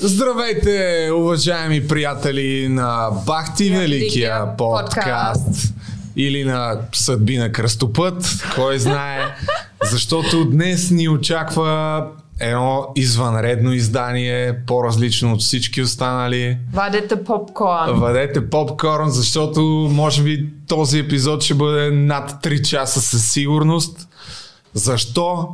Здравейте, уважаеми приятели на Бахти Великия подкаст или на Съдби на Кръстопът, кой знае, защото днес ни очаква едно извънредно издание, по-различно от всички останали. Вадете попкорн. Вадете попкорн, защото може би този епизод ще бъде над 3 часа със сигурност. Защо?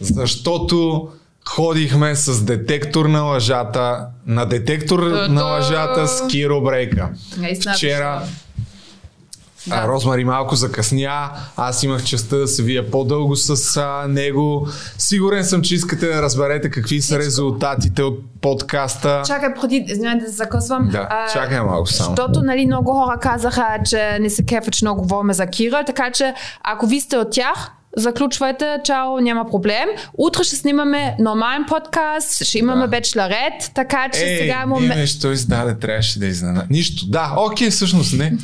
Защото ходихме с детектор на лъжата, на детектор на лъжата с Киро Брейка. Вчера Розмари малко закъсня, аз имах честта да се видя по-дълго с него. Сигурен съм, че искате да разберете какви са резултатите от подкаста. Чакай, преди, извинявайте да се закъсвам. Да, чакай малко само. Защото нали, много хора казаха, че не се кефа, че много говорим за Кира, така че ако ви сте от тях, заключвайте, чао, няма проблем. Утре ще снимаме нормален подкаст, ще имаме бечларет, така че сега имаме... Нещо издаде, трябваше да изненада. Нищо, да, окей, всъщност не.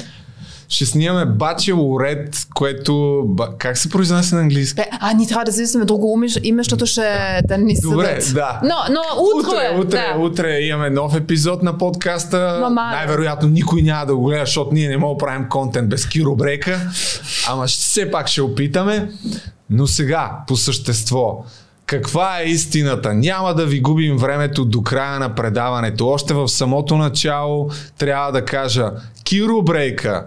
Ще снимаме бачелорет, което... Как се произнася на английски? Ние трябва да се висваме друго име, защото ще да ни съдат. Добре, да. Но утре имаме нов епизод на подкаста. Най-вероятно никой няма да го гледа, защото ние не можем да правим контент без Киро Брейка. Ама все пак ще опитаме. Но сега, по същество, каква е истината? Няма да ви губим времето до края на предаването. Още в самото начало трябва да кажа: Киро Брейка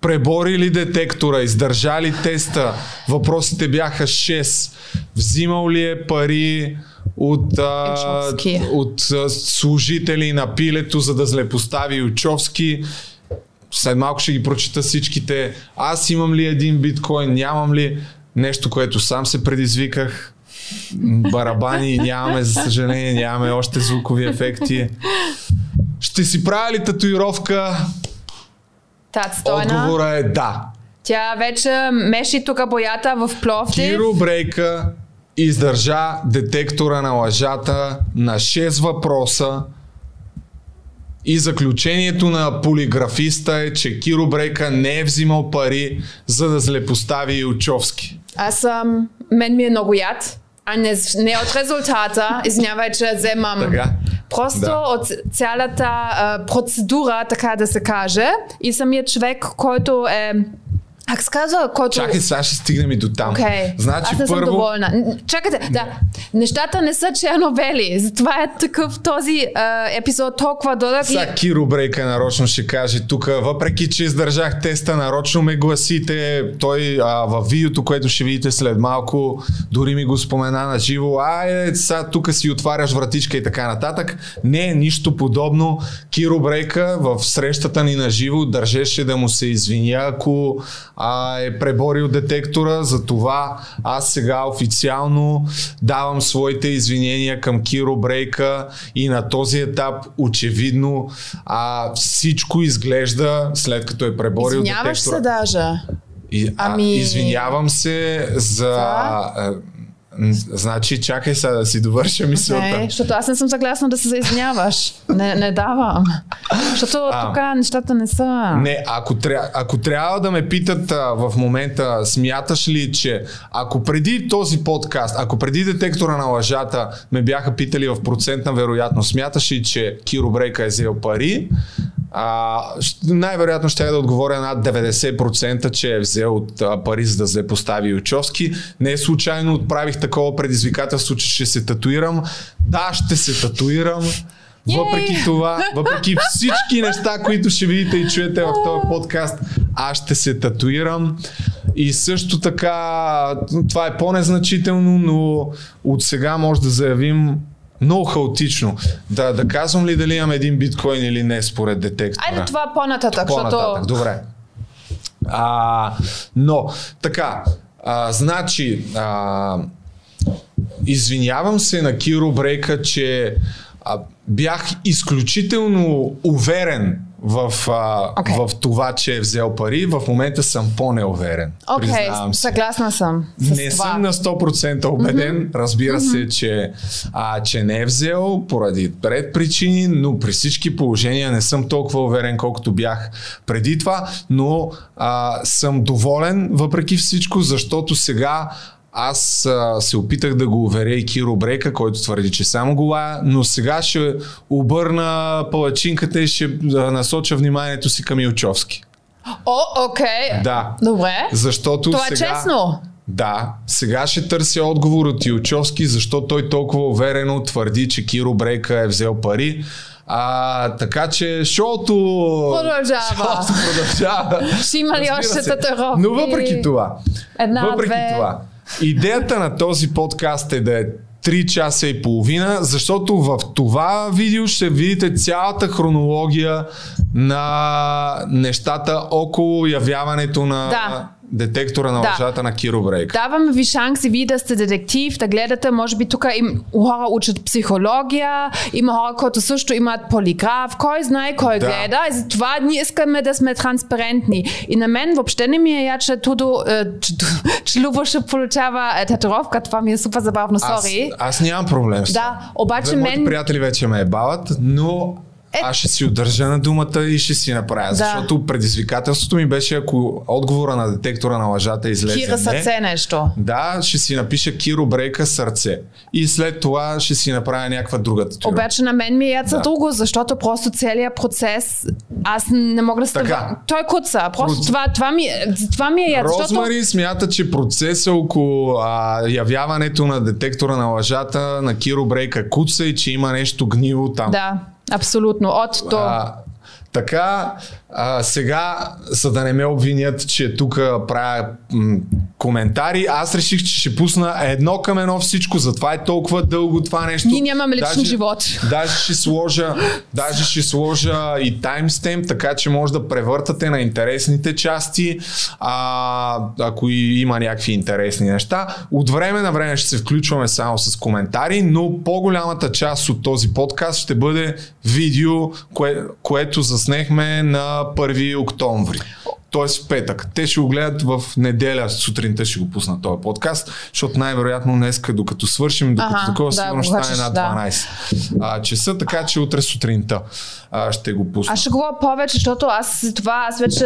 преборили детектора, издържали теста, въпросите бяха 6. Взимал ли е пари от служители на Пилето, за да злепостави Илчовски? След малко ще ги прочита всичките. Аз имам ли един биткоин, нямам ли? Нещо, което сам се предизвиках. Барабани нямаме, за съжаление, нямаме още звукови ефекти. Ще си правя ли татуировка? Отговора е да. Тя вече меши тук боята в Пловдив. Киро Брейка издържа детектора на лъжата на 6 въпроса и заключението на полиграфиста е, че Киро Брейка не е взимал пари, за да злепостави Илчовски. Мен ми е много яд, а не от резултата, извинявай, че вземам. Така. Просто от цялата процедура, така да се каже, и самият човек, който е... Как се казва, който... Чакай, сега ще стигнем и до там. Okay. Значи, аз не съм доволна. Чакайте, нещата не са черно-бели, затова е такъв този епизод толкова дълъг. Сега Киро Брейка нарочно ще каже тук, въпреки че издържах теста, нарочно ме гласите, той във видеото, което ще видите след малко, дори ми го спомена на живо, сега тук си отваряш вратичка и така нататък. Не, нищо подобно. Киро Брейка в срещата ни на живо държеше да му се извиня, ако е преборил детектора. Затова аз сега официално давам своите извинения към Киро Брейка и на този етап очевидно всичко изглежда, след като е преборил детектора. Извиняваш се даже. Извинявам се за... Значи, чакай сега да си довърша мисълта. Не, защото аз не съм съгласна да се извиняваш. Не давам. Защото тук нещата не са... Не, ако трябва да ме питат в момента, смяташ ли, че ако преди този подкаст, ако преди детектора на лъжата ме бяха питали в процентна вероятност, смяташ ли, че Киро Брейка е взел пари, най-вероятно ще да отговоря над 90%, че е взел от пари, за да се постави Илчовски. Не е случайно отправих такова предизвикателство, че ще се татуирам. Да, ще се татуирам. Въпреки това, въпреки всички неща, които ще видите и чуете в този подкаст, аз ще се татуирам. И също така, това е по-незначително, но от сега може да заявим много хаотично. Да казвам ли дали имам един биткоин или не според детектора? Айде това по-нататък. По-нататък, добре. Извинявам се на Киро Брейка, че бях изключително уверен в това, че е взел пари. В момента съм по-неуверен. Съгласна съм с това. Не съм на 100% убеден. Разбира се, че не е взел поради ред причини, но при всички положения не съм толкова уверен, колкото бях преди това, но съм доволен въпреки всичко, защото сега Аз се опитах да го уверя и Киро Брейка, който твърди, че само гола, но сега ще обърна палачинката и ще насоча вниманието си към Илчовски. О, окей. Да. Добре. Защото това сега... е честно. Да, сега ще търся отговор от Илчовски, защо той толкова уверено твърди, че Киро Брейка е взел пари. Така че шоуто продължава. Ще има ли още татуировки? Но въпреки това, идеята на този подкаст е да е 3 часа и половина, защото в това видео ще видите цялата хронология на нещата около явяването на... Да. Детектора на лъжата на Киро Брейк. Даваме ви шанс и вие да сте детектив, да гледате, може би тук им хора учат психология, има хора, които също имат полиграф, кой знае, кой гледа. И за това ние искаме да сме транспарентни. И на мен въобще не ми е я, че Любо ще получава татуировка, това ми е супер забавно, сори. Аз нямам проблем с това. Да, моите приятели вече ме ебават, но... Аз ще си удържа на думата и ще си направя, защото предизвикателството ми беше, ако отговора на детектора на лъжата излезе Кира сърце нещо. Да, ще си напиша Киро Брейка сърце и след това ще си направя някаква друга татуировка. Обаче на мен ми е яд за друго, защото просто целият процес, аз не мога да стъпя. Той куца, просто това ми е яд. Розмари смята, че процесът около явяването на детектора на лъжата на Киро Брейка куца и че има нещо гнило там. Да. Абсолютно, от до. Така, сега, за да не ме обвинят, че тук правя коментари, аз реших, че ще пусна едно към едно всичко, затова е толкова дълго това нещо. Ние нямаме личен живот. Даже ще сложа и таймстемп, така че може да превъртате на интересните части, ако има някакви интересни неща. От време на време ще се включваме само с коментари, но по-голямата част от този подкаст ще бъде видео, което заснехме на 1 октомври. Тоест в петък. Те ще го гледат в неделя, сутринта ще го пусна този подкаст, защото най-вероятно днеска, докато свършим, докато такова сигурно ще стане на 12 часа, така че утре сутринта ще го пусна. Аз ще говоря повече, защото аз вече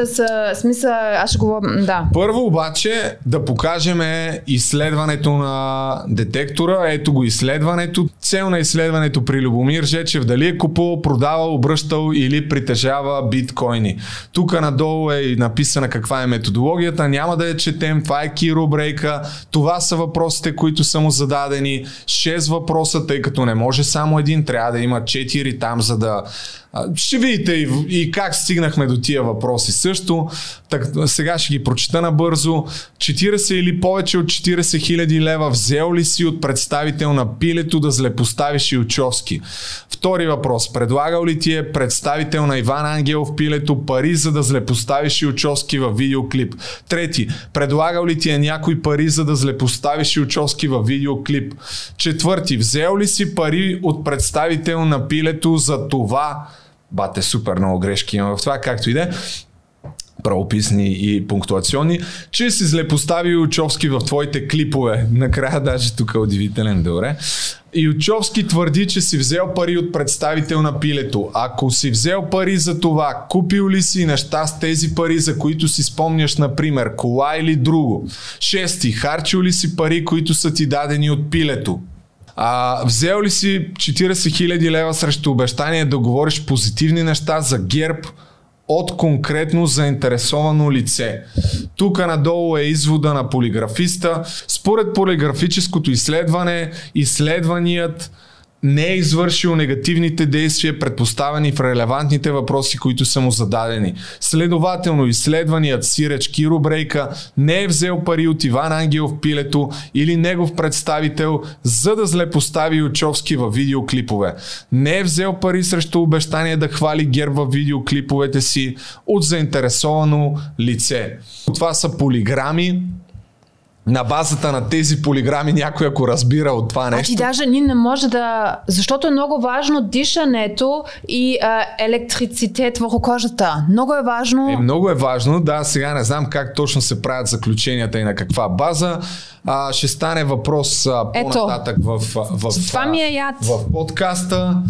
аз ще говоря, Първо обаче да покажем изследването на детектора. Ето го изследването. Цел на изследването при Любомир Жечев: дали е купувал, продавал, обръщал или притежава биткоини. Тук надолу е и написана каква е методологията, няма да я четем, това е Киро Брейка, това са въпросите, които са му зададени, 6 въпроса, тъй като не може само един, трябва да има 4 там, за да... Ще видите и как стигнахме до тия въпроси също, сега ще ги прочета набързо. 40 или повече от 40 хиляди лева взел ли си от представител на Пилето да злепоставиш Илчовски? Втори въпрос: предлагал ли ти е представител на Иван Ангелов Пилето пари, за да злепоставиш Илчовски във видеоклип? Трети: предлагал ли ти е някой пари, за да злепоставиш Илчовски във видеоклип? Четвърти: взел ли си пари от представител на Пилето за това? Бате, супер много грешки има в това, както и да е, правописни и пунктуационни, че си злепостави Илчовски в твоите клипове. Накрая даже тук е удивителен, добре. Илчовски твърди, че си взел пари от представител на Пилето. Ако си взел пари за това, купил ли си неща с тези пари, за които си спомняш, например кола или друго? Шести: харчил ли си пари, които са ти дадени от Пилето? Взел ли си 40 хиляди лева срещу обещание да говориш позитивни неща за ГЕРБ от конкретно заинтересовано лице? Тук надолу е извода на полиграфиста. Според полиграфическото изследване, изследваният не е извършил негативните действия, предпоставени в релевантните въпроси, които са му зададени. Следователно, изследваният сиреч Киро Брейка не е взел пари от Иван Ангелов Пилето или негов представител, за да злепостави Илчовски във видеоклипове. Не е взел пари срещу обещание да хвали ГЕРБ във видеоклиповете си от заинтересовано лице. Това са полиграми. На базата на тези полиграми някой, ако разбира от това нещо... А ти даже не може да... Защото е много важно дишането и електрицитет върху кожата. Много е важно... много е важно, да. Сега не знам как точно се правят заключенията и на каква база. Ще стане въпрос по-нататък в подкаста.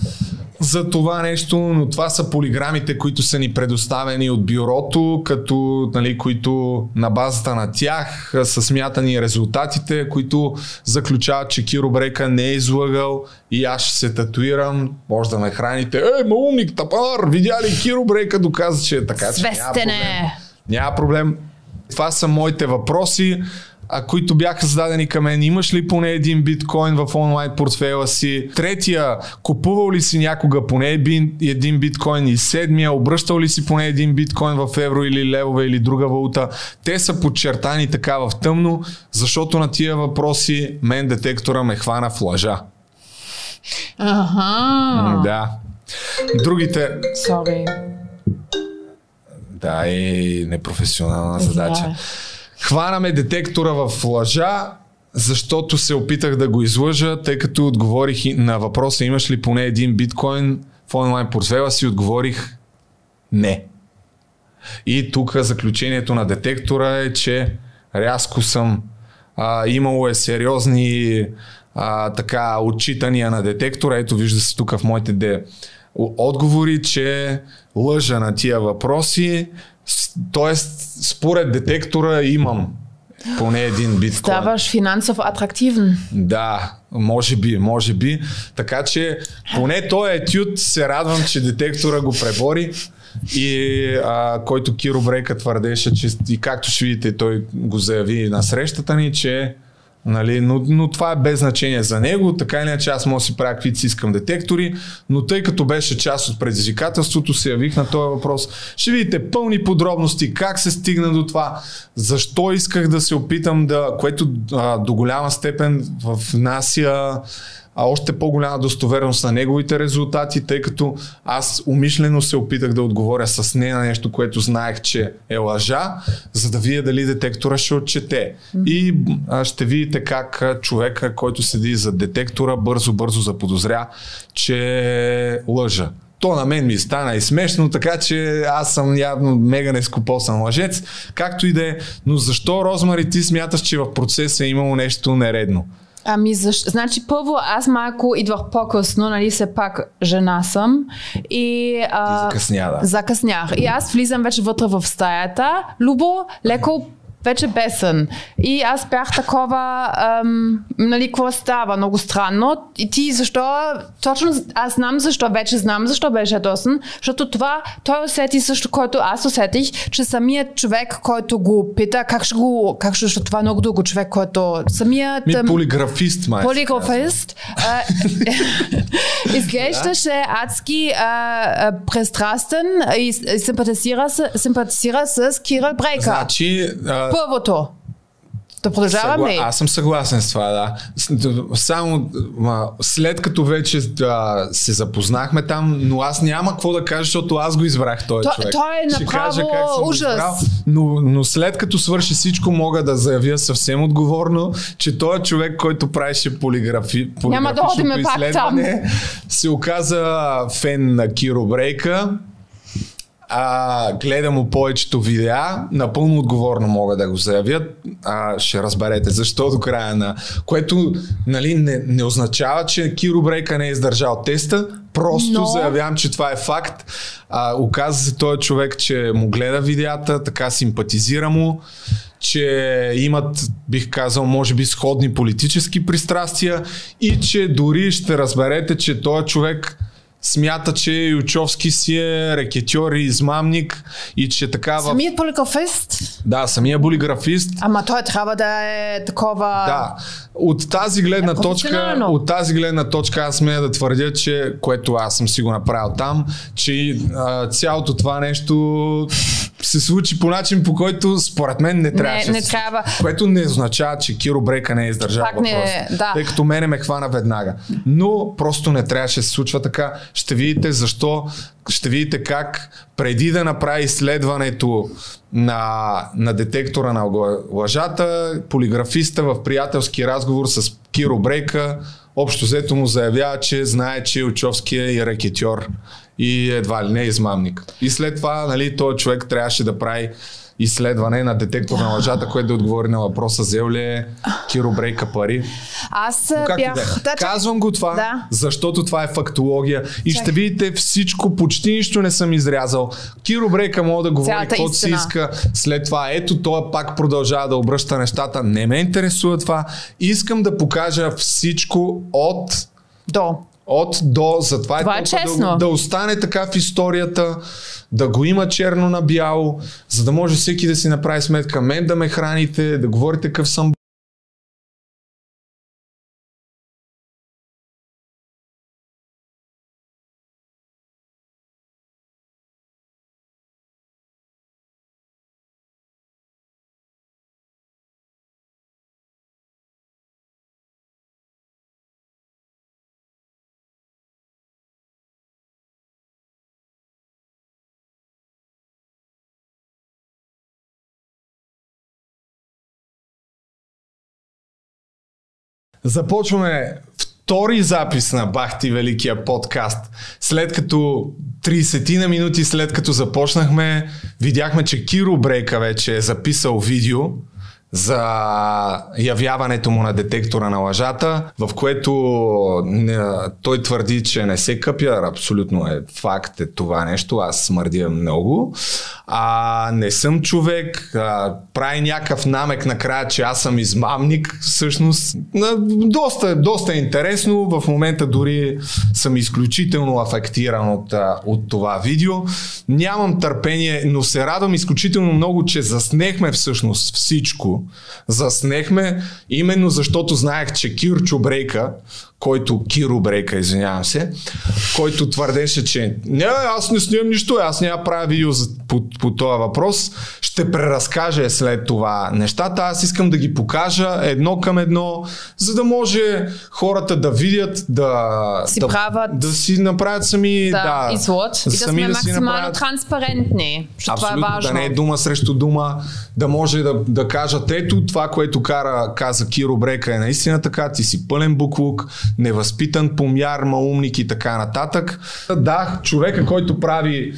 за това нещо, но това са полиграмите, които са ни предоставени от бюрото, като, нали, които на базата на тях са смятани резултатите, които заключават, че Киро Брейка не е излагал и аз ще се татуирам, може да ме храните. Ей, малумник, тапар, видя ли Киро Брейка, доказа, че е така. Че няма проблем. Няма проблем. Това са моите въпроси, които бяха зададени към мен. Имаш ли поне един биткоин в онлайн портфейла си? Третия, купувал ли си някога поне един биткоин? И седмия, обръщал ли си поне един биткоин в евро или левове или друга валута? Те са подчертани така в тъмно, защото на тия въпроси мен детектора ме хвана в лъжа. Аха. Да. Другите... Sorry. Да, е непрофесионална задача. Да. Хванаме детектора в лъжа, защото се опитах да го излъжа, тъй като отговорих на въпроса имаш ли поне един биткоин в онлайн портфела си, отговорих не. И тук заключението на детектора е, че рязко съм имало сериозни така отчитания на детектора. Ето вижда се тук в моите отговори, че лъжа на тия въпроси, т.е. според детектора имам поне един биткоин. Ставаш финансово атрактивен. Да, може би. Така че поне този етюд се радвам, че детектора го пребори и който Киро Брейка твърдеше, че и както ще видите, той го заяви на срещата ни, че нали, но това е без значение за него, така или иначе аз мога да си правя каквито си искам детектори, но тъй като беше част от предизвикателството, се явих на този въпрос. Ще видите пълни подробности, как се стигна до това, защо исках да се опитам да, което до голяма степен внася още по-голяма достоверност на неговите резултати, тъй като аз умишлено се опитах да отговоря с не на нещо, което знаех, че е лъжа, за да видя дали детектора ще отчете. И ще видите как човека, който седи зад детектора, бързо заподозря, че лъжа. То на мен ми стана и смешно, така че аз съм явно мега нескопосан лъжец, както и да е. Но защо, Розмари, ти смяташ, че в процеса е имало нещо нередно? Ами защо? Значи първо аз малко идвах по-късно, нали, все пак жена съм и закъснях. И аз влизам вече вътре в стаята, Любо, леко вече бесен. И аз бях такова, нали, какво става, много странно. И ти защо, точно аз знам защо, вече знам защо беше досен, защото това, той усети също, който аз усетих, че самият човек, който го пита, как ще, защото това е много дълго човек, който самият... Полиграфист. Изглеждаше адски престрастен и симпатизира с Киро Брейка. Значи... Първото. Да продължаваме. Аз съм съгласен с това, да. Само след като вече се запознахме там, но аз няма какво да кажа, защото аз го избрах този човек. Той е направо ужас. Но след като свърши всичко, мога да заявя съвсем отговорно, че този човек, който правеше полиграфичното изследване, се оказа фен на Киро Брейка. Гледам му повечето видеа, напълно отговорно мога да го заявя, ще разберете защо до края на... Което, нали, не означава, че Киро Брейка не е издържал теста, просто заявявам, че това е факт. Оказа се този човек, че му гледа видеята, така симпатизира му, че имат, бих казал, може би сходни политически пристрастия и че дори ще разберете, че този човек... смята, че Илчовски си е рекетьор и измамник и че такава... Самият полиграфист? Да, самият полиграфист. Ама той трябва да е такова... Да. От тази гледна точка аз смея да твърдя, че, което аз съм си го направил там, че цялото това нещо се случи по начин, по който според мен не трябваше. Не трябва. Което не означава, че Киро Брейка не е издържал въпроса. Да. Тъй като мене ме хвана веднага. Но просто не трябваше да се случва така. Ще видите защо, ще видите как преди да направи изследването на детектора на лъжата, полиграфиста в приятелски разговор с Киро Брейка общо взето му заявява, че знае, че Илчовски е и рекетьор и едва ли не измамник. И след това, нали, този човек трябваше да прави изследване на детектор на лъжата, което да отговори на въпроса взел ли е Киро Брейка пари. Аз бях... Да, казвам го това, да, защото това е фактология и ще видите всичко, почти нищо не съм изрязал. Киро Брейка мога да говори каквото си иска, след това ето той пак продължава да обръща нещата, не ме интересува това. Искам да покажа всичко от до. От до, затова това е толкова, да остане така в историята, да го има черно на бяло, за да може всеки да си направи сметка, мен да ме храните, да говорите какъв съм. Започваме втори запис на Бахти Великия подкаст. След като 30 на минути след като започнахме, видяхме, че Киро Брейка вече е записал видео за явяването му на детектора на лъжата, в което той твърди, че не се къпя. Абсолютно е факт е това нещо. Аз смърдя много. Не съм човек. Прави някакъв намек накрая, че аз съм измамник. Всъщност, доста интересно. В момента дори съм изключително афектиран от това видео. Нямам търпение, но се радвам изключително много, че заснехме всъщност всичко. Заснехме, именно защото знаех, че Киро Брейка, който твърдеше, че не, аз не снимам нищо, аз няма правя видео по този въпрос, ще преразкаже след това нещата, аз искам да ги покажа едно към едно, за да може хората да видят, да си направят сами, сами да си направят транспарентни, абсолютно, това е важно. Да не е дума срещу дума, да може да кажат, ето това, което каза Киро Брейка е наистина така, ти си пълен буклук, невъзпитан, помяр, малумник и така нататък. Да, човека, който прави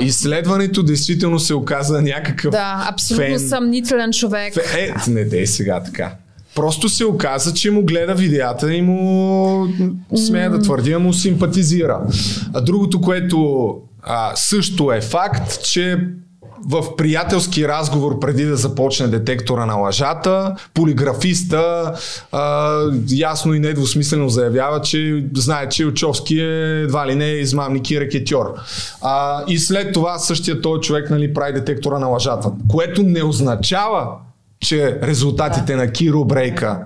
изследването, действително се оказа някакъв абсолютно съмнителен човек. Не дей сега така. Просто се оказа, че му гледа видеята и му, смея да твърдя, му симпатизира. А другото, което също е факт, че в приятелски разговор преди да започне детектора на лъжата, полиграфиста ясно и недвусмислено заявява, че знае, че Илчовски е едва ли не измамник и рекетьор. И след това същия този човек прави детектора на лъжата, което не означава, че резултатите на Киро Брейка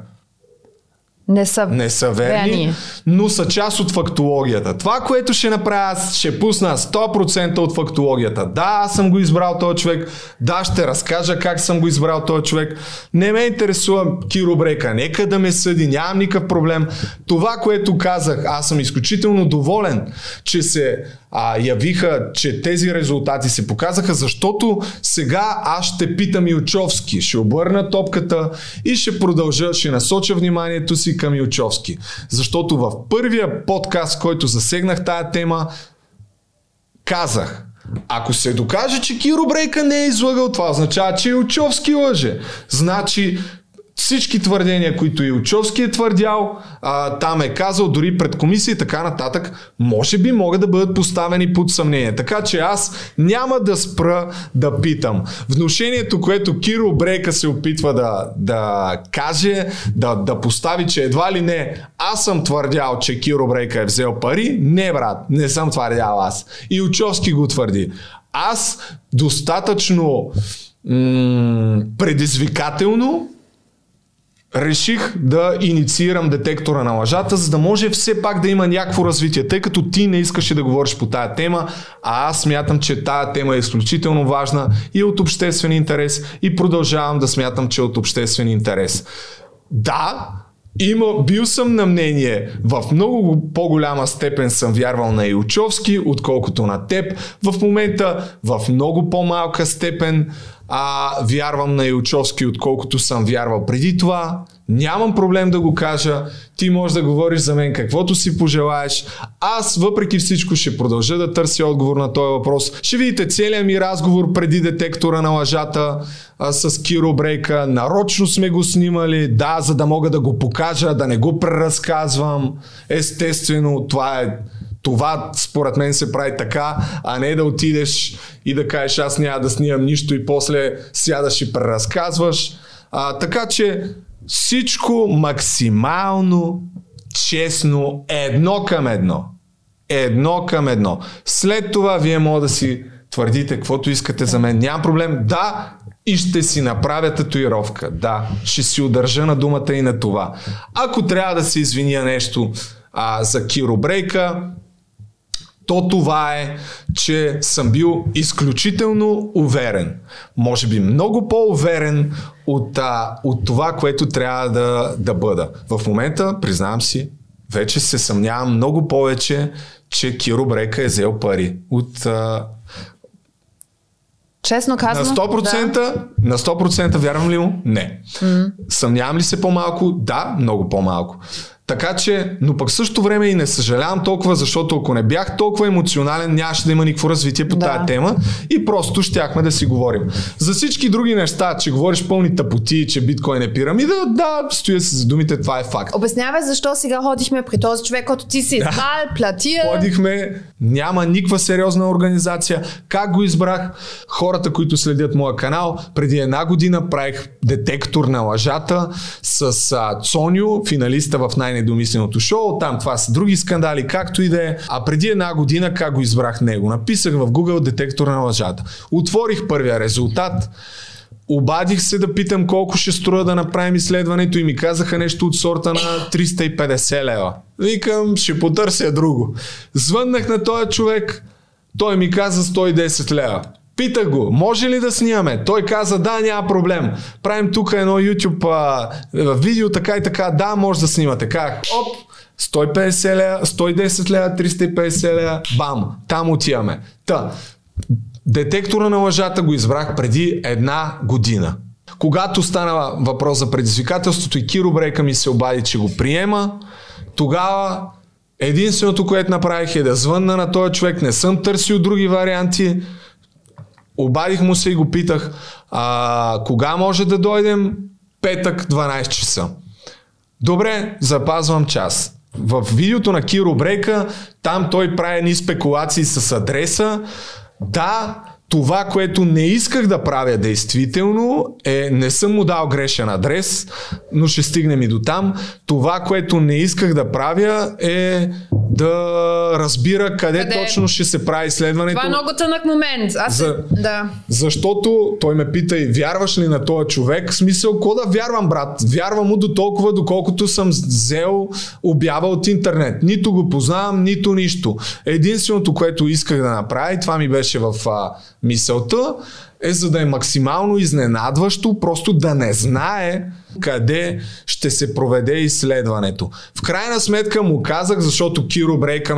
не са верни, но са част от фактологията. Това, което ще направя, ще пусна 100% от фактологията. Да, аз съм го избрал този човек, да, ще разкажа как съм го избрал този човек. Не ме интересува Киро Брейка, нека да ме съди, нямам никакъв проблем. Това, което казах, аз съм изключително доволен, че се явиха, че тези резултати се показаха, защото сега аз ще питам Илчовски, ще обърна топката и ще насоча вниманието си към Илчовски. Защото в първия подкаст, който засегнах тая тема, казах, ако се докаже, че Киро Брейка не е излагал, това означава, че Илчовски лъже. Значи всички твърдения, които Илчовски е твърдял, там е казал, дори пред комисия и така нататък, може би могат да бъдат поставени под съмнение. Така че аз няма да спра да питам. Внушението, което Киро Брейка се опитва да каже, да постави, че едва ли не аз съм твърдял, че Киро Брейка е взел пари, не брат, не съм твърдял аз. Илчовски го твърди. Аз достатъчно предизвикателно реших да инициирам детектора на лъжата, за да може все пак да има някакво развитие, тъй като ти не искаше да говориш по тая тема, а аз смятам, че тая тема е изключително важна и от обществен интерес и продължавам да смятам, че е от обществен интерес. Да, бил съм на мнение, в много по-голяма степен съм вярвал на Илчовски, отколкото на теб. В момента в много по-малка степен вярвам на Илчовски, отколкото съм вярвал преди това. Нямам проблем да го кажа, ти можеш да говориш за мен каквото си пожелаеш. Аз въпреки всичко ще продължа да търся отговор на този въпрос. Ще видите целият ми разговор преди детектора на лъжата с Киро Брейка. Нарочно сме го снимали, да, за да мога да го покажа, да не го преразказвам. Естествено, това според мен се прави така, а не да отидеш и да кажеш аз няма да снимам нищо и после сядаш и преразказваш. Така че всичко максимално честно, едно към едно. Едно към едно. След това вие може да си твърдите каквото искате за мен. Няма проблем. Да, и ще си направя татуировка. Да, ще си удържа на думата и на това. Ако трябва да се извиня нещо за Киро Брейка, то това е, че съм бил изключително уверен. Може би много по-уверен от това, което трябва да бъда. В момента, признавам си, вече се съмнявам много повече, че Киро Брейка е взел пари. Честно казвам, на 100%, да. На 100% вярвам ли му? Не. Съмнявам ли се по-малко? Да, много по-малко. Така че, но пък също време и не съжалявам толкова, защото ако не бях толкова емоционален, нямаше да има никакво развитие по тая тема и просто щяхме да си говорим. За всички други неща, че говориш пълни тъпоти, че биткоин е пирамида, да, стоя се за думите, това е факт. Обяснявай защо сега ходихме при този човек, който ти си избрал, платил. Ходихме, няма никаква сериозна организация. Как го избрах? Хората, които следят моя канал, преди една година правих детектор на лъжата с Цоню, финалиста в най-недомисленото шоу, там това са други скандали, както и да е. А преди една година как го избрах него? Написах в Google детектор на лъжата. Отворих първия резултат, обадих се да питам колко ще струва да направим изследването и ми казаха нещо от сорта на 350 лева. Викам, ще потърся друго. Звъннах на този човек, той ми каза 110 лева. Питах го, може ли да снимаме? Той каза, да, няма проблем. Правим тук едно YouTube видео, така и така, да, може да снимате. Как? Оп, 150 лева, 110 лева, 350 лева, бам, там отиваме. Та, детектора на лъжата го избрах преди една година. Когато стана въпрос за предизвикателството и Киро Брейка ми се обади, че го приема, тогава единственото, което направих е да звънна на този човек, не съм търсил други варианти. Обадих му се и го питах, кога може да дойдем? Петък, 12 часа. Добре, запазвам час. В видеото на Киро Брейка, там той прави едни спекулации с адреса. Да, това, което не исках да правя действително, е не съм му дал грешен адрес, но ще стигнем и до там. Това, което не исках да правя е да разбира къде точно ще се прави изследването. Това е много тънък момент. Защото той ме пита и вярваш ли на този човек? В смисъл, какво да вярвам, брат? Вярвам му до толкова, доколкото съм взел обява от интернет. Нито го познавам, нито нищо. Единственото, което исках да направя, и това ми беше в мисълта, е за да е максимално изненадващо, просто да не знае къде ще се проведе изследването. В крайна сметка му казах, защото Киро Брейка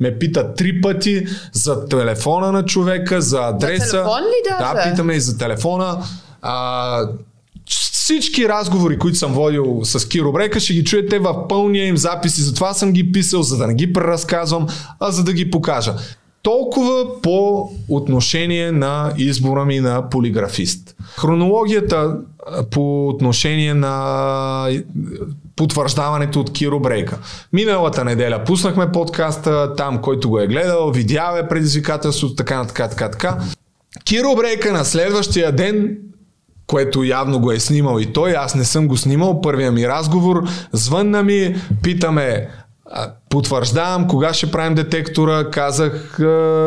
ме пита 3 пъти за телефона на човека, за адреса. За телефон ли даже? Да, питаме и за телефона. Всички разговори, които съм водил с Киро Брейка, ще ги чуете в пълния им запис и затова съм ги писал, за да не ги преразказвам, а за да ги покажа. Толкова по отношение на избора ми на полиграфист. Хронологията по отношение на потвърждаването от Киро Брейка. Миналата неделя пуснахме подкаста, там който го е гледал, видява предизвикателството, така. Киро Брейка на следващия ден, което явно го е снимал и той, аз не съм го снимал, първия ми разговор, звънна ми, питаме, потвърждавам, кога ще правим детектора, казах,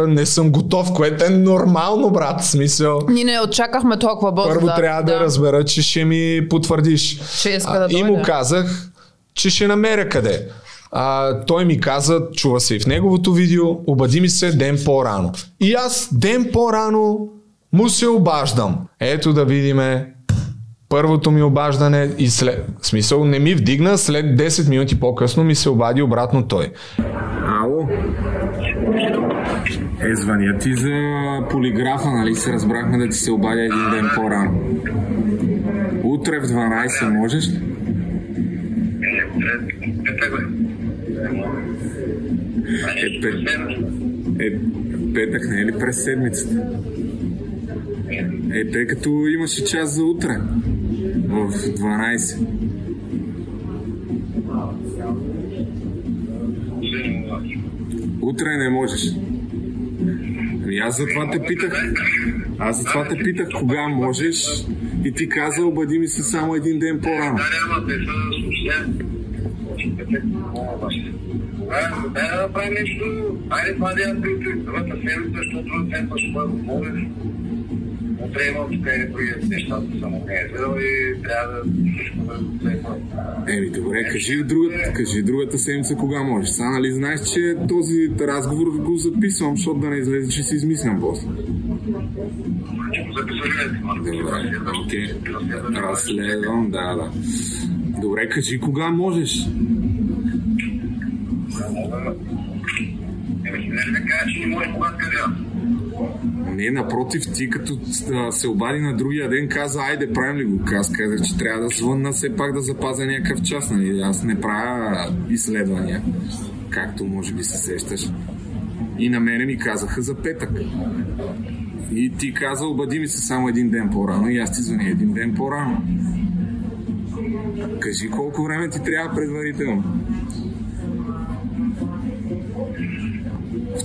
не съм готов, което е нормално, брат, в смисъл. Ние не очакахме толкова бързо. Първо трябва да разбера, че ще ми потвърдиш. И му казах, че ще намеря къде. Той ми каза, чува се и в неговото видео, обади ми се ден по-рано. И аз ден по-рано му се обаждам. Ето да видиме. Първото ми обаждане и смисъл не ми вдигна, след 10 минути по-късно ми се обади обратно той. Ало? Звъня ти за полиграфа, нали се разбрахме да ти се обадя един ден по-рано. Утре в 12 можеш ли? Петък не е ли през седмицата? Тъй като имаше час за утре в 12. Утре не можеш. Аз затова те питах. Кога можеш, и ти каза, обади ми се само един ден по-рано. Да направи нещо, айде това да прикрив другата седмица, защото това ще бъде възможност. Утре имам спрени прият нещата самоорганизирал и трябва да всичко да се е. Еми добре, кажи другата седмица кога можеш. Са, нали знаеш, че този разговор го записвам, защото да не излезе, че си измислям после. Добре, окей. Разследвам, да. Добре, кажи кога можеш. Не, напротив, ти като се обади на другия ден, каза, айде, правим ли го? Аз казах, че трябва да звънна, все пак да запазя някакъв час, нали? Аз не правя изследвания, както може би се сещаш. И на мене ми казаха за петък. И ти каза, обади ми се само един ден по-рано, и аз ти звъня един ден по-рано. Кажи колко време ти трябва предварително.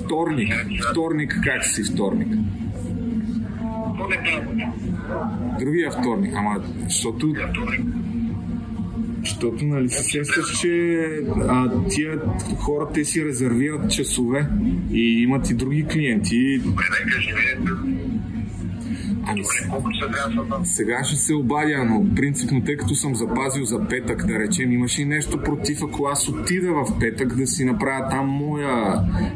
Вторник, как си вторник? Другия вторник, ама, защото нали се сещаш, че тия хора, те си резервират часове и имат и други клиенти. Ами сега ще се обадя, но принципно, тъй като съм запазил за петък, да речем, имаш и нещо против, ако аз отида в петък да си направя там моя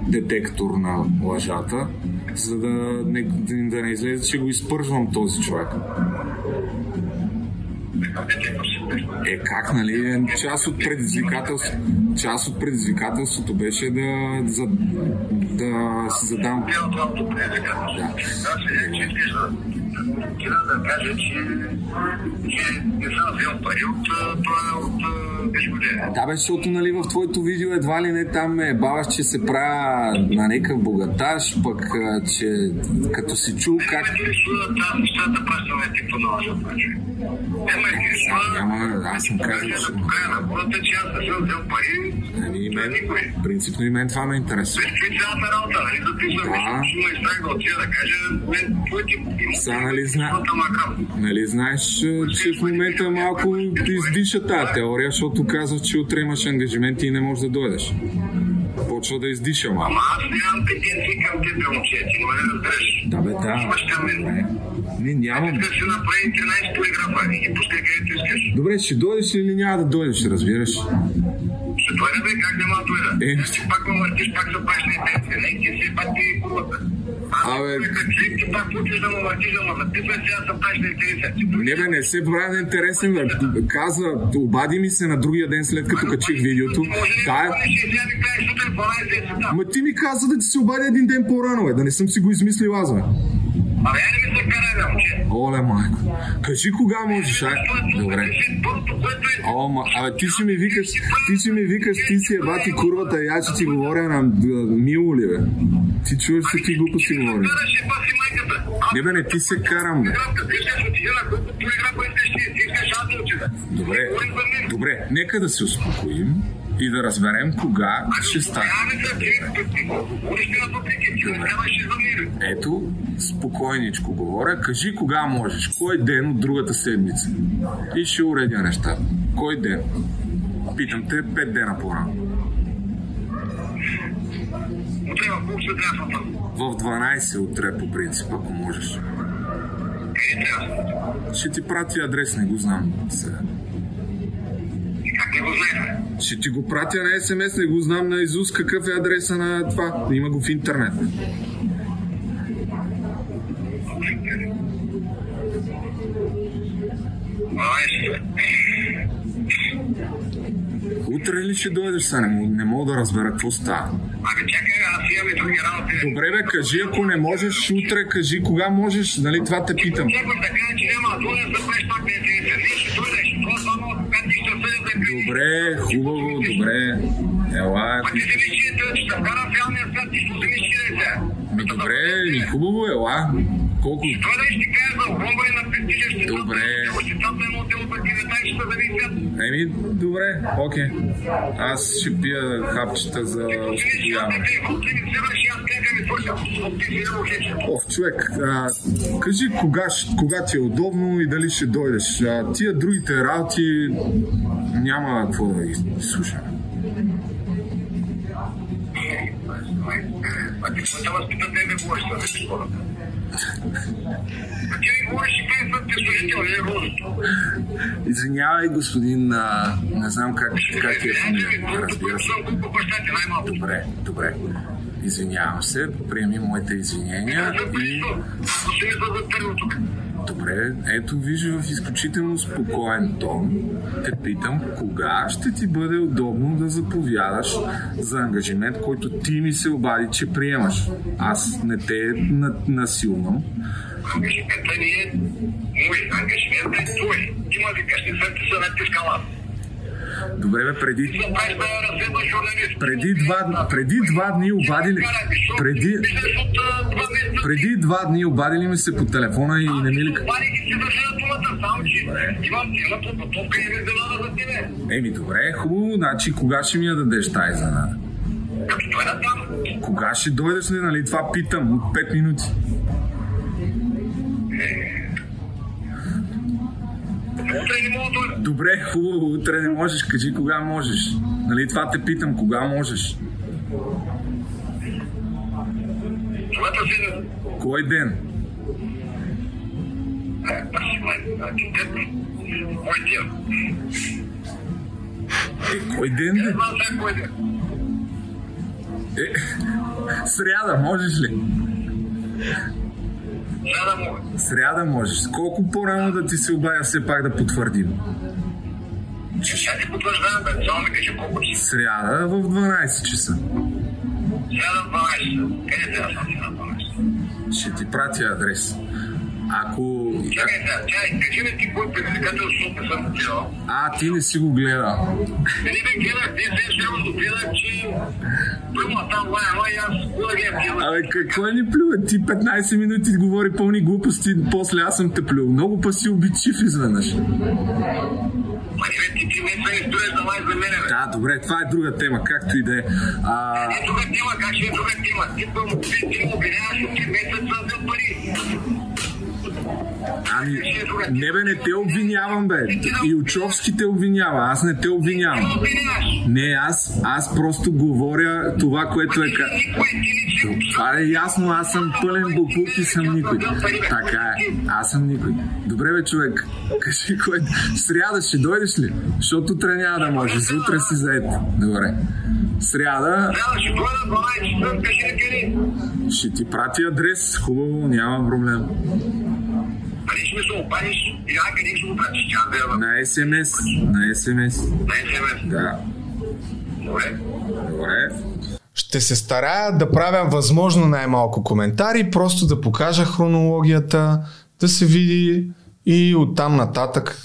детектор на лъжата, за да не излезе, че го изпържвам този човек. Е как, нали? Част от предизвикателството беше да си задам... Да кажа, че не съм взел пари от безгодение. Да бе, защото нали, в твоето видео едва ли не там ме баваш, че се правя на някакъв богаташ, пък че като си чул как... Не ме интересува тази нещата да пращаме ти по нова задача. Не ме интересува, аз съм казал, че да покажа на хората, че аз не съм взел пари. Ами принципно и мен това ме интересува. Без цялата работа, нали записвам, че има и страх да отида да кажа, мен твоите имущи. Нали знаеш, че в момента малко издиша тази теория, защото казва, че утре имаш ангажименти и не можеш да дойдеш. Почва да издиша малко. Ама аз нямам претенции към тебе, момче, ти не ме разбереш. Да бе, да. Не, нямам. Аз искаш да направи 13 полиграфа и ги пускай където искаш. Добре, ще дойдеш или няма да дойдеш, разбираш? Ще дойде бе, как няма да дойда? Е. Ти пак ме мъртиш, пак се правиш на интенция. Не, ти си пак ти курвата. Абе, ти пак пучиш да му мъртиш, да ти бе сега се правиш на интересен. Не бе, не се прави на интересен, бе. Каза, обади ми се на другия ден след като качих видеото. Ма ти ми каза да ти се обади един ден по-рано, бе. Да не съм си го измислил аз, бе. Абе, я не ми се карай, момче. Оле, майко. Кажи кога можеш, ай. Добре. Абе, ти ще ми викаш, ти си ебати курвата, я ще ти говоря на мило ли, бе? Ти чуваш се, ти глупо си говориш. Не, бе, не ти се карам, бе. Добре, нека да се успокоим и да разберем кога ще стане. Ето, спокойничко говоря. Кажи кога можеш, кой ден от другата седмица. И ще уредя нещата. Кой ден? Питам те 5 дена по-рано. В 12 утре по принцип, ако можеш. Ще ти прати адрес, не го знам сега. Ще ти го пратя на СМС, не го знам на изус какъв е адреса на това. Има го в интернет. Утре ли ще дойдеш са? Не мога да разбера какво става. Абе, чакай, аз имаме други работи. Добре, бе, кажи, ако не можеш утре, кажи кога можеш, нали това те питам. Добре, добре, хубаво, добре. Ела, ти искаш... Ми добре, ми хубаво, ела. Колко... Добре. Еми, добре, окей. Аз ще пия хапчета за успокояване. Ох, човек, кажи кога ти е удобно и дали ще дойдеш. Тия другите работи няма какво да ги слушаме. А ти като вас питат, не ме говориш на тези хората. А ти ми говориш и къде път те служители, е розото. Извинявай, господин, не знам как е фамилия. Разбира се. Добре, добре. Извинявам се, приеми моите извинения и... Добре, ето виж в изключително спокоен тон. Те питам, кога ще ти бъде удобно да заповядаш за ангажимент, който ти ми се обади, че приемаш. Аз не те насилвам. Ангажиментът не е мой, ангажиментът е твой. Има ви къщницата са натискала. Добре, бе, преди два дни обадили ми се по телефона и не ми ли... Еми, добре, хубаво, значи кога ще ми я дадеш тази занада? Кога ще дойдеш ли, нали? Това питам от 5 минути. Добре, хубаво, утре не можеш, кажи кога можеш. Нали, това те питам, кога можеш? Кой ден? Кой ден? Сряда, можеш ли? Сряда можеш. Колко по-рано да ти се обадя все пак да потвърдим? Ще ти потвърждавам, бе. Само ми кажи колко часа. Сряда в 12 часа. Сряда в 12 часа. Къде трябва да си на 12? Ще ти пратя адрес. Ако... Чакай, кажи ми ти кой предизвикателството не съм гледал. Ти не си го гледал. Не гледах, че плюма там лаяла и аз кога ги е плюва. Абе, какво ни плюва? Ти 15 минути говори пълни глупости, после аз съм те плюл. Много па си обичив изведнъж. Ти не са история за лай за мене, бе. Да, добре, това е друга тема, както и да е. Не, друга тема, как ще е друга тема? Ти му обвиняваш от 3 месеца за пари. Ами, не бе, не те обвинявам, бе. Илчовски те обвинява, аз не те обвинявам. Не, аз просто говоря това, което е... Това е ясно, аз съм пълен буклук и съм никой. Така е, аз съм никой. Добре, бе, човек, кажи кой... Сряда ще дойдеш ли? Защото утре няма да можеш, за утре си заед. Добре. Сряда... Ще ти прати адрес, хубаво, няма проблем. Къде ще ми се обадиш и къде ще го пратиш тя да е? На СМС. На СМС. На СМС? Да. Добре. Добре. Ще се старая да правя възможно най-малко коментари, просто да покажа хронологията, да се види и оттам нататък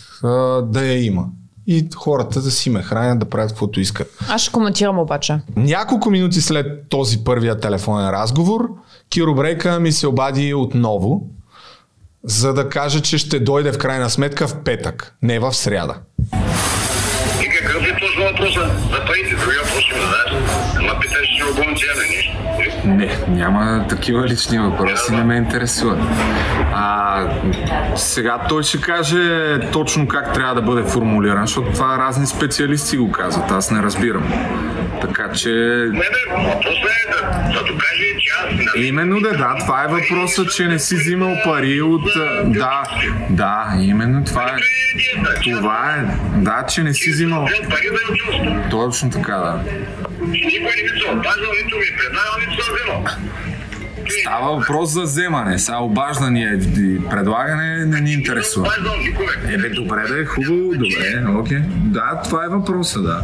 да я има. И хората да си ме хранят, да правят каквото искат. Аз ще коментирам обаче. Няколко минути след този първия телефонен разговор, Киро Брейка ми се обади отново, за да каже, че ще дойде в крайна сметка в петък, не в сряда. И какъв е точно въпроса? За парите, други въпроси ми зададеш. Ама питаш, че ще обгонят тя на нищо. Не, няма такива лични въпроси, не ме интересуват. Сега той ще каже точно как трябва да бъде формулиран, защото това разни специалисти го казват, аз не разбирам. Така че... Не, просто да докаже, че аз... Именно да, това е въпросът, че не си взимал пари от... Да, именно това е... Това е, да, че не си взимал... Точно така, да. Никой не ми се обаждал, нито ми предлагал, нито се взимал. Става въпрос за вземане, сега обаждане и предлагане не ни интересува. Ебе, добре да е, хубаво, добре, окей. Да, това е въпроса, да.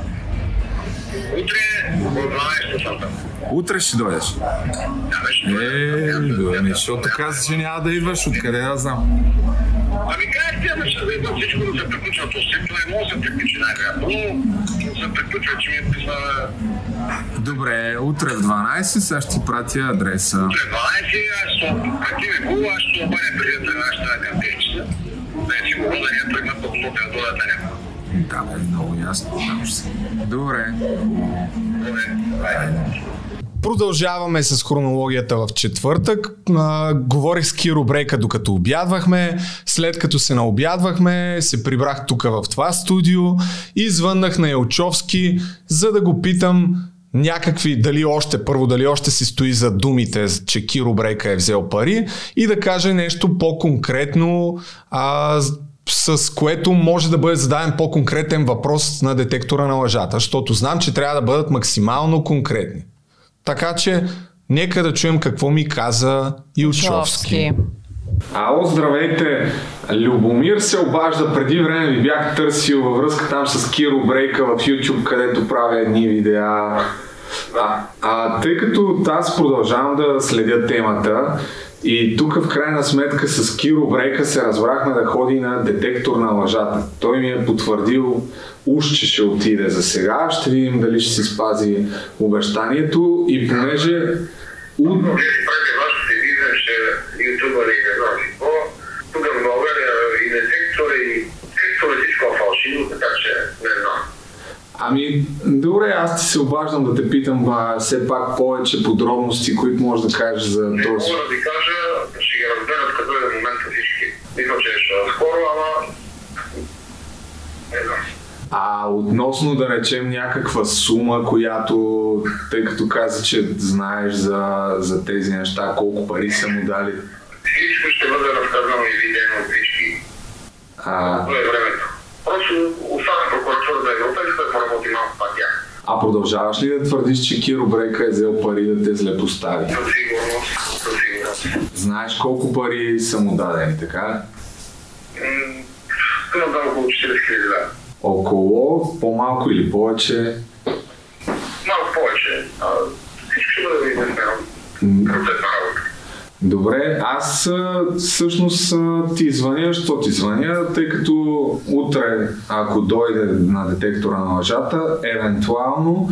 Утре в 12 часа. Утре ще дойдеш? Да, ще дойдеш. Защото каза, че няма да идваш, откъде да знам. Ами край тема, че да идва всичко да се приключва, то си това е може да приключи най-вероятно, но се приключва, че ми е писала... Добре, утре в 12 сега ще ти пратя адреса. Утре в 12, аз ще пратим го, аз ще обърне преди да нашата кантинчета. Да е сигурно да ни е тръгна под сутен до лета някога. Да, бе, много ясно. Добре. Добре, хайде. Продължаваме с хронологията в четвъртък. Говорих с Киро Брейка докато обядвахме. След като се наобядвахме, се прибрах тук в това студио и звъннах на Илчовски, за да го питам някакви, дали още си стои за думите, че Киро Брейка е взел пари и да каже нещо по-конкретно, с което може да бъде зададен по-конкретен въпрос на детектора на лъжата, защото знам, че трябва да бъдат максимално конкретни. Така че, нека да чуем какво ми каза Илчовски. Ало, здравейте! Любомир се обажда. Преди време ви бях търсил във връзка там с Киро Брейка в YouTube, където правя едни видеа. Тъй като аз продължавам да следя темата и тук в крайна сметка с Киро Брейка се разбрахме да ходи на детектор на лъжата. Той ми е потвърдил уж, че ще отиде за сега. Ще видим дали ще си спази обещанието и понеже... преди вашето ти виждаш ютубър и не знам си какво. Тук в България и детектор и всичко е фалшиво, така че не знам. Ами, добре, аз ти се обаждам да те питам все пак повече подробности, които можеш да кажеш за този... Не мога да ти кажа, ще ги разберат като е момента всички. Мисля, че ще скоро, ама... Не знам. А относно да речем някаква сума, която, тъй като каза, че знаеш за тези неща, колко пари са му дали? Всичко ще бъде разказано и видено от всички. Това е времето. Просто оставам прокуратурата и Европейската да работи малко пак тях. А продължаваш ли да твърдиш, че Киро Брейка е взел пари да те злепостави? Със сигурност, Знаеш колко пари са му дадени, така? Тук да около 40 000. Около, по-малко или повече? Малко повече. Всичко ще бъде известен процент на работа. Добре, аз всъщност ти звъня, тъй като утре, ако дойде на детектора на лъжата, евентуално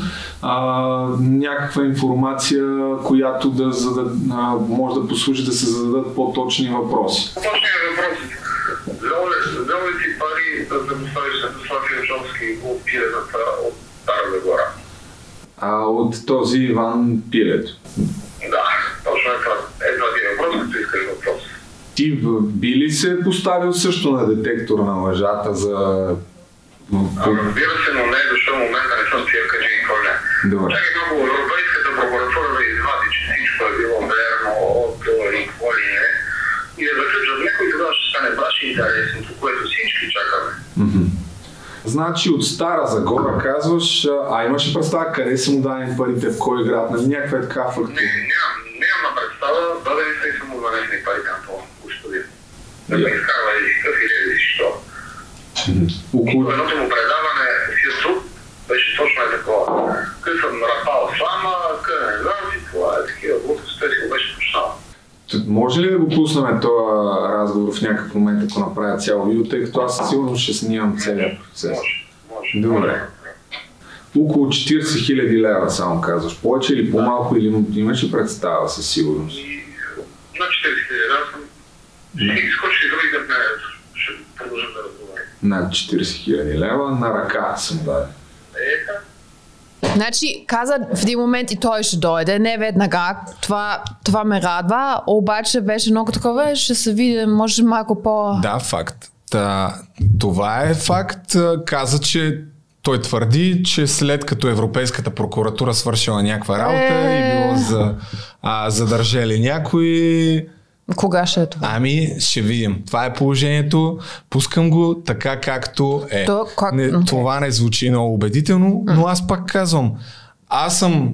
някаква информация, която може да послужи да се зададат по-точни въпроси. По-точни въпроси. Взел ли ти пари да поставиш на Слави Илчовски от пилената от Стара Загора? От този Иван Пилето? Да, точно е това. Въпрос, като искаш въпрос. Ти би ли се поставил също на детектора на лъжата за... разбира се, но не е дошъл момента, не съм тия къде и кой не. Добре. Чакай много, Европейската прокуратура да извади, че всичко е било верно от никого ли не. И да заключат някой, тогава ще стане баш интересното, което всички чакаме. Mm-hmm. Значи от Стара Загора казваш, а имаше представа къде са му дадени парите, в кой град, нали някаква е така фактура? Нямам представа, дадени са и са му дадени пари там по господин. Да ме изкарва един къв или един що. И едното му предаване в YouTube беше точно е такова. Къде съм рапал слама, къде не знам си това, е такива глупости, той си го беше почнал. Може ли да го пуснем този разговор в някакъв момент, ако направя цял видео, тъй като аз сигурно ще снимам целия процес? Може. Добре. Около 40 000 лева само казваш. Повече или по-малко, или имаш ли представа със сигурност? На 40 000 лева съм. Ще изкочи други да ме ще продължим да разговарям. На 40 000 лева на ръка съм даде. Значи, каза в един момент и той ще дойде, не веднага, това ме радва, обаче беше много такова, ще се види, може малко по... Да, факт. Това е факт. Каза, че той твърди, че след като Европейската прокуратура свършила някаква работа и било задържали някой... Кога ще е това? Ами, ще видим. Това е положението. Пускам го така, както е. Това не звучи много убедително, но аз пак казвам. Аз съм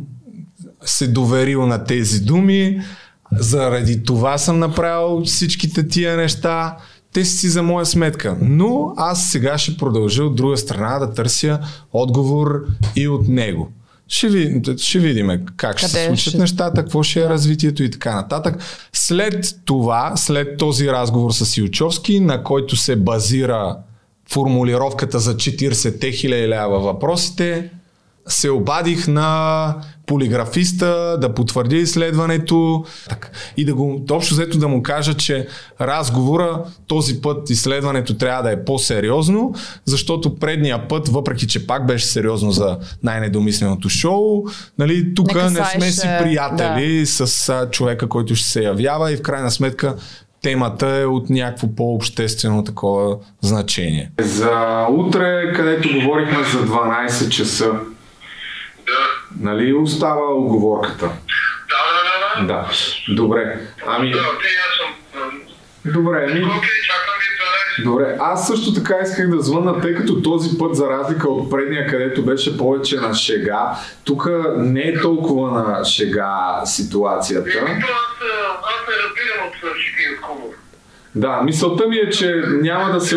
се доверил на тези думи, заради това съм направил всичките тия неща. Те си за моя сметка. Но аз сега ще продължа от друга страна да търся отговор и от него. Ще видим как ще се случат нещата, какво ще е развитието и така нататък. След това, след този разговор с Илчовски, на който се базира формулировката за 40-те хиляди лева въпросите, се обадих на полиграфиста да потвърдя изследването и да го, общо взето да му кажа, че разговора този път изследването трябва да е по-сериозно, защото предния път, въпреки че пак беше сериозно за най-недомисленото шоу, нали, тук не сме си приятели с човека, който ще се явява и в крайна сметка темата е от някакво по-обществено такова значение. За утре, където говорихме за 12 часа, нали остава уговорката? Да. Добре. Ами... Добре, ами... Добре, аз също така исках да звънна, тъй като този път, за разлика от предния, където беше повече на шега, тук не е толкова на шега ситуацията. Аз не разбирам от шеги от хумор. Да, мисълта ми е, че няма да се...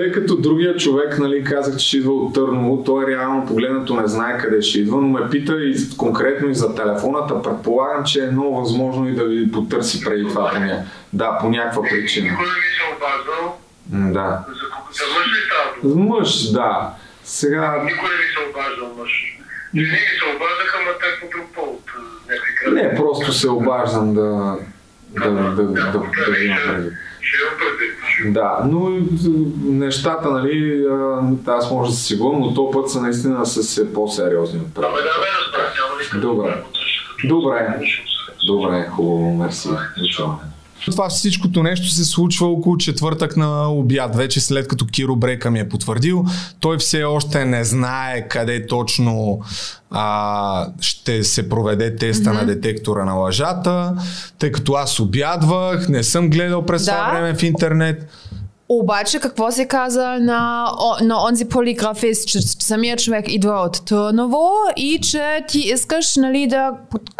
Тъй като другия човек, нали, казах, че ще идва от Търново, той реално погледнато не знае къде ще идва, но ме пита и конкретно и за телефоната. Предполагам, че е много възможно и да ви потърси преди това по някаква, да, по някаква причина. Никой не ви се обаждал? Да. За мъж ли става? Мъж, да. Сега... Никой не ви се обаждал мъж? Не ви се обаждаха, но те по друг повод? Не, просто се обаждам да ви направи. Да, но нещата, нали, аз може да се сигурам, но този път са наистина са по-сериозни от правилата. Добре. Добре, хубаво, мерси. Това всичкото нещо се случва около четвъртък на обяд, вече след като Киро Брейка ми е потвърдил. Той все още не знае къде точно ще се проведе теста на детектора на лъжата, тъй като аз обядвах, не съм гледал през това време в интернет. Обаче какво се каза на онзи полиграфист, че самия човек идва от Търново и че ти искаш, нали, да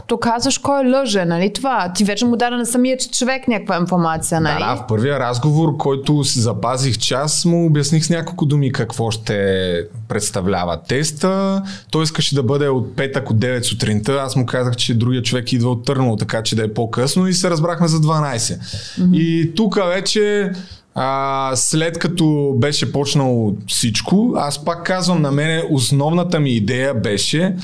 доказваш кой лъже, нали това? Ти вече му даде на самия човек някаква информация, нали? Да, в първия разговор, който запазих час, му обясних с няколко думи какво ще представлява теста. Той искаше да бъде от петък от 9 сутринта, аз му казах, че другия човек идва от Търново, така че да е по-късно и се разбрахме за 12. И тук вече... след като беше почнало всичко, аз пак казвам, на мене основната ми идея беше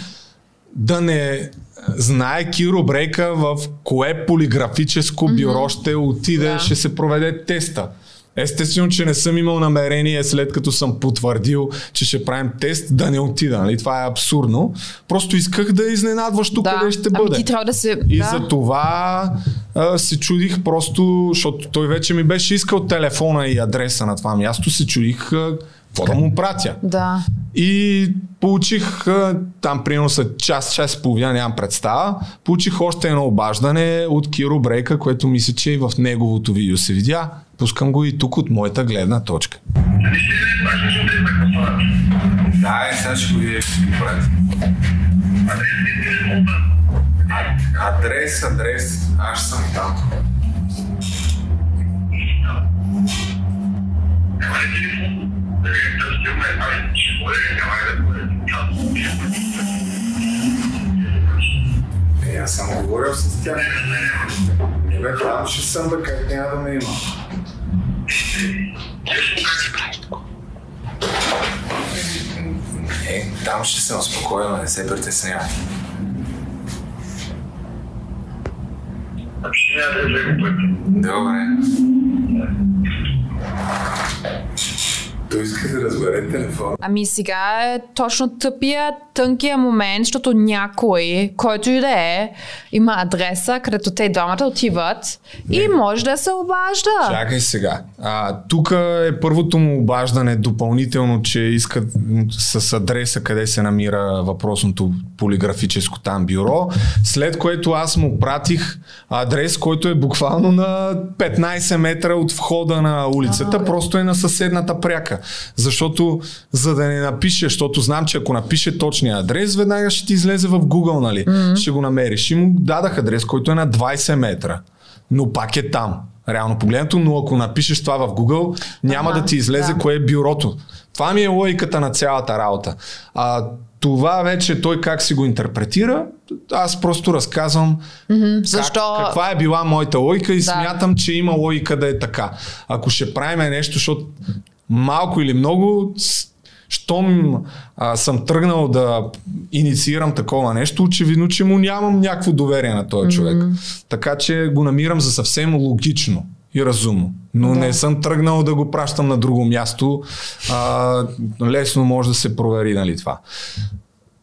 да не знае Киро Брейка в кое полиграфическо бюро ще отиде, ще се проведе теста. Естествено, че не съм имал намерение, след като съм потвърдил, че ще правим тест, да не отида. Нали? Това е абсурдно. Просто исках да изненадваш тук къде ще бъде. Ти трябва да се... И за това се чудих просто, защото той вече ми беше искал телефона и адреса на това място, се чудих какво да му пратя. Да. И получих там примерно след час и половина, нямам представа, получих още едно обаждане от Киро Брейка, което мисля, че и в неговото видео се видя. Пускам го и тук от моята гледна точка. Да, е, сега ще го видя, ще го правя. Адрес, аз съм там. Не, аз съм говорил с тях. Не бе, там ще съм, бе, как няма да ме има. Не, там ще съм спокоен, не се притеснявам. Добре. Той иска да разбере телефона. Ами сега е точно тънкия момент, защото някой, който и да е, има адреса, където те двамата отиват и може да се обажда. Чакай сега. Тук е първото му обаждане допълнително, че иска с адреса къде се намира въпросното полиграфическо там бюро, след което аз му пратих адрес, който е буквално на 15 метра от входа на улицата, просто е на съседната пряка. Защото, за да не напише, защото знам, че ако напише точния адрес, веднага ще ти излезе в Google, нали? Ще го намериш. И му дадах адрес, който е на 20 метра, но пак е там. реално погледнато, но ако напишеш това в Google, няма да ти излезе кое е бюрото. Това ми е логиката на цялата работа. А това вече той как си го интерпретира, аз просто разказвам каква е била моята логика и смятам, че има логика да е така. Ако ще правим нещо, защото малко или много, щом съм тръгнал да инициирам такова нещо, очевидно, че му нямам някакво доверие на този човек. Така че го намирам за съвсем логично и разумно. Но не съм тръгнал да го пращам на друго място. Лесно може да се провери, нали, това.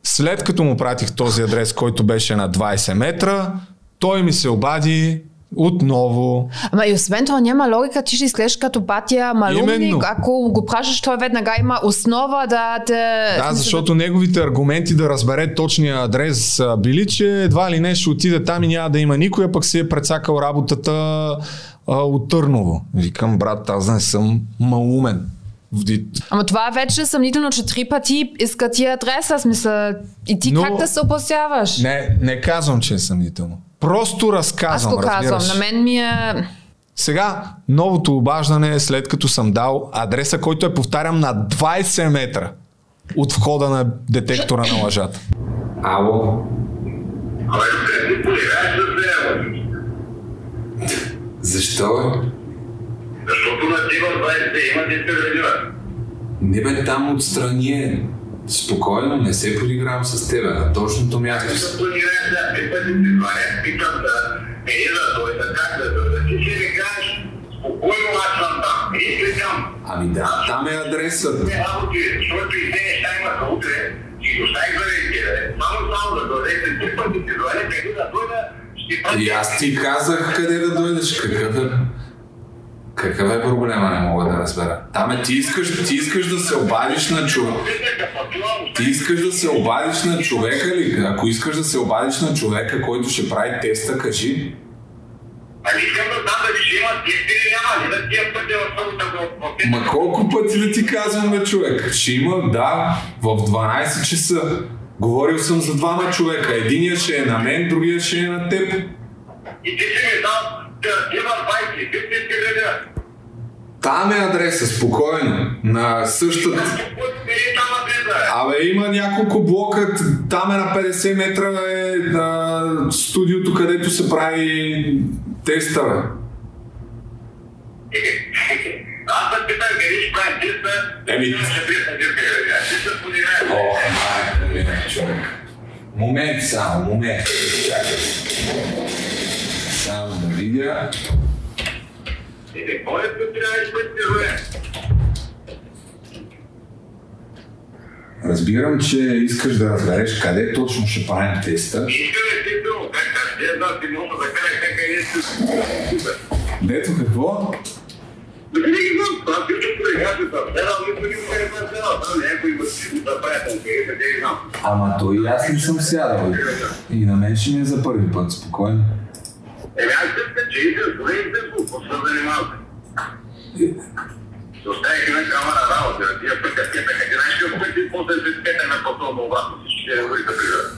След като му пратих този адрес, който беше на 20 метра, той ми се обади отново. Ама и освен това няма логика, ти ще изглеждаш като батя малумник. Ако го пращаш, той веднага има основа да те... Да, защото неговите аргументи да разбере точния адрес били, че едва ли не ще отиде там и няма да има никой, пък си е прецакал работата от Търново. Викам, брат, аз не съм малумен. Ама това вече е съмнително, че три пъти иска ти адреса, смисъл. И ти как да се опасяваш? Не казвам, че е съмнително. Просто разказвам, разбираш. На мен ми е... Сега, новото обаждане е след като съм дал адреса, който е, повтарям, на 20 метра от входа на детектора на лъжата. Ало? Защо? Защото на тива 20 има дисперзива. Не бе, там отстрани е. Спокойно, не се подигравам с теб, на точното място. Как се подиграваш с теб, пъти си зваря, питам да е да дойда, как да дойда. Ти ще ми кажеш, спокойно аз съм там, и ли там? Ами да, там е адресът. Не, ако ти, защото и те неща имаха утре, ще го стави заради тебе. Само да дойдете, ти пъти си зваря, къде да дойда, ще пъти... И аз ти казах къде да дойдеш, Какъв е проблема, не мога да разбера. Там ти искаш да се обадиш на човека. Ти искаш да се обадиш на човека ли? Ако искаш да се обадиш на човека, който ще прави теста, кажи. Ами искам да знам дали ще има тест или няма, не да тия пъти в събота. Ма колко пъти да ти казвам на човек? Ще има, да, в 12 часа. Говорил съм за двама човека. Единия ще е на мен, другия ще е на теб. И ти си ми дал. Там е адреса, спокойно, на същата... Абе, има няколко блока, там е на 50 метра е на студиото, където се прави теста, бе. Аз да питам, гриш, прави теста, еми... О, майка, човек. Момент само, момент. Само да видя. Иде, кой е тук трябваш пътируване? Разбирам, че искаш да разбереш къде точно ще правим теста. Искаме ти друго, как е да ти мога да кажа как е тук. Дето какво? Да не знам, това ти чупрегате са. Едно ми не е пързела, там някой бъде да правя там където не знам. Ама то и аз не съм сядал. И на мен ще ми е за първи път, спокойно. Еми аз тъпка, че идеш го, какво се занимавате? Оставих една камара работа, тия пътя скетаха, ти знаеш какво пъти, после се скетаме по-толно обратно, всички ще не бъдете приграда.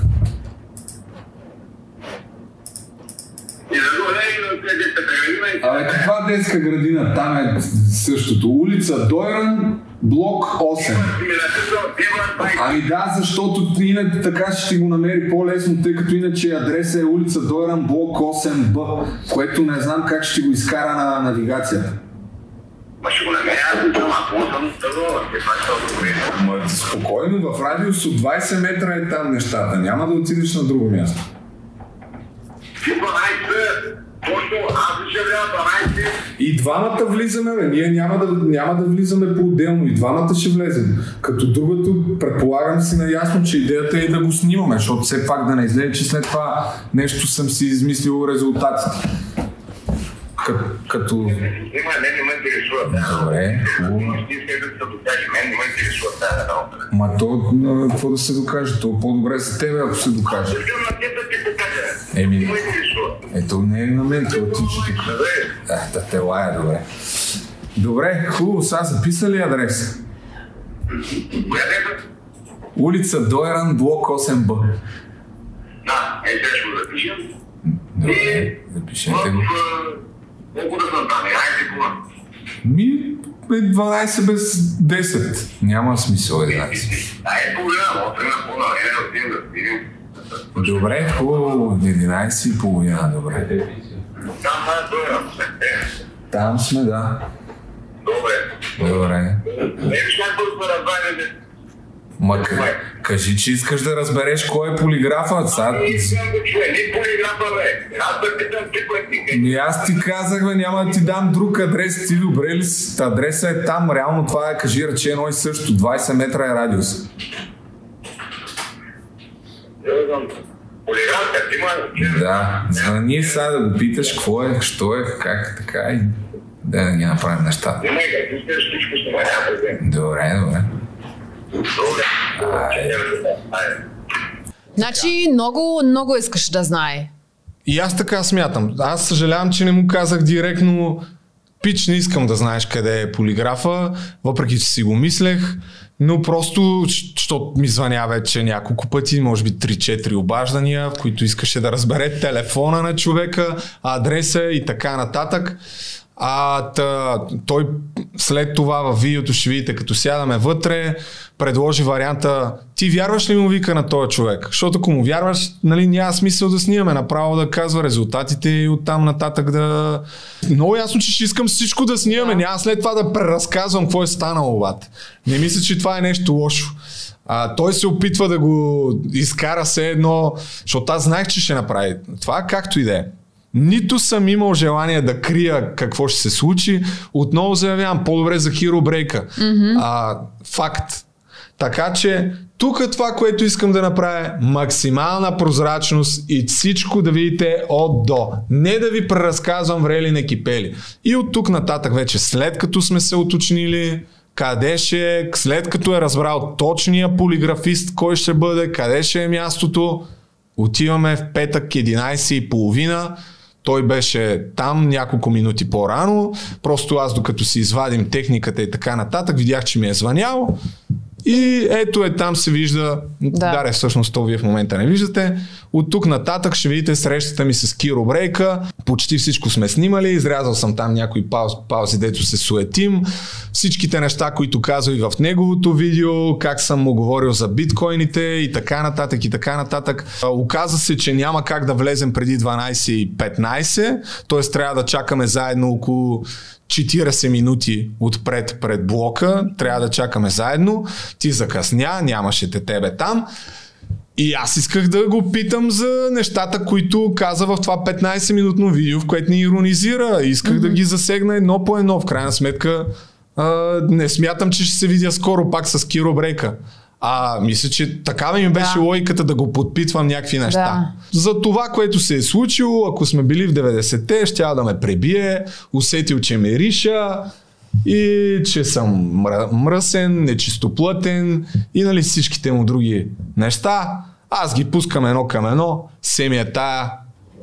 И да го гледаме на тези детската градина... Абе, каква детска градина? Там е същото. Улица Дойран, блок 8. Ами да, защото иначе така ще ти го намери по-лесно, тъй като иначе адреса е улица Дойран, блок 8Б, което не знам как ще го изкара на навигацията. Ма ще го намеря, Ма спокойно, в радиус от 20 метра е там нещата, няма да отидеш на друго място. И двамата влизаме, бе. Ние няма да влизаме по-отделно. И двамата ще влезем. Като другото, предполагам си наясно, че идеята е да го снимаме, защото все пак да не излезе, че след това нещо съм си измислил резултатите. Като... Мен не ме интересува тази. Добре. Ма то, какво да се докаже? То по-добре за тебе, ако се докаже. Еми, ето не е на мен, това ти ще тук. Да те лая, добре. Добре, хубаво, сега записа ли адреса? Улица Дойран, блок 8Б. Да, ето ще го запишем. Добре, запишете го. Колко да съм там? 11 кога? Ми, 12 без 10. Няма смисъл 11. Ай, половина, от 3 на половина, не отидем да спирим. Добре, хубаво, 11 и половина, добре. Там е добре. Там сме, да. Добре. Добре. Не виж някой сме разбавили. Ма кажи, че искаш да разбереш кой е полиграфът. Аз не искам да чуя, не полиграфа, бе. Аз да питам ти пъти. Аз ти казах, бе, няма да ти дам друг адрес. Ти добре ли си? Адреса е там, реално това е, кажи, рече едно и също. 20 метра е радиус. Полиграфът, ти май. Да, звъни сега да го питаш какво е, що е, как, така и да ги направим нещата. Не, ти искаш всичко с това, няма проблем. Добре, добре. Значи много, много искаш да знае. И аз така смятам. Аз съжалявам, че не му казах директно. Пич, не искам да знаеш къде е полиграфа, въпреки че си го мислех, но просто, защото ми звъня вече няколко пъти, може би 3-4 обаждания, в които искаше да разбере телефона на човека, адреса и така нататък. Той след това във видеото ще видите, като сядаме вътре, предложи варианта: ти вярваш ли му, вика, на този човек? Защото ако му вярваш, нали, няма смисъл да снимаме, направо да казва резултатите и оттам нататък да... Много ясно, че ще искам всичко да снимаме, няма след това да преразказвам какво е станало, бат. Не мисля, че това е нещо лошо. Той се опитва да го изкара все едно, защото аз знаех, че ще направи това, както и да е. Нито съм имал желание да крия какво ще се случи. Отново заявявам, по-добре за Киро Брейка. Mm-hmm. Факт. Така че тук това, което искам да направя, максимална прозрачност и всичко да видите от до. Не да ви преразказвам врели не кипели. И от тук нататък вече, след като сме се уточнили къде ще е, след като е разбрал точния полиграфист кой ще бъде, къде ще е мястото, отиваме в петък 11:30. Той беше там няколко минути по-рано, просто аз докато си извадим техниката и така нататък, видях, че ми е звънял и ето е там се вижда, да, всъщност то вие в момента не виждате, от тук нататък ще видите срещата ми с Киро Брейка, почти всичко сме снимали, изрязал съм там някои паузи, дето се суетим, всичките неща, които казва и в неговото видео, как съм му говорил за биткоините и така нататък и така нататък. Оказа се, че няма как да влезем преди 12:15, т.е. трябва да чакаме заедно около 40 минути отпред пред блока, трябва да чакаме заедно, ти закъсня, нямаше тебе там. И аз исках да го питам за нещата, които каза в това 15-минутно видео, в което ни иронизира. Исках да ги засегна едно по едно. В крайна сметка не смятам, че ще се видя скоро пак с Киро Брейка. Мисля, че такава ми беше логиката да го подпитвам някакви неща. Да. За това, което се е случило, ако сме били в 90-те, щяла да ме пребие, усетил, че мириша и че съм мръсен, нечистоплътен и, нали, всичките му други неща. Аз ги пускам едно към едно, семията,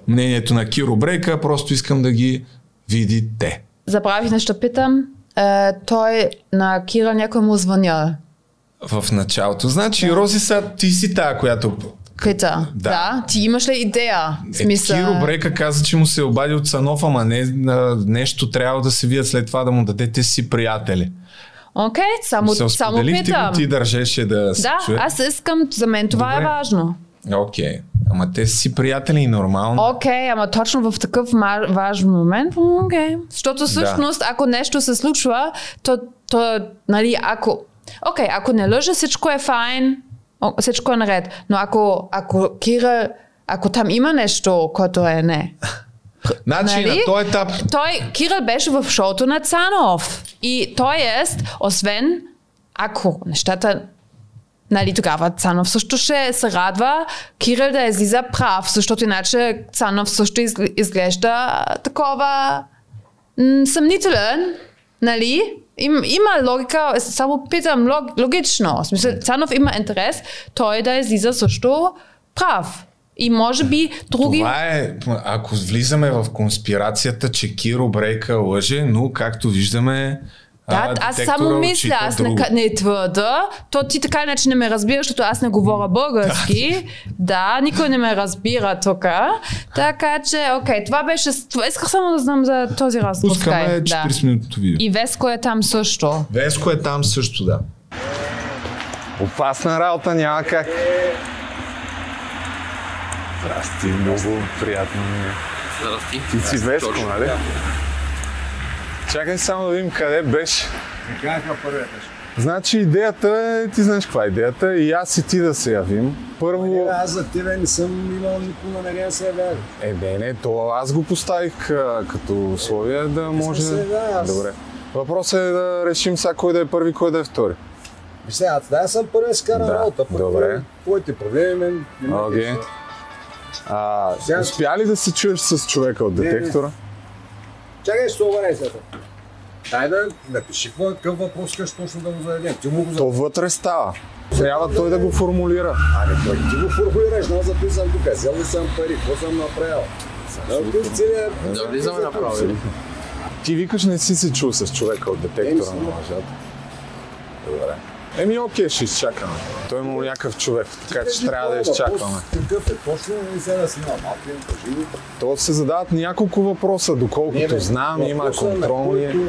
мнението на Киро Брейка, просто искам да ги видите. Забравих нещо, питам. Той на Кира някой му звъня. В началото. Значи, да. Рози, са, ти си тая, която... Пита. Да. Ти имаш ли идея? Смисъл... Киро Брейка каза, че му се обади от Цанов, ама нещо трябва да се видят след това, да му дадете си приятели. Окей, само питам. Ти го ти държеше да се чуе? Да, аз искам, за мен това е важно. Окей, ама те си приятели и нормално. Окей, ама точно в такъв важен момент, окей. Защото всъщност, ако нещо се случва, то нали, ако... Окей, ако не лъжа, всичко е файн, всичко е наред, но ако там има нещо, което е не. Значи, на този етап... Кира беше в шоуто на Цанов и освен ако нещата... Нали, тогава Цанов също ще се радва Кирил да излиза прав, защото иначе Цанов също изглежда такова съмнителен, нали? Има логика, само питам логично. Смисъл, Цанов има интерес, той да излиза също прав. И може би други... Това е, ако влизаме в конспирацията, че Киро Брейка лъже, но както виждаме, Да, аз само мисля, аз не твърда, то ти така иначе не ме разбираш, защото аз не говоря български. Да, никой не ме разбира тук. Така че, окей, това беше... Исках само да знам за този разговор. Пускаме 40-минутното видео. И Веско е там също. Веско е там също, да. Опасна работа, няма как. Здрасти, много приятно ми е. Здрасти. Ти си Веско, нали? Да. Чакай само да видим къде беше. Така е първията. Значи идеята е, ти знаеш каква е идеята, и аз и ти да се явим. Първо... Аз за тебе не съм имал никога намерение да се явявам. То аз го поставих като условие да може... Добре. Въпросът е да решим сега кой да е първи, кой да е втори. Сега, аз съм първи с кара работа. Добре. Твоите проблеми... Окей. Успя ли да се чуеш с човека от детектора? Чакай, ще се обърне сега. Дай да напиши какъв въпрос, къщ точно да го зададем. То вътре става. Трябва той да го формулира. Той ти го формулираш, но записам тук. Взел ли съм пари, какво съм направил? Да влизаме направо. Ти викаш не си се чул с човека от детектора на лъжата. Добре. Окей, ще изчакаме. Той е имал някакъв човек, така че трябва да изчакваме. Какъв е точно, не се да си на малки, кажи. То се задават няколко въпроса, доколкото знам, има контролни.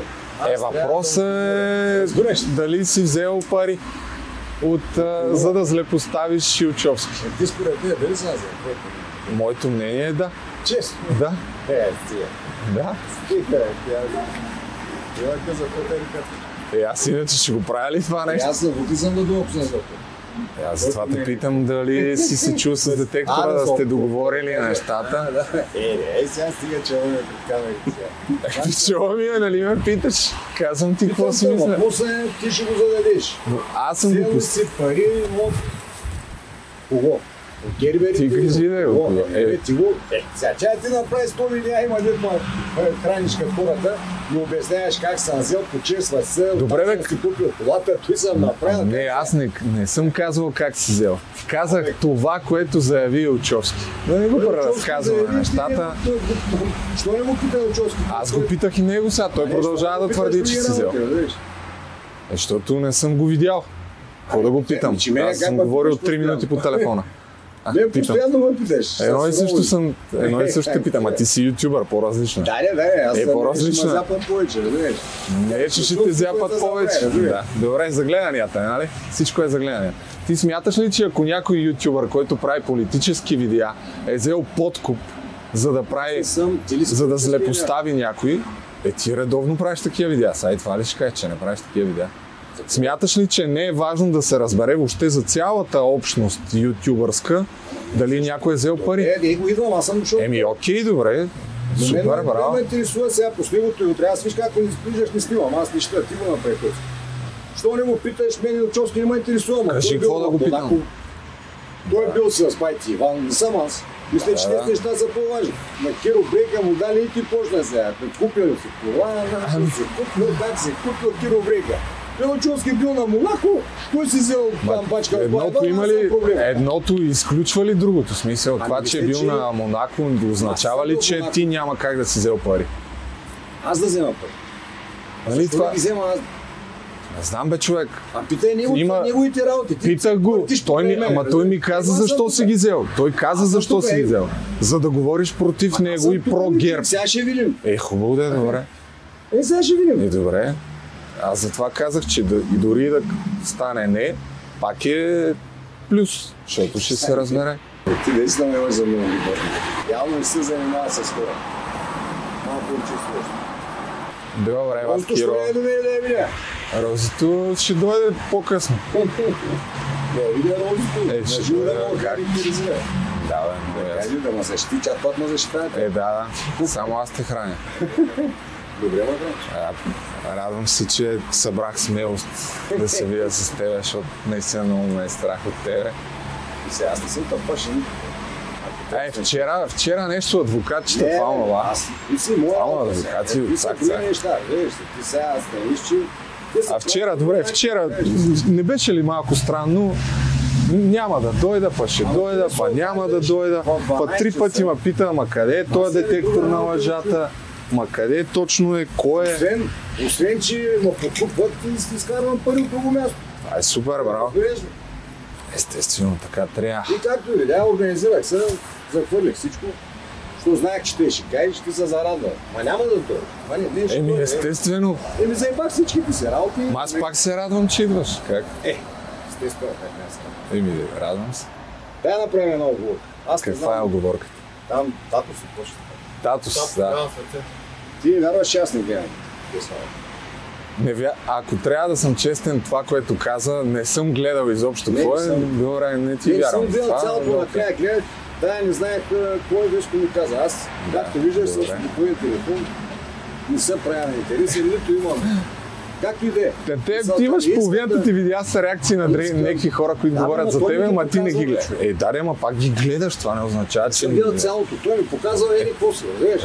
Въпросът е дали си взел пари, за да злепоставиш Илчовски. Ти според нея, дали си на взел? Моето мнение е да. Честно? Да. Да? Това каза, който е реката. Аз иначе ще го правя ли това нещо? Аз съм да дообсъм за това. Аз за това те питам дали си се чул с детектора, да сте договорили нещата. Сега стига чела ми е пред камера. Чела ми е, нали ме питаш? Казвам ти какво си мисля. Ти ще го зададеш. Аз съм го пустил. Пари от кого? От Гербери? Ти кажи да го. Сега чая ти направи 100 милиона, има дед мой храничка хората. И обясняваш как съм взел, почерсва се, оттак си купил колата, той съм направил. Не, аз не съм казвал как си взел. Казах това, което заяви Илчовски. Да не го преразказваме нещата. Що не го пита Илчовски? Аз го питах и него сега, той продължава да твърди, че си взел. Защото не съм го видял. Какво да го питам? Аз съм говорил 3 минути по телефона. Не, постоянно ме питаш. Едно и също съм. Едно и също те питам, а ти си ютубър, по-различно. Да, аз по-различно. Ще ме зяпат повече, разбираш. Не, че ще те зяпат повече. Да. Добре, загледанията, нали? Всичко е загледания. Ти смяташ ли, че ако някой ютубър, който прави политически видеа, е взел подкуп, за да прави, за да злепостави някой, ти редовно правиш такива видеа. Сега и това ли ще кажеш, че не правиш такива видеа? Смяташ ли, че не е важно да се разбере въобще за цялата общност ютюбърска, дали някой е взел пари? Не го идвам, аз съм дошъл. Окей, добре. Супер, браво. Не ме интересува сега по сливото и утре. Аз виж как не спиждаш, не снимам. Аз не щета, ти го направи този. Що не го питаш, мен Илчовски не ме интересува. Кажи, какво да го питам? Той е бил с байти Иван, не съм аз. Мисля, че тези неща са по-важни. На Киро Брейка му дали и ти почна сега. Купил си кола, купил Киро Брейка. Илчовски бил на Монако, той си взел там бачка от Байдона, не са проблем. Едното изключва ли другото? Смисъл, това, че е бил на Монако, означава ли, че ти няма как да си взел пари? Аз да взема пари. Нали това? Не знам бе, човек. Питай неговите работи. Питах го, ама той ми каза защо си ги взел. Той каза защо си ги взел. За да говориш против него и про ГЕРБ. Сега ще видим. Хубаво да е, добре. Сега ще видим. Добре. Аз затова казах, че и дори да стане не, пак е плюс, защото ще се разбере. Ти наистина не имаш за много хора. Явно не се занимава с хора. Малко не чувстваш. Добре, Вас Киро. Розито ще дойде по-късно. Да, видя Розито. Ще живе да мога да рекоризира. Да, бе. Да ме защити, че това ме защитавате. Да. Само аз те храня. Добре, радвам се, че събрах смелост да се видя с тебе, защото наистина много ме е страх от тебе. И сега аз не съм тъпъшен. Вчера нещо адвокатчета фалнала. Ти си моя адвокат. Ти са крили неща, видиш се. Ти сега станиш, че... Вчера не беше ли малко странно? Няма да дойда, па ще дойда, па няма да дойда. Па 3 пъти ме пита, ама къде е този детектор на лъжата? Ма къде точно е, кой е? Освен че ме подкупват и си изкарвам пари от друго място. Това е супер, браво. Естествено, така трябва. И както видя, организирах се, захвърлих всичко. Защото знаех, че те ще кажеш, ще се зарадва. Ма няма да дойде. Еми естествено. Еми заебах всичките си работи. Ма аз пак се радвам, че идваш. Как? Естествено, как не се. Еми, радвам се. Дай направим една оговорка. Каква е оговорката? Там тато си почва. Татус, да. Ти вярваш, аз не гледам. Ако трябва да съм честен, това, което каза, не съм гледал изобщо. Кой е? Добре, не ти вярвам. Не съм гледал цялото на края гледат. Да, не знаех кой Веско ми каза. Аз, както виждаш, с допълния телефон не са правя на интереси, нито имам. Както и да е. Ти имаш половината ти видеа с реакции на някакви хора, които говорят за тебе, ама ти не ги гледаш. Да, ама пак ги гледаш, това не означава, че... Съм гледал цялото, той ми показва, какво си гледаш.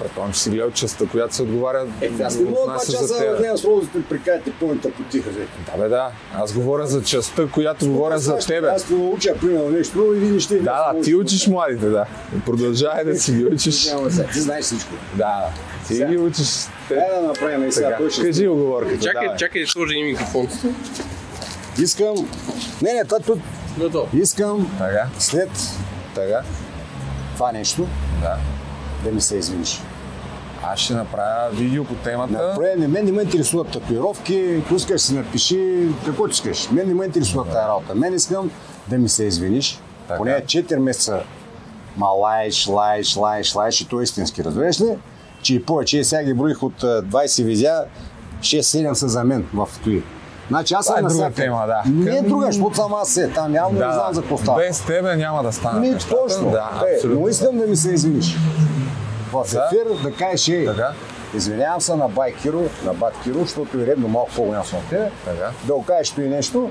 Предполагам, че си гледал частта, която се отговаря... Аз не мога 2 часа днес с розите ми прикаяте пълната потиха. Да бе, да. Аз говоря за частта, която говоря за тебе. Аз това уча, примерно, нещо и видиш ти... Да, ти учиш младите, да. Продължавай да си ги учиш. Ти знаеш всичко. Да, ти ги учиш. Дай да направим и сега. Кажи оговорката. Чакай да сложи микрофон. Искам... Не, това тук. Искам след това нещо да ми се извиниш. Аз ще направя видео по темата. Направя, мен не ме интересуват татуировки, ако искаш си напиши, какво ти искаш. Мен не ме интересува тази работа. Мен искам да ми се извиниш. Поне 4 месеца ма лаеш и то е истински. Разбираш ли? Че и повече. И сега ги броих от 20 видеа, 6-7 са за мен в този. Значи аз съм на всяка тема, да. Не е друга, защото сам аз се, там явно не знам за какво става. Без тебе няма да стане. Не, точно. Но искам да ми се извиниш. В ефир да кажеш, извинявам се на бай Киро, на бат Киро, защото и редно малко по-голям съм от тебе, да окажеш той нещо,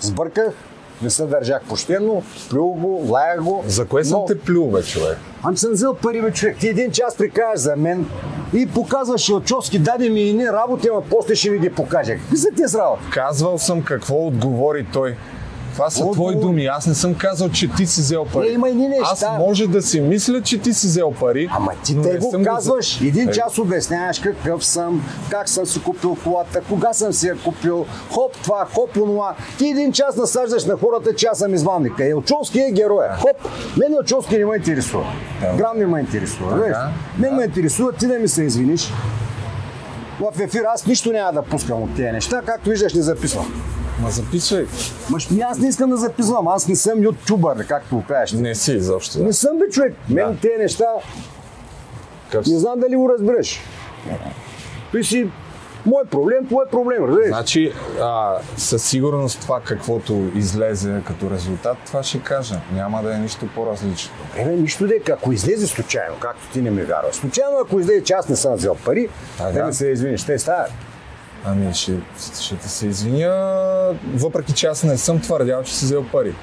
сбърках, не се държах почтенно, плюл го, лаях го. За кое съм те плюл, бе, човек? Ами съм взел пари, бе, човек. Ти 1 час прикажеш за мен и показваш Илчовски, даде ми едни работи, ама после ще ви ги покажа. Какви са тези работи? Казвал съм какво отговори той. Това са твои думи. Аз не съм казал, че ти си взел пари. Има и неща. Аз може да си мисля, че ти си взел пари. Ама ти те го казваш. 1 час обясняваш какъв съм, как съм си купил колата, кога съм си я купил, хоп това, хоп онова. Ти 1 час насаждаш на хората, че аз съм измамника. Илчовски е героя. Хоп! Мен Илчовски не ме интересува. Грам не ме интересува. Мен ме интересува ти да ми се извиниш. В ефир аз нищо няма да пускам от тези неща. Както виждаш, не записвам. Ма записвай. Аз не искам да записвам, аз не съм ютубър, както го кажеш. Не си изобщо. Да. Не съм бе човек. Мен тези неща... Не знам дали го разбереш. Той си... Мой проблем, твой проблем, разбираш. Значи, със сигурност това, каквото излезе като резултат, това ще кажа. Няма да е нищо по-различно. Добре, нищо да е. Ако излезе случайно, както ти не ми вярваш. Случайно, ако излезе, че аз не съм взел пари, да ми се извиниш, те става. Ами ще ти се извиня, въпреки че аз не съм твърдял, че си взел пари.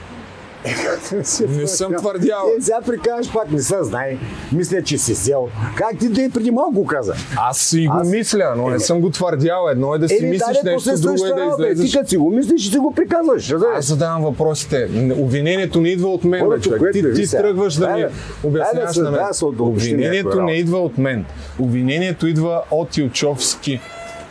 Не съм твърдял. Сега прикажеш пак, не се знае. Мисля, че си взел. Как ти да и преди малко го каза? Аз си го мисля, но не съм го твърдял. Едно е да си мислиш нещо, друго е да излезеш. Ти като си го мислиш и си го приказваш. Аз задавам въпросите. Обвинението не идва от мен, човек. Ти тръгваш да ми обясняваш на мен. Обвинението не идва от мен. Обвинението идва от Илчовски.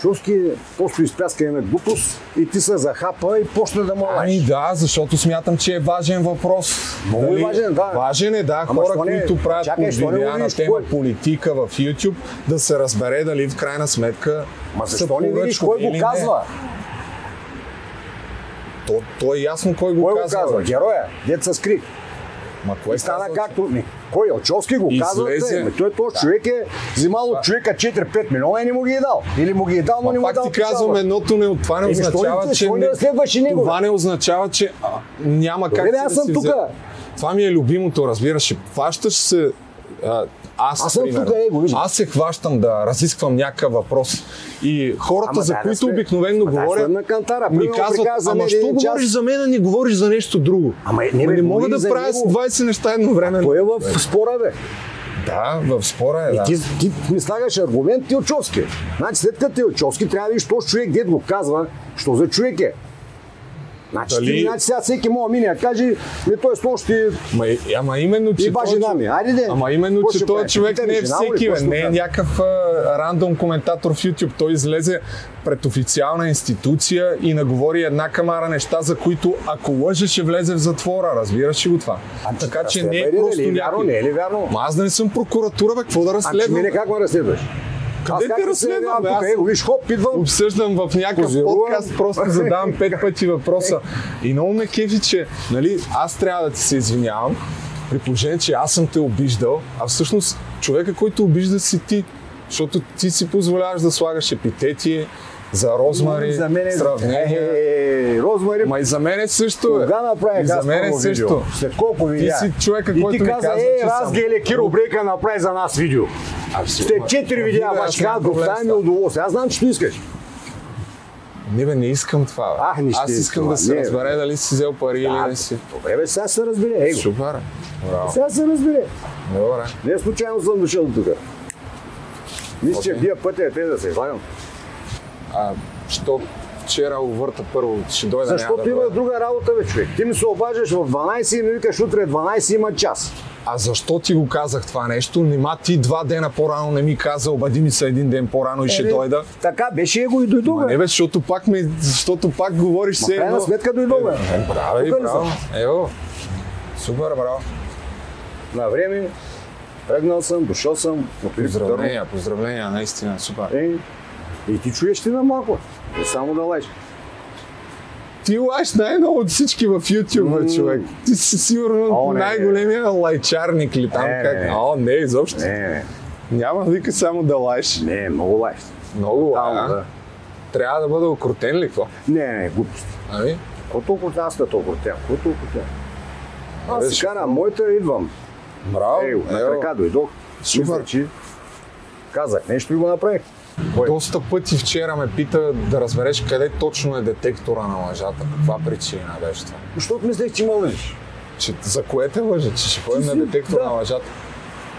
Илчовски просто изпляска една глупост и ти се захапа и почна да мълнеш. Ами да, защото смятам, че е важен въпрос. Много е важен, да. Важен е, да, хора, които правят видеа на тема политика в YouTube, да се разбере дали в крайна сметка са поръчко или не. Ма защо не видиш кой го казва? То е ясно кой го казва. Кой го казва? Героя, дет с крик. Ма кой стана както... Кой? Илчовски го казвате? Той този човек е взимал от човека 4-5 милиона и не му ги е дал. Или му ги е дал, но не му е дал. Пак ти казвам едното, не, това не означава, че... Това не означава, че няма как да си взема. Това ми е любимото, разбираш. Хващаш се... Аз съм тук, аз се хващам да разисквам някакъв въпрос и хората, за които обикновено говорят, ми казват, ама що говориш за мен, а не говориш за нещо друго? Не мога да правя с 20 неща едновременно. Той е в спора, бе. Да, в спора е, да. Ти ми слагаш аргумент Илчовски. Значи след като Илчовски трябва да видиш този човек, дед го казва, що за човек е. Значи дали... сега всеки мога мине, каже, ми той с нощи ама именно, че и ба жена ми. Айде де. Ама именно, че този човек не е всеки, не е някакъв рандом коментатор в YouTube. Той излезе пред официална институция и наговори една камара неща, за които ако лъжеше, влезе в затвора. Разбираш ли го това? А, така че не е просто някакво. Не е ли вярно? Ма аз да не съм прокуратура, бе, какво да разследвам? А че как ме разследваш? Къде те разследвам, бе? Обсъждам в някакъв подкаст, просто задавам 5 пъти въпроса. И много ме кефи, че нали, аз трябва да ти се извинявам, при положение, че аз съм те обиждал, а всъщност човека, който обижда си ти, защото ти си позволяваш да слагаш епитети, за Розмари, за мен е... сравнение. Розмари... Ма и за мен е също, бе. Кога направих аз първо видео? След колко видеа? Ти си човека, който ми казва, че съм... разгеле, Киро Брейка направи за нас видео. След 4 видеа, бачка, достави ми удоволствие. Аз знам, че ти искаш. Не бе, не искам това, бе. Ах, не аз искам да се разбере дали си взел пари или не си. Добре бе, сега се разбере. Супер. Сега се разбере. Не случайно съм дошъл до тук. Мисля, че бия пътя е те да се излагам. Що вчера увърта първо, ще дойда. Защото има друга работа, бе, човек. Ти ми се обаждаш в 12 и ми викаш утре 12 има час. А защо ти го казах това нещо? Нима ти 2 дена по-рано не ми каза, обади ми се 1 ден по-рано и ще дойда. Така беше и го и дойдох. Не бе, защото пак, говориш се. Крайна сметка дойдох, бе. Браво. Ево, супер, браво. На време, тръгнал съм, дошъл съм. Поздравления, наистина, супер. И ти чуеш ти на малко, не само да лаеш. Ти лаеш най-много от всички в YouTube, човек. Ти си сигурно най-големия лайчарник ли там как? А, не, изобщо. Няма вика само да лаеш. Не, много лаеш. Много лаеш, да. Трябва да бъда окрутен ли какво? Не, глупости. Ами? Какво толкова аз като окрутен? Аз си карам моята, идвам. Браво. На крака дойдох. Супер. Казах нещо и го направих. Доста пъти вчера ме пита да разбереш къде точно е детектора на лъжата. Каква причина беше това? Защото мислех, че ме лъжиш. За кое те лъжа? Че ще ходим на детектора на лъжата?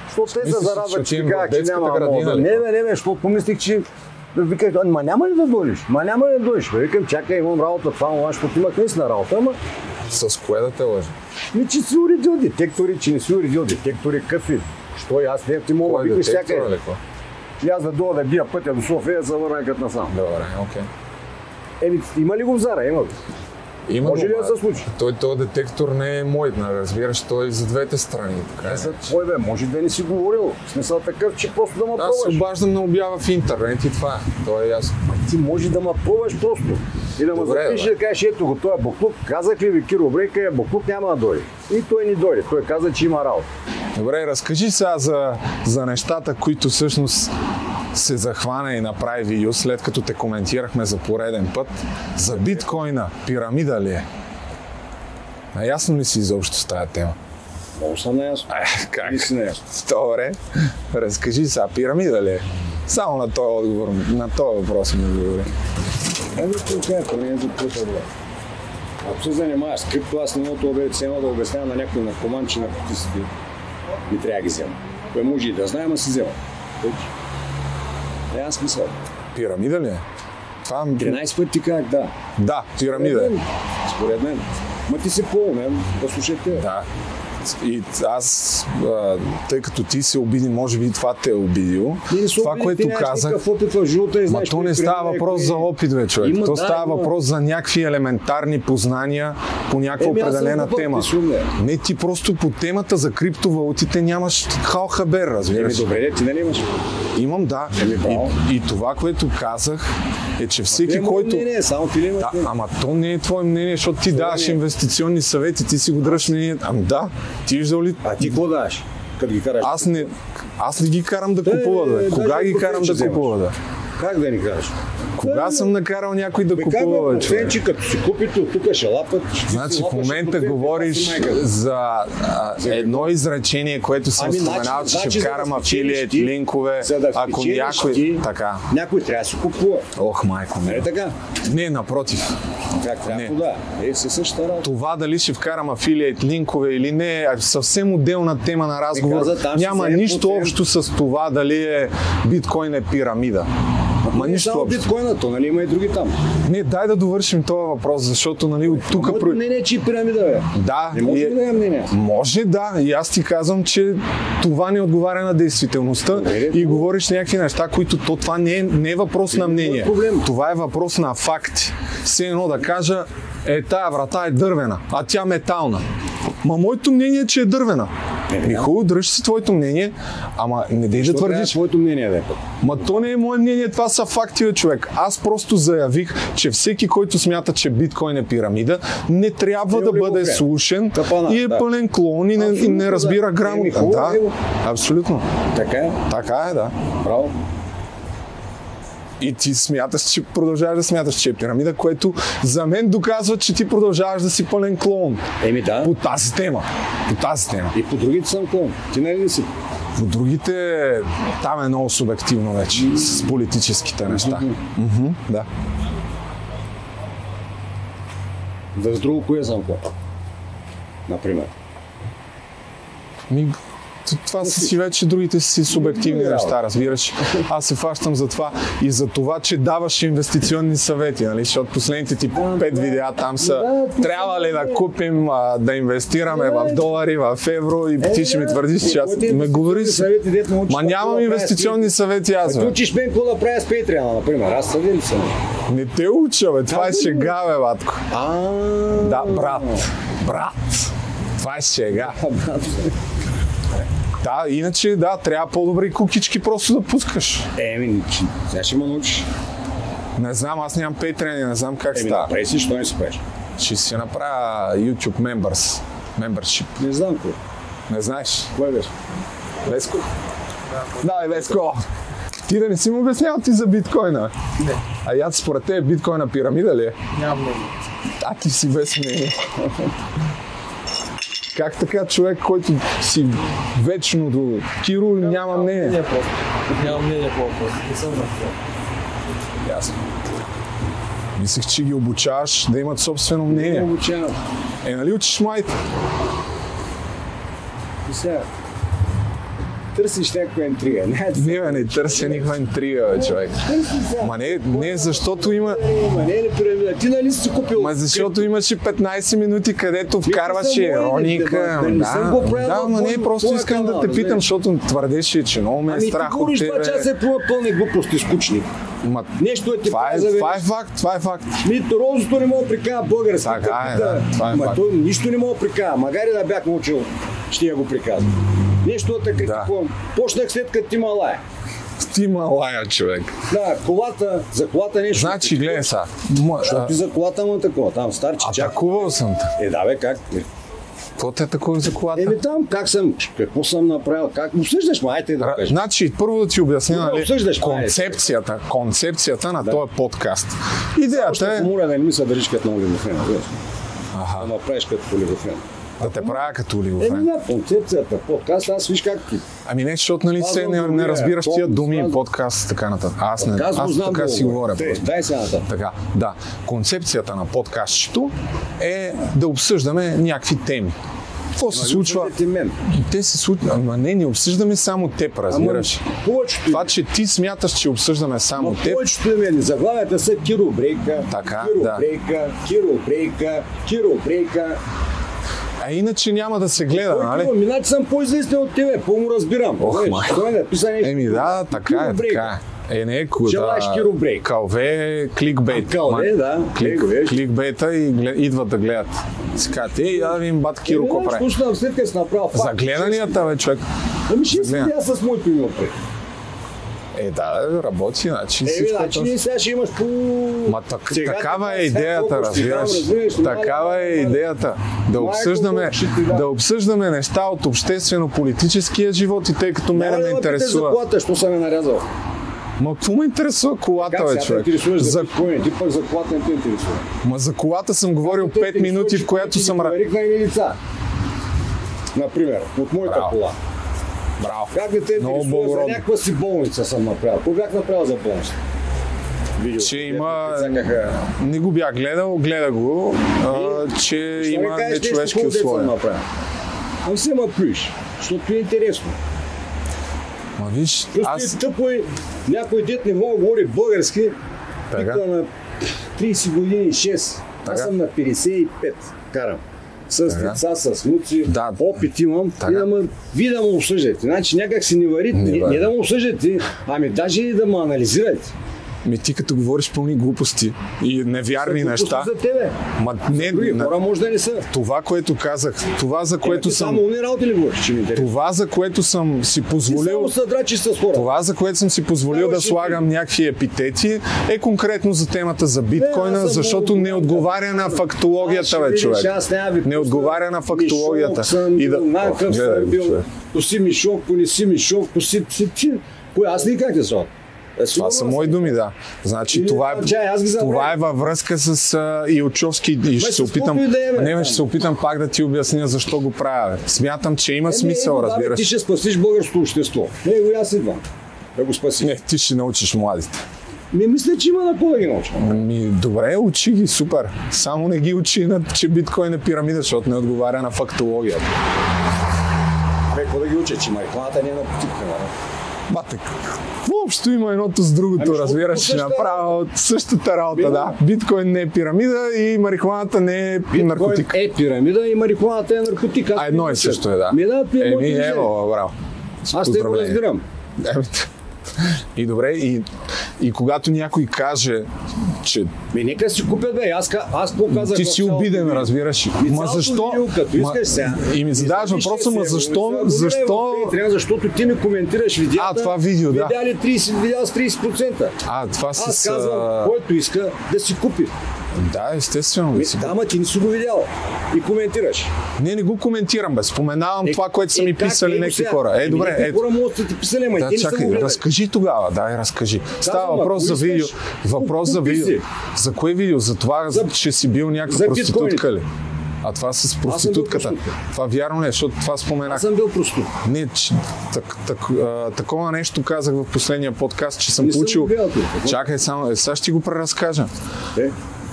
Защото те са зарадва, че ти казах, че няма мога. Не, защото помислих, че викаш, ма няма ли да дойдеш? Викам, чакай, имам работа, това му лъж, път имах наистина работа, ама... С кое да те лъжа? Ми, че си уредил детектори, къфи. Що и аз не ти мога, викаш чакай. И аз да дойда да бия пътя до София, за върна кът насам. Добре, окей. Еми, има ли го взара? Има ли? Има. Може ли да се случи? Той детектор не е мой, разбираш, той е за двете страни. Кой бе, може да не си говорил. В смисъл такъв, че просто да ме пробваш. Аз обаждам на обява в интернет и това е. То е ясно. А ти може да ме пробваш просто. И да ме запишеш да кажеш, ето го, той е буклук. Казах ли ви, Киро Брейка, буклук няма да дойде. И той не дойде. Той каза, че има работа. Добре, разкажи сега за нещата, които всъщност се захвана и направи видео, след като те коментирахме за пореден път. За биткоина, пирамида ли е? Наясно ли си изобщо с тая тема? Много съм наясно. Как? Не си наясно. Добре, разкажи сега, пирамида ли е? Само на този отговор, на този въпрос ми отговори. Ако се занимаваш с крипто, аз не мога това бе да обяснявам на някой наркоман, че наркотиците не трябва да ги взема. Кое може и да знаем, а си взема. Няма смисъл. Пирамида ли е? 13 пъти ти казах да. Да, пирамида е. Според мен. Ма ти си по-умен, да слушате. Да. И аз, тъй като ти се обиди, може би това те е обидило. Това, което казах, ма то не става въпрос за опит, бе, човек. То става въпрос за някакви елементарни познания по някаква определена тема. Не, ти просто по темата за криптовалутите нямаш хал хабер, разбираш. Добре, ти не имаш? Имам, да. И това, което казах, е, че всеки, който... Не, само ти ли имаш? Ама то не е твое мнение, защото ти даваш инвестиционни съвети, ти си го дръж мнение. Ами да. Ти виждал ли? А ти какво даваш? Като ги караш? Аз не ги карам да купуват, бе. Кога ги карам да купуват, бе? Как да ни караш? Кога съм накарал някой да купува, бе, човек? Как, бе, като си купите от тук ще лапат. Значи в момента говориш за едно изречение, което съм споменал, че ще вкарам афилиет, линкове, ако някой... Така. Някой трябва да си купува. Ох, майко ми. Не, напротив. Как трябва да? Е, все същата работа. Това дали ще вкарам афилиет, линкове или не е съвсем отделна тема на разговор. Няма нищо общо с това дали биткоин е пирамида. Ама не само биткоината, нали има и други там. Не, дай да довършим този въпрос, защото нали от тук... Не, че и пирамида, бе. Да. Не може да имам мнение. Може, да. И аз ти казвам, че това не отговаря на действителността и говориш някакви неща, които то това не е въпрос на мнение. Това е въпрос на факти. Все едно да кажа, тая врата е дървена, а тя метална. Ма моето мнение е, че е дървена. Хубаво, дръж си твоето мнение, ама не дей да твърдиш. Твоето мнение, бе. Ма то не е мое мнение, това са факти, бе, човек. Аз просто заявих, че всеки, който смята, че биткоин е пирамида, не трябва да бъде слушен и е пълен клоун и не разбира грамотно. Да, абсолютно. Така е. Така е, да. Браво. И ти смяташ, че продължаваш да смяташ, че е пирамида, което за мен доказва, че ти продължаваш да си пълен клоун. Еми да. По тази тема. И по другите съм клоун. Ти не ли си? По другите там е много субективно вече. С политическите неща. Да. Да, с друго кое съм клоун? Например. Това са си вече другите си субективни неща, разбираш. Аз се фащам за това и за това, че даваш инвестиционни съвети, нали? Защото последните ти 5 видеа там са трябва ли да купим, да инвестираме в долари, в евро и ти ще ми твърдиш, че аз ме говориш. Ма нямам инвестиционни съвети аз, бе. Ти учиш мен какво да правя с Patreon, например. Аз съди ли съм? Не те уча, бе. Това е шега, бе, батко. Да, брат. Това е шега. Да, иначе да, трябва по-добри кукички просто да пускаш. Сега ще ме научиш. Не знам, аз нямам Patreon, не знам как става. Направи си, що не си правиш? Ще си направя YouTube Membership. Не знам кой. Не знаеш? Кой беше? Веско? Да, Веско. Ти да не си му обяснявал ти за биткоина? Не. А яд според те биткоина пирамида ли е? Нямам мнение. А ти си без мнение. Как така човек, който си вечно до Киро, няма мнение? Няма мнение по въпроса. Не съм върху. Ясно. Мислех, че ги обучаваш да имат собствено мнение. Не обучавам. Нали учиш майта? И сега, търсиш някаква интрига. Не търся никаква интрига, бе, човек. Ма не, защото има... Ти нали си купил... Ма защото имаше 15 минути, където вкарваше ироника. Да, но не, просто искам да те питам, защото твърдеше, че много ме е страх от тебе. Ами ти говориш това, че аз е пълна глупости, скучни. Нещо е ти каза... Това е факт. Розото не мога да прикава български. Така е, да, това е факт. Нищо не мога да прикава, магари да бях научил, ще я го приказвам. Нещо да критикувам. Да. Почнах след като ти малая. Ти малая, човек. Да, колата, за колата нещо. Значи, гледай сега. Защото ти за колата му такова, там старче чак. Атакувал съм те. Да, как? Какво те атакува за колата? Там, как съм, какво съм направил, как обсъждаш, майте да кажеш. Значи, първо да ти обясня, нали, концепцията на този подкаст. Идеята е... Помоля да не ми се държиш като на олигофрена. Да направиш като олигофрена. Да те правя като олигофрен. Концепцията, подкаст, аз виж как ти. Ами не, защото нали се не разбираш тия думи, подкаст, така нататък. Аз не, аз така си говоря. Дай сега нататък. Така, да. Концепцията на подкастчето е да обсъждаме някакви теми. Какво се случва? Те се случват. Ама не обсъждаме само теб, разбираш. Това, че ти смяташ, че обсъждаме само теб. Повечето имени. Заглавията са Киро Брейка, Киро Брейка. А иначе няма да се гледа, нали? Минати съм по-известен от тебе, по-му разбирам. Той е написан нещо. Да, така е. Не е куда. Калве, кликбейт. Калве, да. Кликбейта и идват да гледат. Си казват, да видим бат Киро ко прави. За гледанията, бе, човек. Ами ще си аз с моето име опред. Да, работи, значи всичко... Значи сега ще имаш по... Ма такава е идеята, разбираш. Такава е идеята. Да обсъждаме неща от обществено-политическия живот и тъй като мене ме интересува... Няма да питаш за колата, що съм я нарязал? Ма какво ме интересува колата, бе, човек? Как сега те за биткоин? Ти пък за колата не те интересува. Ма за колата съм говорил 5 минути, в която съм... Ти ни лица. Например, от моята кола. Браво. Как не те интересува за някаква си болница съм направил? Кога бях направил за болница? Че има... Не го бях гледал, гледа го, че има нечовешки условия. Ами се ма плюиш, защото ти е интересно. Ма виж, аз... Тъпо е някой дет не мога да говори български, пика на 30 години 6. Аз съм на 55, карам. С деца, с внуци, опит имам, и да ме, ви да му обсъждате. Значи някак си не варите, не да му обсъждате, ами даже и да ме анализирате. Ми ти като говориш пълни глупости и невярни неща. За тебе. Ма не, други хора може да не са. Това, което казах, това за което съм. Това, за което съм си позволил. Това, за което съм си позволил да слагам някакви епитети, е конкретно за темата за биткоина, защото не отговаря на фактологията, бе, човек. Не отговаря на фактологията. И да. Коси ми шок, понеси ми шок, коси. Аз никак не съм. Това са мои думи, да. Значи или това е, това е във връзка с Илчовски и ще се опитам. Не, ще се опитам пак да ти обясня защо го правя. Смятам, че има смисъл, разбираш. Ти ще спасиш българското общество. Не, го аз идвам. Да го спаси. Не, ти ще научиш младите. Не мисля, че има на какво да ги науча. Добре, учи ги, супер. Само не ги учи, че биткоин е пирамида, защото не отговаря на фактологията. Какво да ги уча, че майклата не е на потипка, батък. Въобще има едното с другото, разбираш, направо същата работа, да. Биткоин не е пирамида и марихуаната не е наркотик. Биткоин е пирамида и марихуаната е наркотик. А едно е също, да. Еми, ево, браво. Аз те го разбирам. И добре, и когато някой каже, че... Ме, нека си купят, бе, аз какво казах... Ти си обиден, разбираш. Ма защо... И ми задаваш въпроса, ма защо... Защото ти ми коментираш видеята, това видео, да. Видеа с 30%. Това си... Аз казвам, който иска да си купи. Да, естествено. Да, ама ти не си го видял и коментираш. Не го коментирам, бе. Споменавам това, което са ми писали някакви хора. Добре, хора могат да ти писали, ама ти не са го гледали. Разкажи тогава, разкажи. Става въпрос за видео. Въпрос за видео. За кое видео? За това, че си бил някаква проститутка ли? А това с проститутката. Това вярно ли е, защото това споменах. Аз съм бил проститут. Не, такова нещо казах в последния подкаст, че съм получил... Чакай само, сега ще ти го преразкажа.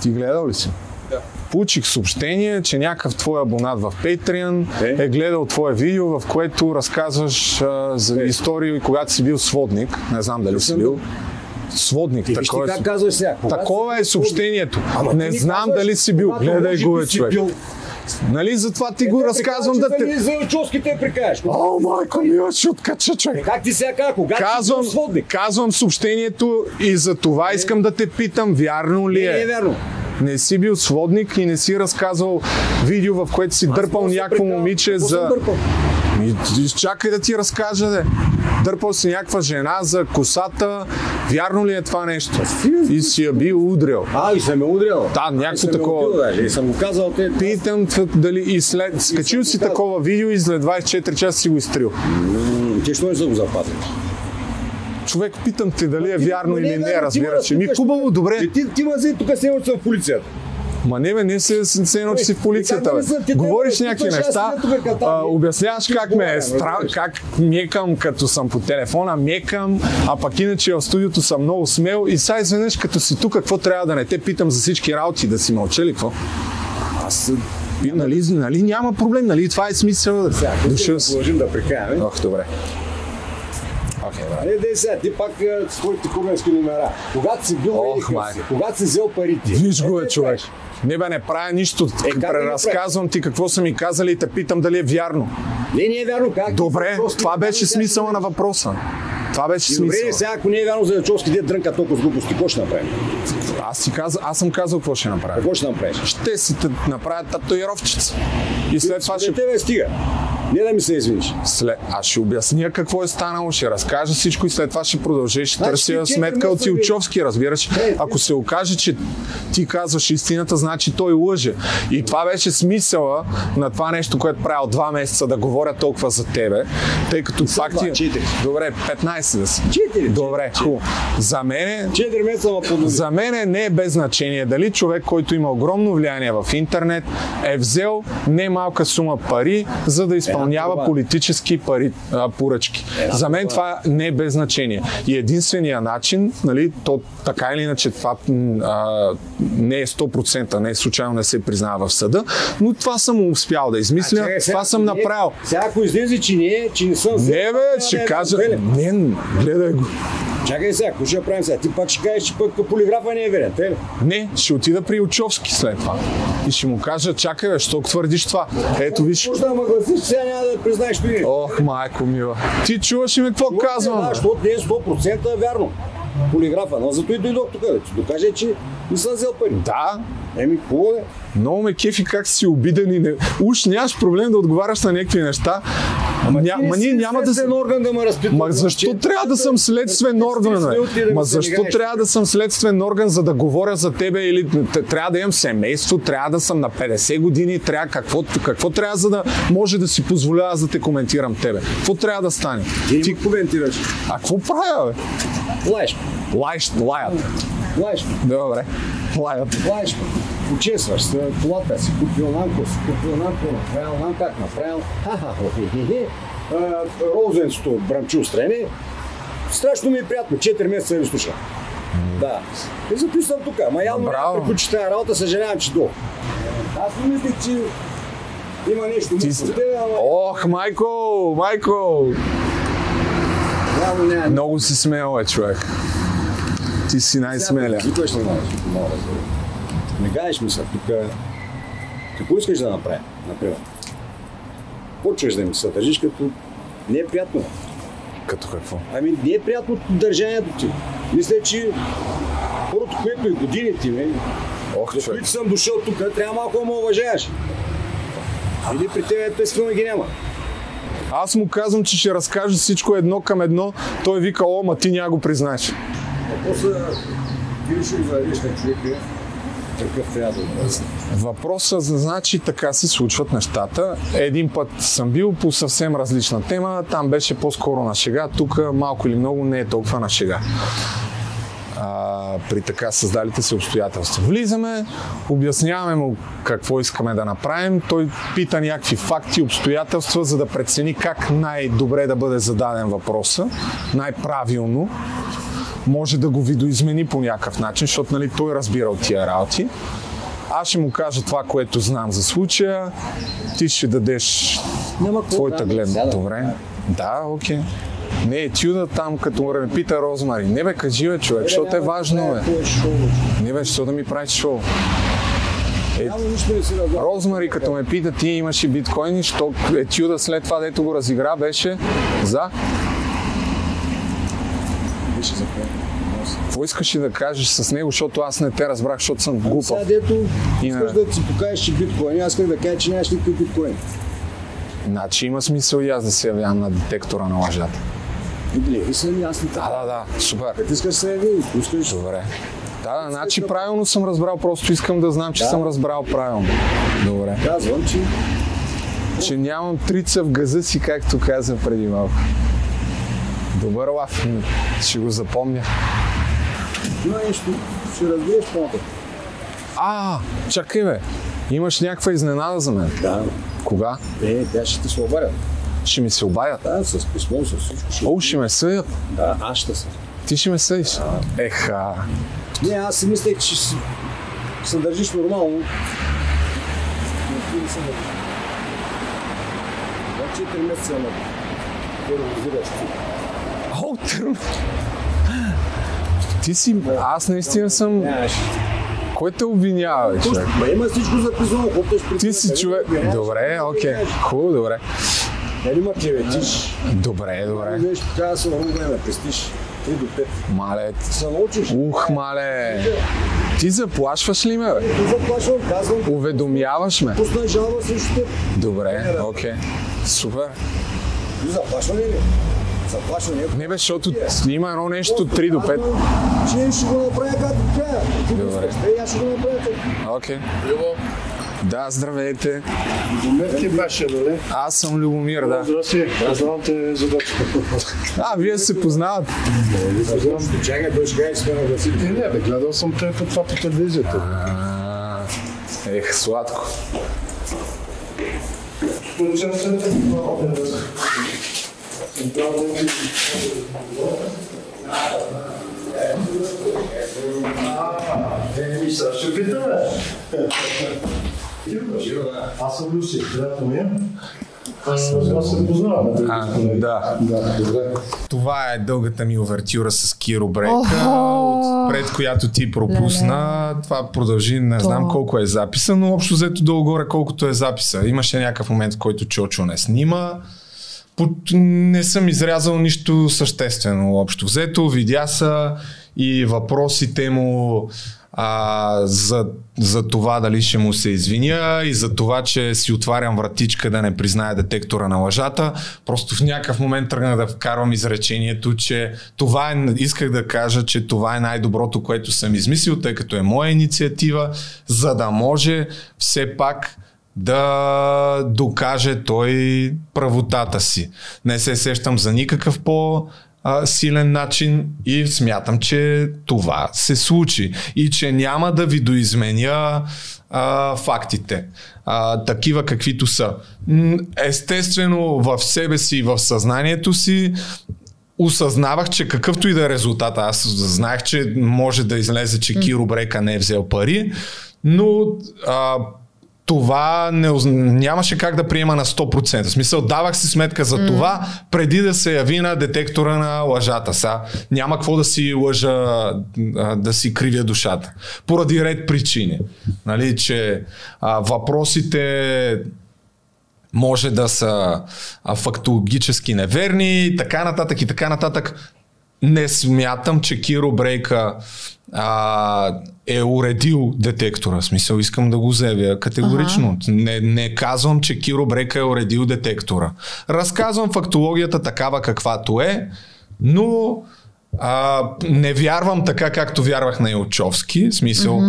Ти гледал ли си? Да. Получих съобщение, че някакъв твой абонат в Patreon е гледал твое видео, в което разказваш за истории, когато си бил сводник. Не знам дали си бил. Сводник. Такова е съобщението. Не знам дали си бил. Гледай го, бе, човек. Нали, затова ти го разказвам да те... За Илчовските прикаеш. О, майко мила, ще откача, човек. Как ти сега как? Когато си бил сводник? Казвам съобщението и за това искам да те питам, вярно ли е? Не е вярно. Не си бил сводник и не си разказвал видео, в което си дърпал някакво момиче за... Чакай да ти разкажа, де. Дърпал си някаква жена за косата. Вярно ли е това нещо? И си я бил удрял. И съм я удрял? Да, някакво такова. И съм го казал. Питам дали и след... Скачил си такова видео и след 24 часа си го изтрил. Те що не са го запазили? Човек, питам те дали е вярно или не, разбира се. Ми хубаво, добре. Ти мази тук се имат в полицията. Ма не, бе, не се едно, че си в полицията, бе. Говориш някакви неща, обясняваш как ме е странно, как мекам, като съм по телефона, мекам, а пък иначе в студиото съм много смел и сега изведнъж като си тук, какво трябва да не те питам за всички работи, да си мълча ли, какво? Нали няма проблем, нали това е смисъл. Сега, като ще продължим да прикаяме. Ох, добре. Не, дай сега, ти пак с твоите кубенски номера. Когато си бил еликът си, когато си взел парите. Виж го, човек. Не, бе, не правя нищо. Преразказвам ти какво са ми казали и те питам дали е вярно. Не е вярно. Как? Добре, това беше смисъла на въпроса. Това беше смисъл. Добре, сега, ако не е вярно за Илчовски, де дрънка толкова с глупости, какво ще направим? Аз съм казал какво ще направя. Какво ще направиш? Ще си направя татуировчица. И след това ще... Тебе стига. Не да ми се извиниш. Аз ще обясня какво е станало, ще разкажа всичко и след това ще продължиш. Ще търся сметка от Илчовски, разбираш. Ако се окаже, че ти казваш истината, значи той лъже. И това беше смисъла на това нещо, което правя от 2 месеца да говоря толкова за тебе, тъй като пак ти... Добре, 15 да си. 4. Добре, хубаво. За мене... 4 месеца ма подобни. За мене не е без значение дали човек, който има огромно влияние в интернет, е взел немалка сума пари, за да изпълнява изпълнява политически поръчки. За мен това не е без значение. И единствения начин, нали, то така или иначе това не е 100%, не е случайно да се признава в съда, но това съм успял да измисля, това съм направил. Сега ако излезе, че не съм... Не бе, ще кажа... Не, гледай го. Чакай сега, какво ще правим сега? Ти пак ще кажеш, че пък полиграфа не е верен, те ли? Не, ще отида при Илчовски след това. И ще му кажа, чакай бе, що твърдиш това? Ето виж... Може да ме гласиш, сега няма да признаеш това. Ох, майко мила. Ти чуваш и ми какво казвам? Да, защото не е 100% вярно. Полиграфа, но зато и дойдох тук, да ти докаже, че не съм взел пари. Да. Еми, какво е? Много ме кефи как си обиден и не... Уж нямаш проблем да отговаряш на някакви неща. Ама ние няма да съм орган да ме разпитвам. Ма защо трябва да съм следствен орган? Ма защо трябва да съм следствен орган, за да говоря за тебе? Или трябва да имам семейство, трябва да съм на 50 години, трябва какво трябва, за да може да си позволява да те коментирам тебе? Какво трябва да стане? Ти коментираш. А какво правя, бе? Лаеш. Добре. Лаеш. Почесваш се, колата си купил нанко, направил нанкак, направил розенцето брамчу страни. Страшно ми е приятно, 4 месеца ви слушам. Да. И записвам тук, ама явно няма препочитая работа, съжалявам, че долу. Аз не мислих, че има нещо. Ох, майко! Много си смел е, човек. Ти си най-смеля. Не гадеш мисля, тук какво искаш да направи, например? Почваш да ми се държиш като не е приятно. Като какво? Ами не е приятно държанието ти. Мисля, че хората, което и годините ми, за които съм дошъл тук, трябва малко да ме уважаваш. Или при теб песни ги няма. Аз му казвам, че ще разкажа всичко едно към едно, той вика, ма ти няма го признаеш. А после ти ще заведеш на човека. Такъв трябва да бъде. Въпросът, значи, така се случват нещата. Един път съм бил по съвсем различна тема, там беше по-скоро на шега, тук малко или много не е толкова на шега. При така създалите се обстоятелства. Влизаме, обясняваме му какво искаме да направим, той пита някакви факти, обстоятелства, за да прецени как най-добре да бъде зададен въпроса, най-правилно. Може да го видоизмени по някакъв начин, защото нали, той разбира от тия работи. Аз ще му кажа това, което знам за случая. Ти ще дадеш твоята гледна. Добре. Да, окей. Не е тюда там, като ме пита Розмари. Не бе, кажи бе, човек, защото е важно, бе. Не бе, защото да ми правиш шоу. Розмари, като ме пита, ти имаш и биткоини, защото е тюда след това, дето го разигра, беше за... Какво искаш ли да кажеш с него, защото аз не те разбрах, защото съм глупав. Сега дето искаш да си покажеш, че биткоин, аз искам да кажа, че нямаш никакви биткоин. Значи има смисъл и аз да се явявам на детектора на лъжата. И са ли аз не така? Да, супер. Като искаш се яви, искаш. Добре. Да, значи правилно съм разбрал, просто искам да знам, че съм разбрал правилно. Добре. Казвам, че нямам трица в газа си, както каза преди малко. Добър лав, ще го запомня. Има нещо, ще разбиеш по-натък. Чакай бе, имаш някаква изненада за мен. Да. Кога? Тя ще ти се обадят. Ще ми се обадят? Да, с писмо, с всичко. Ще ме съдят? Да, аз ще съдя. Ти ще ме съдиш? Да. Еха. Не, аз си мислех, че се държиш нормално. Но ти не се държиш. 4 месеца на първо разбираш ти. Ти си... Аз наистина съм... Кой те обвинява, човек? Има всичко записано. Ти си човек... Добре, окей. Хубаво, добре. Дали ма клеветиш? Добре. Виж, така да се върне да престиш. 3 до 5. Мале... Се научиш? Мале... Ти заплашваш ли ме, бе? Ти заплашвам, казвам... Уведомяваш ме? Пусна жалба срещу теб. Добре, окей. Супер. Ти заплашва ли ме? Не бе, защото има едно нещо 3 до 5. Че ще го направя както трябва. Добре. Аз ще го направя както. Окей. Любо. Да, здравейте. Любомир ти беше, нали? Аз съм Любомир, да. Здравей. Аз знам те задачата. Вие се познавате. Чакай, беше гай, сме на гласите. Не, бе, гледал съм те по това по телевизията. Ех, сладко. да участвате в това опера. Еми, сега ще питаме. Аз съм Люси, приятно ми е. Да. Това е дългата ми увертюра с Киро Брейка, пред която ти пропусна. Това продължи, не знам колко е записа, но общо взето долу-горе колкото е записа. Имаше някакъв момент, в който Чочо не снима. Не съм изрязал нищо съществено общо взето. Видя са и въпросите му за това дали ще му се извиня и за това, че си отварям вратичка да не призная детектора на лъжата. Просто в някакъв момент тръгна да вкарвам изречението, че това е, исках да кажа, че това е най-доброто, което съм измислил, тъй като е моя инициатива, за да може все пак да докаже той правотата си. Не се сещам за никакъв по-силен начин и смятам, че това се случи и че няма да видоизменя фактите, такива каквито са. Естествено, в себе си и в съзнанието си осъзнавах, че какъвто и да е резултата, аз знаех, че може да излезе, че Киро Брейка не е взел пари, но това нямаше как да приема на 100%. В смисъл, давах си сметка за това, преди да се яви на детектора на лъжата. Са, няма какво да си лъжа, да си кривя душата. Поради ред причини. Нали, че въпросите може да са фактологически неверни, така нататък и така нататък. Не смятам, че Киро Брейка е уредил детектора. В смисъл, искам да го заявя категорично. Не казвам, че Киро Брейка е уредил детектора. Разказвам фактологията такава каквато е, но не вярвам така, както вярвах на Илчовски. В смисъл,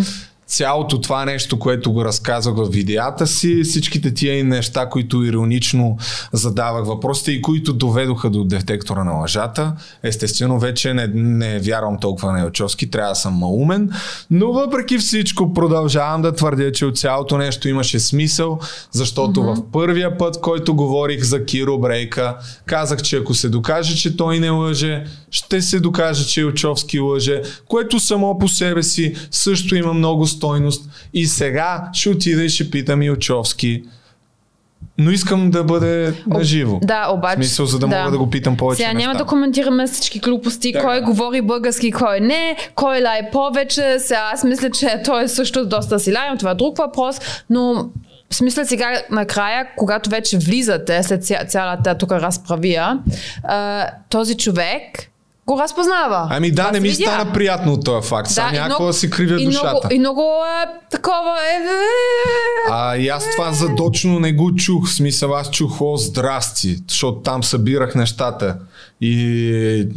цялото това нещо, което го разказвах в видеята си, всичките тия неща, които иронично задавах въпросите и които доведоха до детектора на лъжата. Естествено, вече не вярвам толкова на Илчовски, трябва да съм малумен, но въпреки всичко продължавам да твърдя, че от цялото нещо имаше смисъл, защото в първия път, който говорих за Киро Брейка, казах, че ако се докаже, че той не лъже, ще се докаже, че Илчовски лъже, което само по себе си също има много стойност и сега ще отида и ще питам Илчовски. Но искам да бъде наживо. Да, обаче. В смисъл, за да мога да го питам повече. Сега няма да коментираме всички глупости, кой говори български, кой не, кой лай повече. Сега аз мисля, че той също доста си лаем, това е друг въпрос, но в смисъл сега накрая, когато вече влизате след цялата тук разправия, този човек го разпознава. Ами да, не ми стана приятно от този факт. Да, някога си кривя душата. И много такова е. И аз това задочно не го чух. В смисъл, аз чух здрасти, защото там събирах нещата. И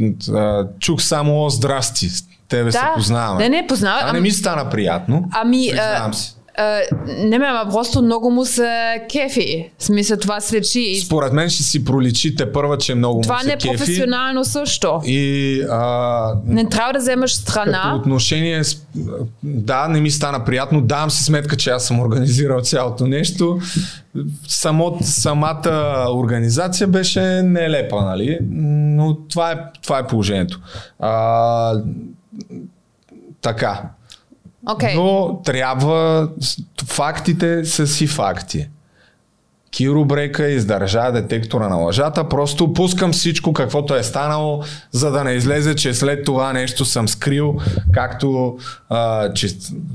чух само здрасти. Тебе се познаваме. Не познавам. Не ми стана приятно. Признавам си. Не ме, ама просто много му се кефи. В смисъл, това слечи. Според мен ще си проличи тепърва, че много му се кефи. Това не е професионално също. И не трябва да вземаш страна. Като отношение, да, не ми стана приятно. Давам си сметка, че аз съм организирал цялото нещо. Самата организация беше нелепа, нали? Но това е положението. Така. Okay. Но трябва, фактите са си факти. Киро Брейка издържа детектора на лъжата, просто пускам всичко каквото е станало, за да не излезе, че след това нещо съм скрил, както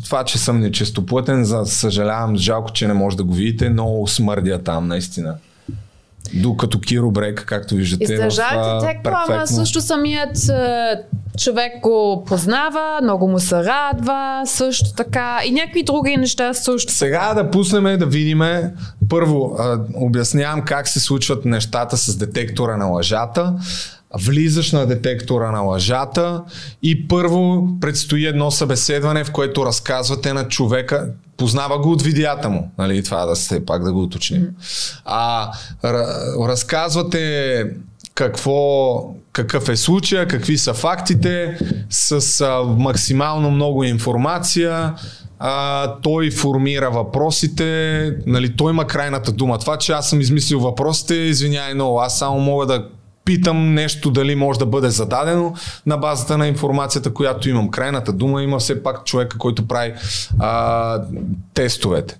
това, че съм нечистоплътен, за съжалявам, жалко, че не може да го видите, но смърдя там наистина. Докато Киро Брейка, както виждате, издържа детектора, ама също самият човек го познава, много му се радва, също така и някакви други неща също. Сега да пуснем да видим. Първо, обяснявам как се случват нещата с детектора на лъжата. Влизаш на детектора на лъжата и първо предстои едно събеседване, в което разказвате на човека, познава го от видеята му, нали, това да се пак да го уточним. Разказвате какъв е случая, какви са фактите, с максимално много информация, Той формира въпросите, нали, той има крайната дума. Това, че аз съм измислил въпросите, извинявай, но аз само мога да питам нещо дали може да бъде зададено на базата на информацията, която имам. Крайната дума има все пак човека, който прави тестовете.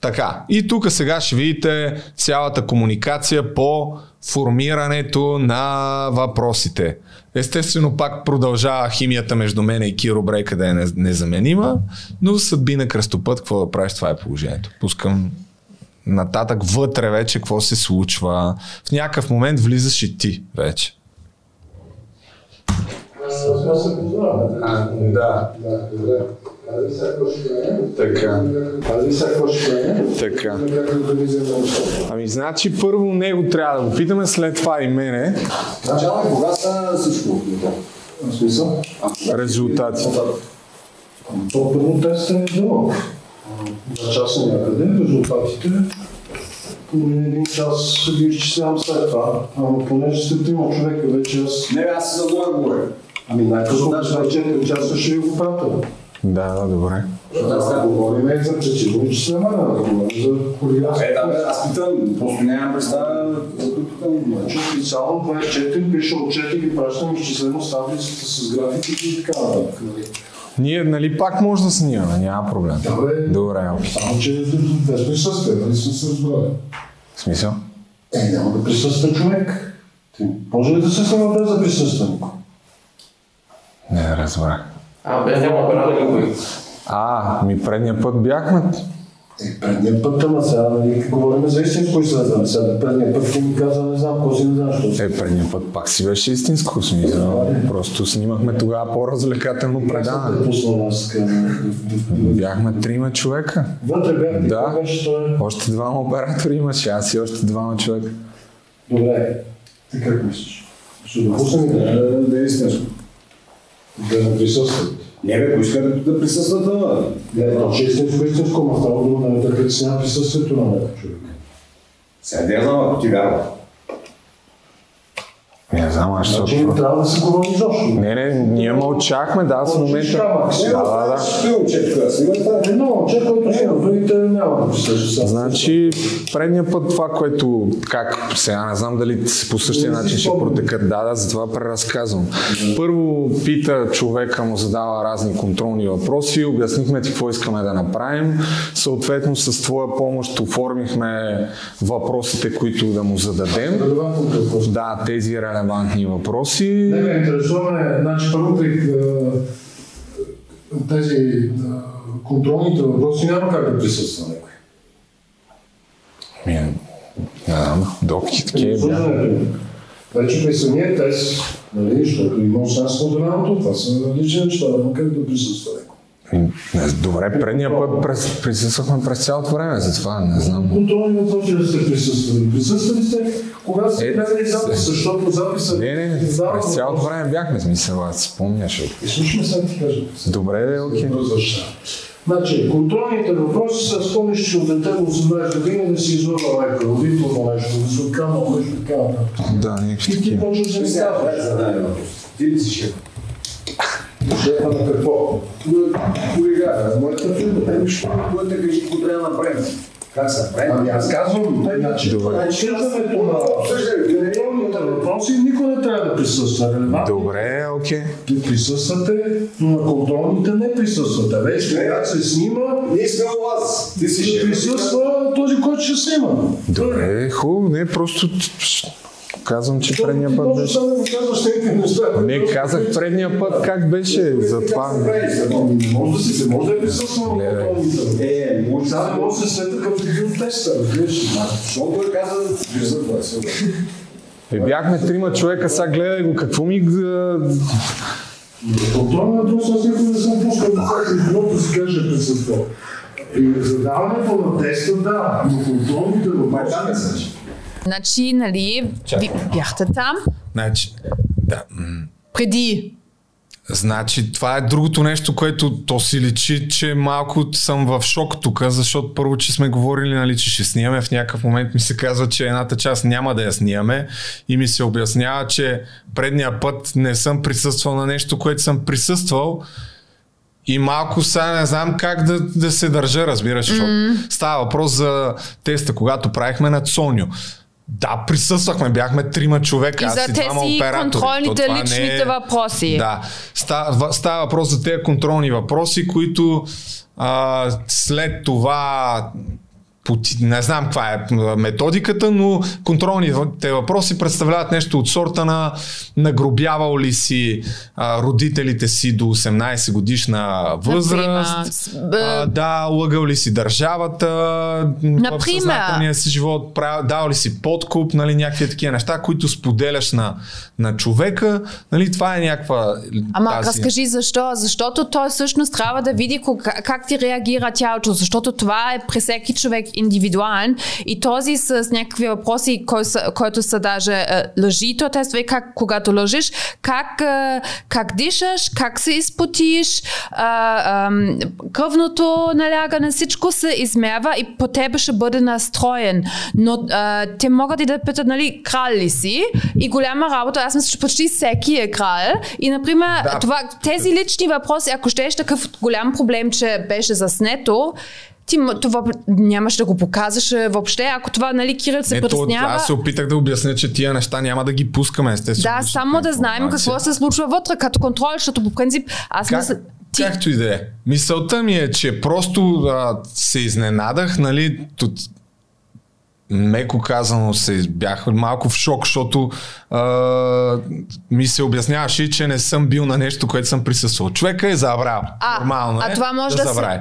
Така, и тук сега ще видите цялата комуникация по формирането на въпросите. Естествено пак продължава химията между мене и Киро Брейка да е незаменима, но съдби на кръстопът, какво да правиш, това е положението. Пускам нататък вътре вече какво се случва. В някакъв момент влизаш и ти вече. Да. Така. Така. Ами значи първо него трябва да го питаме, след това и мене. Начало и кога са всичко? Резултатите. То първо тест е много. За часа някъде, резултатите. Един час ще ги изчислявам след това, но понеже сте трима човека вече аз... Не, аз се задоя говоря. Ами най-късно вече част ще ви го пратя. Да, да, добре. Аз не говорим и за причина, че се намага да говорим за хулиганство. Е, да, аз питам, просто нямам представя за които питам. Значи специално 24 пише отчет и ги пращам изчислено с таблицата с графиките и така нататък. Ние, нали, пак може да снимаме, няма проблем. Добре, само че без присъствие, нали сме се разбрали. В смисъл? Е, няма да присъства човек. Ти може ли да се снима без да присъства никой? Не, разбрах. Няма пенали никой. Ми предния път бяхме. Предния път, ама сега, нали, говорим за истинско изследване. Сега предния път ти ми каза, не знам, какво си не знам, защото... Предния път пак си беше истинско, смисъл. Просто снимахме тогава по-развлекателно предаване. Бяхме трима човека. Вътре бяхте, да, още двама оператори имаше, аз и още двама човека. Добре, ти как мислиш? Ще допуснем да е истинско. Да не присъстват. Не бе, поискате да присъстват, ама. Не, то че истинско, ама става дума да притеснява присъствието на някакъв човек. Сега не знам, ако ти вярва. Не знам, аз ще... Значи не трябва да се говори изобщо. Не, ние мълчахме, да, с момента... Да. Ще едно мълче, което ще другите няма да присъща. Значи, предния път това, което... Как? Сега не знам дали по същия начин ще протекат. Да, затова преразказвам. Първо пита човека, му задава разни контролни въпроси, обяснихме ти какво искаме да направим. Съответно, с твоя помощ оформихме въпросите, които да му зададем. Да, тези релевантни въпроси. Не ме интересуваме, значи първо тези контролните въпроси няма как да присъства някой. Доки такива бяха. Вече при самия тест, защото имам шанс на драмото, това са различни неща, няма как да присъства някой. Добре, предния път присъствахме през цялото време, затова не знам. Контролни въпроси да сте присъствали. Присъствали сте, когато сте гледали запис, защото записът... Не, през цялото време бяхме, смисъл, аз спомняш. Слушай, сега ти кажа. Добре, да е окей. Значи, контролните въпроси са спомняш, че от дете го събраеш да винаги да си излъгва майка, родително нещо, да се отканал, нещо така. Да, някакви такива. И ти почваш да ми казваш. Ти ли си шеф? Шефа на какво? Колега, моята фирма, те ми ще бъдете кажи, какво трябва да направим. Как се направим? Аз казвам, начинването на контролните въпроси никога не трябва да присъства. Добре, окей. Ти присъствате, но на контролните не присъствате. Вече когато се снима, ще присъства този, който ще снима. Добре, хубаво, не просто... Казвам, че предния път беше. Не казах предния път как беше, затова. Може да си, може да присъствам. Е, може да се след към един тест. Защото той каза, че за това е. Бяхме трима човека, сега гледай го, какво ми... Контролната дума с никога не съм пускал, каквото си каже присъства. И задаването на теста, да, но контролните въпроси не са. Значи, нали, бяхте там? Значи, да. Преди. Значи, това е другото нещо, което то си личи, че малко съм в шок тук, защото първо, че сме говорили, нали, че ще снимаме, в някакъв момент ми се казва, че едната част няма да я снимаме и ми се обяснява, че предния път не съм присъствал на нещо, което съм присъствал. И малко сега не знам как да се държа, разбираш, защото става въпрос за теста, когато правихме на Цонио. Да, присъствахме, бяхме трима човека. И за тези контролните личните въпроси. Да, става въпрос за тези контролни въпроси, които след това... Не знам каква е методиката, но контролните въпроси представляват нещо от сорта на нагробявал ли си родителите си до 18 годишна възраст, лъгал ли си държавата, в съзнателния си живот, дал ли си подкуп, нали, някакви такива неща, които споделяш на човека. Нали, това е някаква... Ама разкажи защо? Защото той всъщност трябва да види как ти реагира тялото, защото това е при всеки човек индивидуален и този с някакви въпроси, който са даже лъжи, то тества и как, когато лъжиш, как дишаш, как се изпотиш, кръвното налягане, всичко се измерва и по тебе ще бъде настроен. Но те могат и да питат, нали, крал ли си? И голяма работа, аз мисля, че почти всеки е крал. И, например, да, тези лични въпроси, ако щеш такъв голям проблем, че беше заснето, ти това нямаш да го показваш въобще, ако това, нали, Кирил се притеснява. Аз се опитах да обясня, че тия неща няма да ги пускаме, естествено. Да, само да знаем какво се случва вътре, като контрол, защото по принцип аз мисля... Както и да е. Мисълта ми е, че просто се изненадах, нали, меко казано бях малко в шок, защото ми се обясняваше, че не съм бил на нещо, което съм присъствал. Човека е забрал. Нормално е това може да забрави.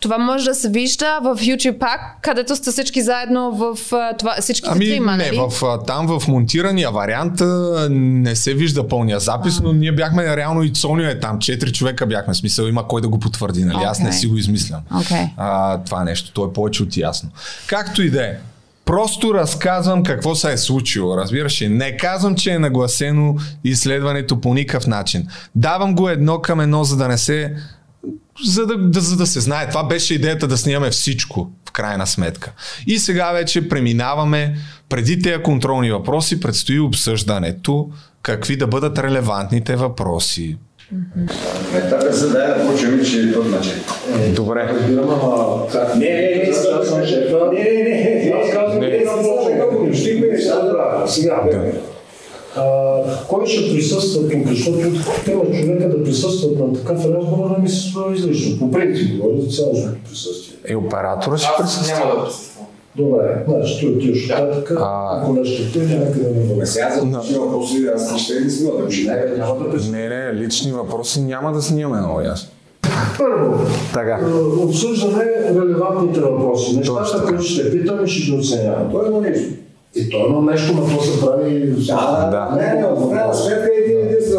Това може да се вижда в YouTube пак, където сте всички заедно в това, всички трима, нали? Не, там в монтирания вариант не се вижда пълния запис, но ние бяхме реално и Цонио е там. 4 човека бяхме, смисъл има кой да го потвърди, нали? Аз не си го измислям. Това нещо, то е повече от ясно. Както и да е. Просто разказвам какво се е случило, разбираш ли? Не казвам, че е нагласено изследването по никакъв начин. Давам го едно към едно, за да се знае. Това беше идеята да снимаме всичко, в крайна сметка. И сега вече преминаваме, преди тези контролни въпроси, предстои обсъждането, какви да бъдат релевантните въпроси. Мета да почваме, че е този начин. Добре. Не. Кой ще присъства тук, защото тема човека да присъстват на такъв разговор не ми се струва излишно. По принцип, говори за цялото присъствие. И оператора ще присъства. Няма да присъства. Добре, ще отидеш оттатък, ако не ще отидеш, някъде не бъде. Сега за лични въпроси, аз не ще ги снимам, да ще няма да присъства. Не, лични въпроси няма да снимаме, много ясно. Първо, обсъждаме релевантните въпроси. Нещата, които ще питаме, ще ги оценяваме. Това е едно нещо. И то едно нещо, на какво се прави... Единствен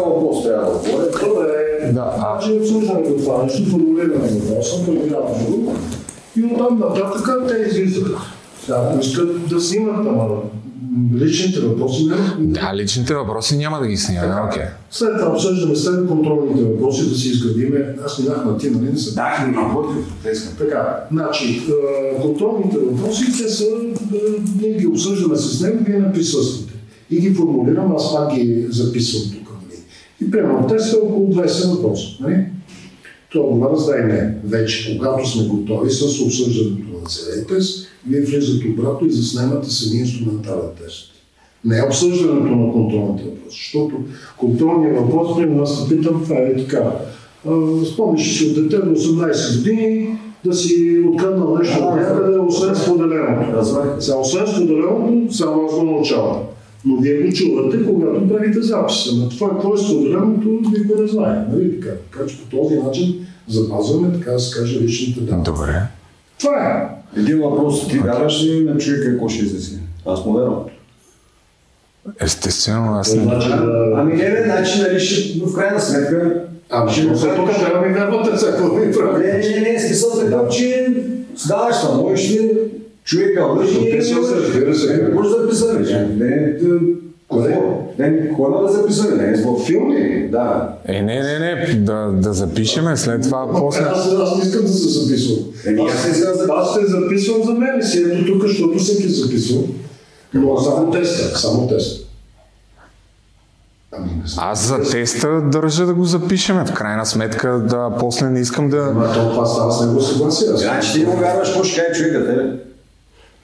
въпрос трябва да говори. Добре, значи обсъждаме го това нещо, формулираме въпроса, проиграваме го и оттам нататък те излизат. Искат да снимат, ама личните въпроси... Да, личните въпроси няма да ги снимаме, окей. След това обсъждаме, след контролните въпроси да си изградиме... Аз минах на ти, нали не са? Да, не работи в протеска. Така, значи, контролните въпроси, те са... Ние ги обсъждаме с него, вие не присъствате. И ги формулирам, аз пак ги записвам тук. И примерно, те са около 20 въпроса, нали? Това раздайме вече, когато сме готови с обсъждането на целия тест, вие влизате обратно и заснемате самия инструментален тест. Не е обсъждането на контролните въпроси, защото контролният въпрос, примерно аз се питам, това е така. Спомниш си от дете на 18 години да си откраднал нещо от някъде, освен споделеното. Освен споделеното, само аз го научавам. Но вие го чувате, когато правите записа. На това какво е споделеното, никой не знае. Нали? Така че по този начин запазваме, така да се каже, личните данни. Добре. Това е. Един въпрос, ти даваш ли на човека какво ще изясни? Аз му вервам. Естествено, аз не вярвам. Ами не, значи, нали ще, но в крайна сметка... Ще го се тук, ще ми вярвате всяко да ми прави. Не, смисъл такъв, че даваш само ще... Човека лъжи и не може да записаме. Кой да записаме? В филм ли? Да. Не, да запишеме след това после. Аз не искам да се записвам. Аз те записвам за мен и си ето тук, защото съм ти записвал. Но само теста. Аз за теста държа да го запишем. В крайна сметка, да, после не искам да... Ама толкова става с него съгласия. Значи ти му вярваш, му ще кай човекът, е?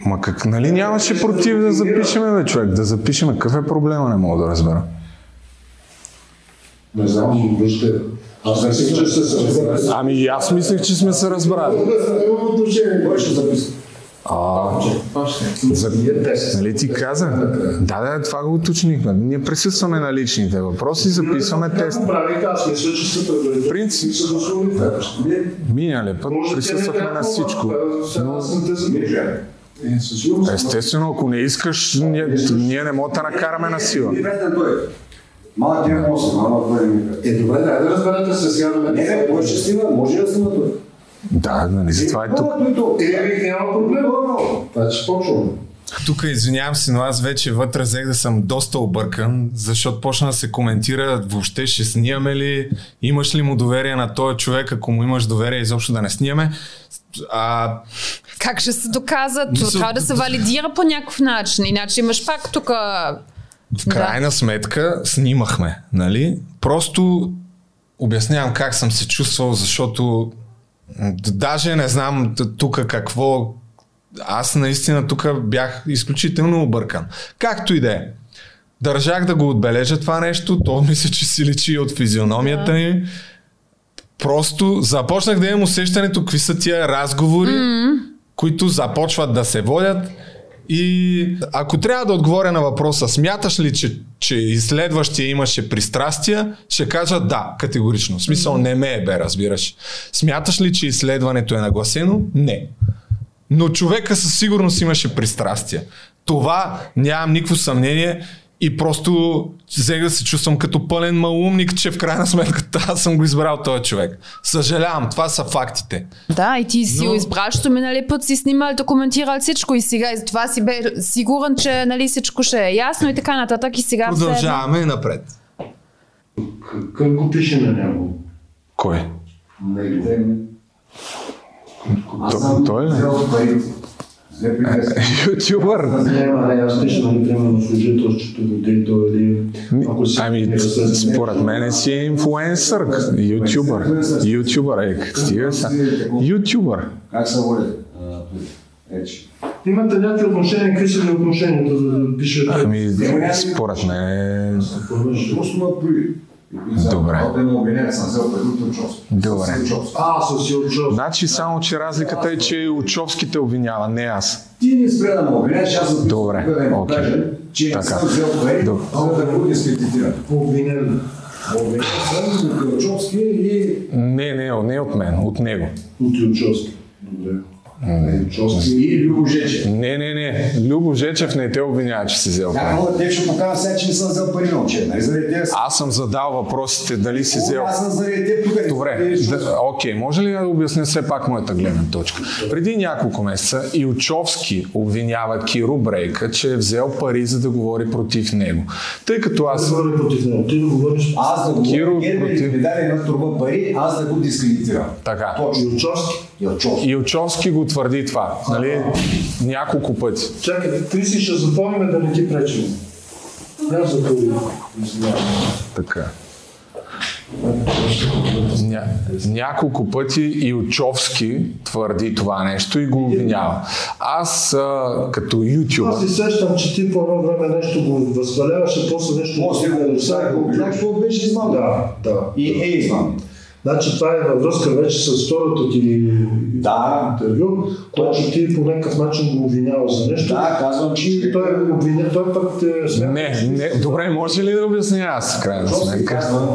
Ма как, нали нямаше против да запишеме, бе, човек? Да запишеме, какъв е проблема, не мога да разбера. Не знам, въобще. Аз мислих, че сте се разбрали. Ами аз мислих, че сме се разбрали. Кой ще записва? Нали ти каза? Да, това го уточнихме. Ние присъстваме на личните въпроси, записваме тест. Принцип, миналия път присъствахме на всичко. Естествено, ако не искаш, ние не можем да накараме на сила. Малък е 8, малък е 9. Е, добре, да разберете се сега. Не, кой ще снима, може да снима това. Да, нали, за това е тук. Няма проблем, но това ще почваме. Тук извинявам се, но аз вече вътре взех да съм доста объркан, защото почна да се коментира въобще ще снимаме ли, имаш ли му доверие на този човек, ако му имаш доверие изобщо да не снимаме. Как ще се доказа? Трябва да се валидира по някакъв начин, иначе имаш пак тук... В крайна сметка снимахме, нали? Просто обяснявам как съм се чувствал, защото даже не знам тук какво... Аз наистина тук бях изключително объркан. Както и да е. Държах да го отбележа това нещо, то мисля, че си личи от физиономията ми. Просто започнах да имам усещането какви са тия разговори, които започват да се водят. И ако трябва да отговоря на въпроса, смяташ ли, че изследващия имаше пристрастия, ще кажа да, категорично. В смисъл не ме е бе, разбираш. Смяташ ли, че изследването е нагласено? Не. Но човека със сигурност имаше пристрастия. Това нямам никакво съмнение и просто взех да се чувствам като пълен малумник, че в крайна сметка аз съм го избрал този човек. Съжалявам, това са фактите. Да, и ти си го избрал, защото минали път си снимал, документирал всичко и сега и това си бе сигурен, че нали всичко ще е ясно и така нататък и сега... Продължаваме и напред. Как го пише на него? Кой? Той ли? Ютюбър. Ами, според мен си е инфлуенсър. Ютюбър е. Ютюбър. Как се води? Имате някакви отношения, какви са ли отношенията да пишете? Ами, според мен е... Добре. Добре. Значи само, че разликата е, че Илчовски те обвинява, не аз. Ти не спря да ме обвиняваш, аз съм добре, окей. Че не съм взел пари, да го дискредитирам. Обвинен. Обвинен съм от Илчовски и... Не от мен, от него. От Илчовски. Добре. И Любо Жечев. Не. Любо Жечев не те обвинява, че си взел пари. Няма, те ще покажа сега, че не съм взел пари на учеб. Аз съм задал въпросите дали си взел... Аз съм заради те покажа. Добре, окей, може ли да обясня все пак моята гледна точка? Преди няколко месеца Илчовски обвинява Киро Брейка, че е взел пари, за да говори против него. Тъй като аз... Да говори против него, ти да говориш... Аз да говоря, Герберит ми даде една турба пари, аз да го дискредитирам. Така. Илчовски го твърди това, нали? Няколко пъти. Чакай, ти си ще запомним да не ти пречим. Няма запомним. Така. Няколко пъти Илчовски твърди това нещо и го обвинява. Аз като ютюбър... Аз си сещам, че ти по едно време нещо го възхваляваше, после нещо го възхваляваше. Какво беше измам? Да. И е измам. Значи това е във връзка вече с второто ти интервю, което ти по някакъв начин го обвинява за нещо. Да, казвам, че той обвиня, той път е смятал. Не, добре, може ли да обясня аз в крайна сметка? Казвам,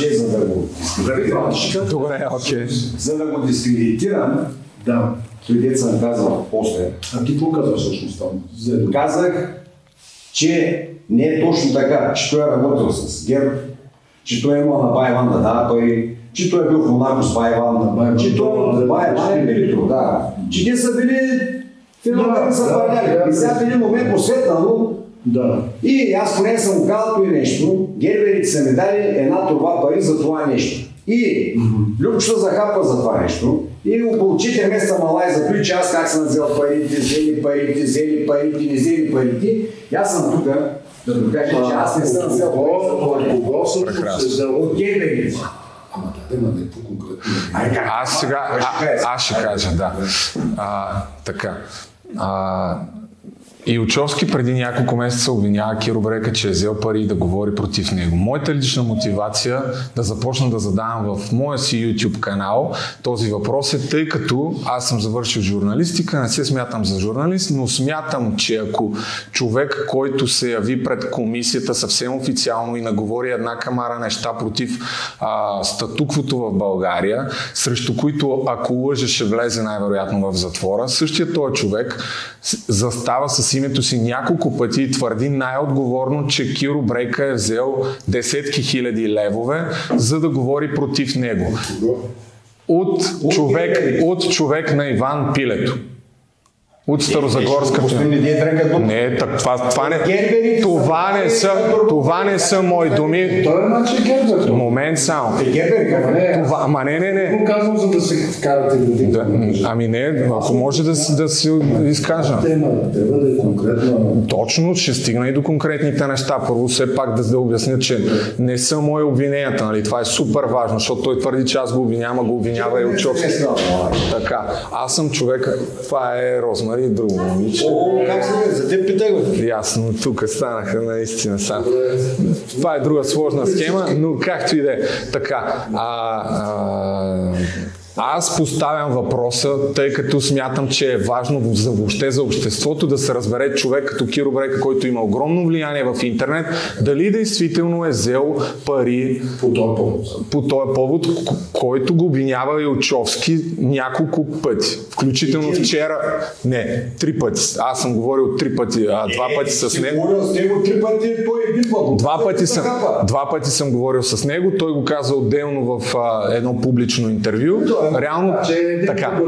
че за да го дискредитирам. Добре, окей. За да го дискредитирам, той дет съм казал после. А ти какво казваш всъщност там? Казах, че не е точно така, че той е работил с ГЕРБ, че той е имал на Байванда, че той е бил в Монако с Байван, че той е Байван и Пилето, че те са били феноменални съпърняли. И сега в един момент посветнано, и аз поне съм му казал това нещо, герберите са ми дали една турба пари за това нещо. И Любчето захапва за това нещо, и около 4 месеца малай запри, че аз как съм взел парите, взели парите, не взели парите, и аз съм тук, Да го кажа, че аз не съм се обсъждал от гебелите. Ама да, да е по-конкретно. Аз сега, аз ще кажа, да. Така. Илчовски преди няколко месеца обвинява Киро Брейка, че е взел пари и да говори против него. Моята лична мотивация да започна да задавам в моя си YouTube канал този въпрос е, тъй като аз съм завършил журналистика, не се смятам за журналист, но смятам, че ако човек, който се яви пред комисията съвсем официално и наговори една камара неща против статуквото в България, срещу които ако лъже ще влезе най-вероятно в затвора, същият този човек застава с името си няколко пъти и твърди най-отговорно, че Киро Брейка е взел десетки хиляди левове, за да говори против него. От човек на Иван Пилето. От Старозагорска. Не, това не са мои думи. Момент само. Ама не. Ами не, ако може да си изкажа. Точно, ще стигна и до конкретните неща. Първо все пак да обясня, че не са мои обвиненията. Нали? Това е супер важно, защото той твърди, че аз го обвинявам, а го обвинява и Илчовски. Така, аз съм човек, това е Розмари. И друго момиче. Как се за те питай го? Ясно, тук станаха наистина сам. Това е друга сложна схема, но както и да е. Така, аз поставям въпроса, тъй като смятам, че е важно за въобще за обществото да се разбере човек като Киро Брейка, който има огромно влияние в интернет, дали действително е взел пари по този повод, който го обвинява Илчовски няколко пъти. Включително вчера... Не, 3 пъти. Аз съм говорил 3 пъти, 2 пъти с него. Два пъти съм говорил с него. Той го каза отделно в едно публично интервю. Реално, така.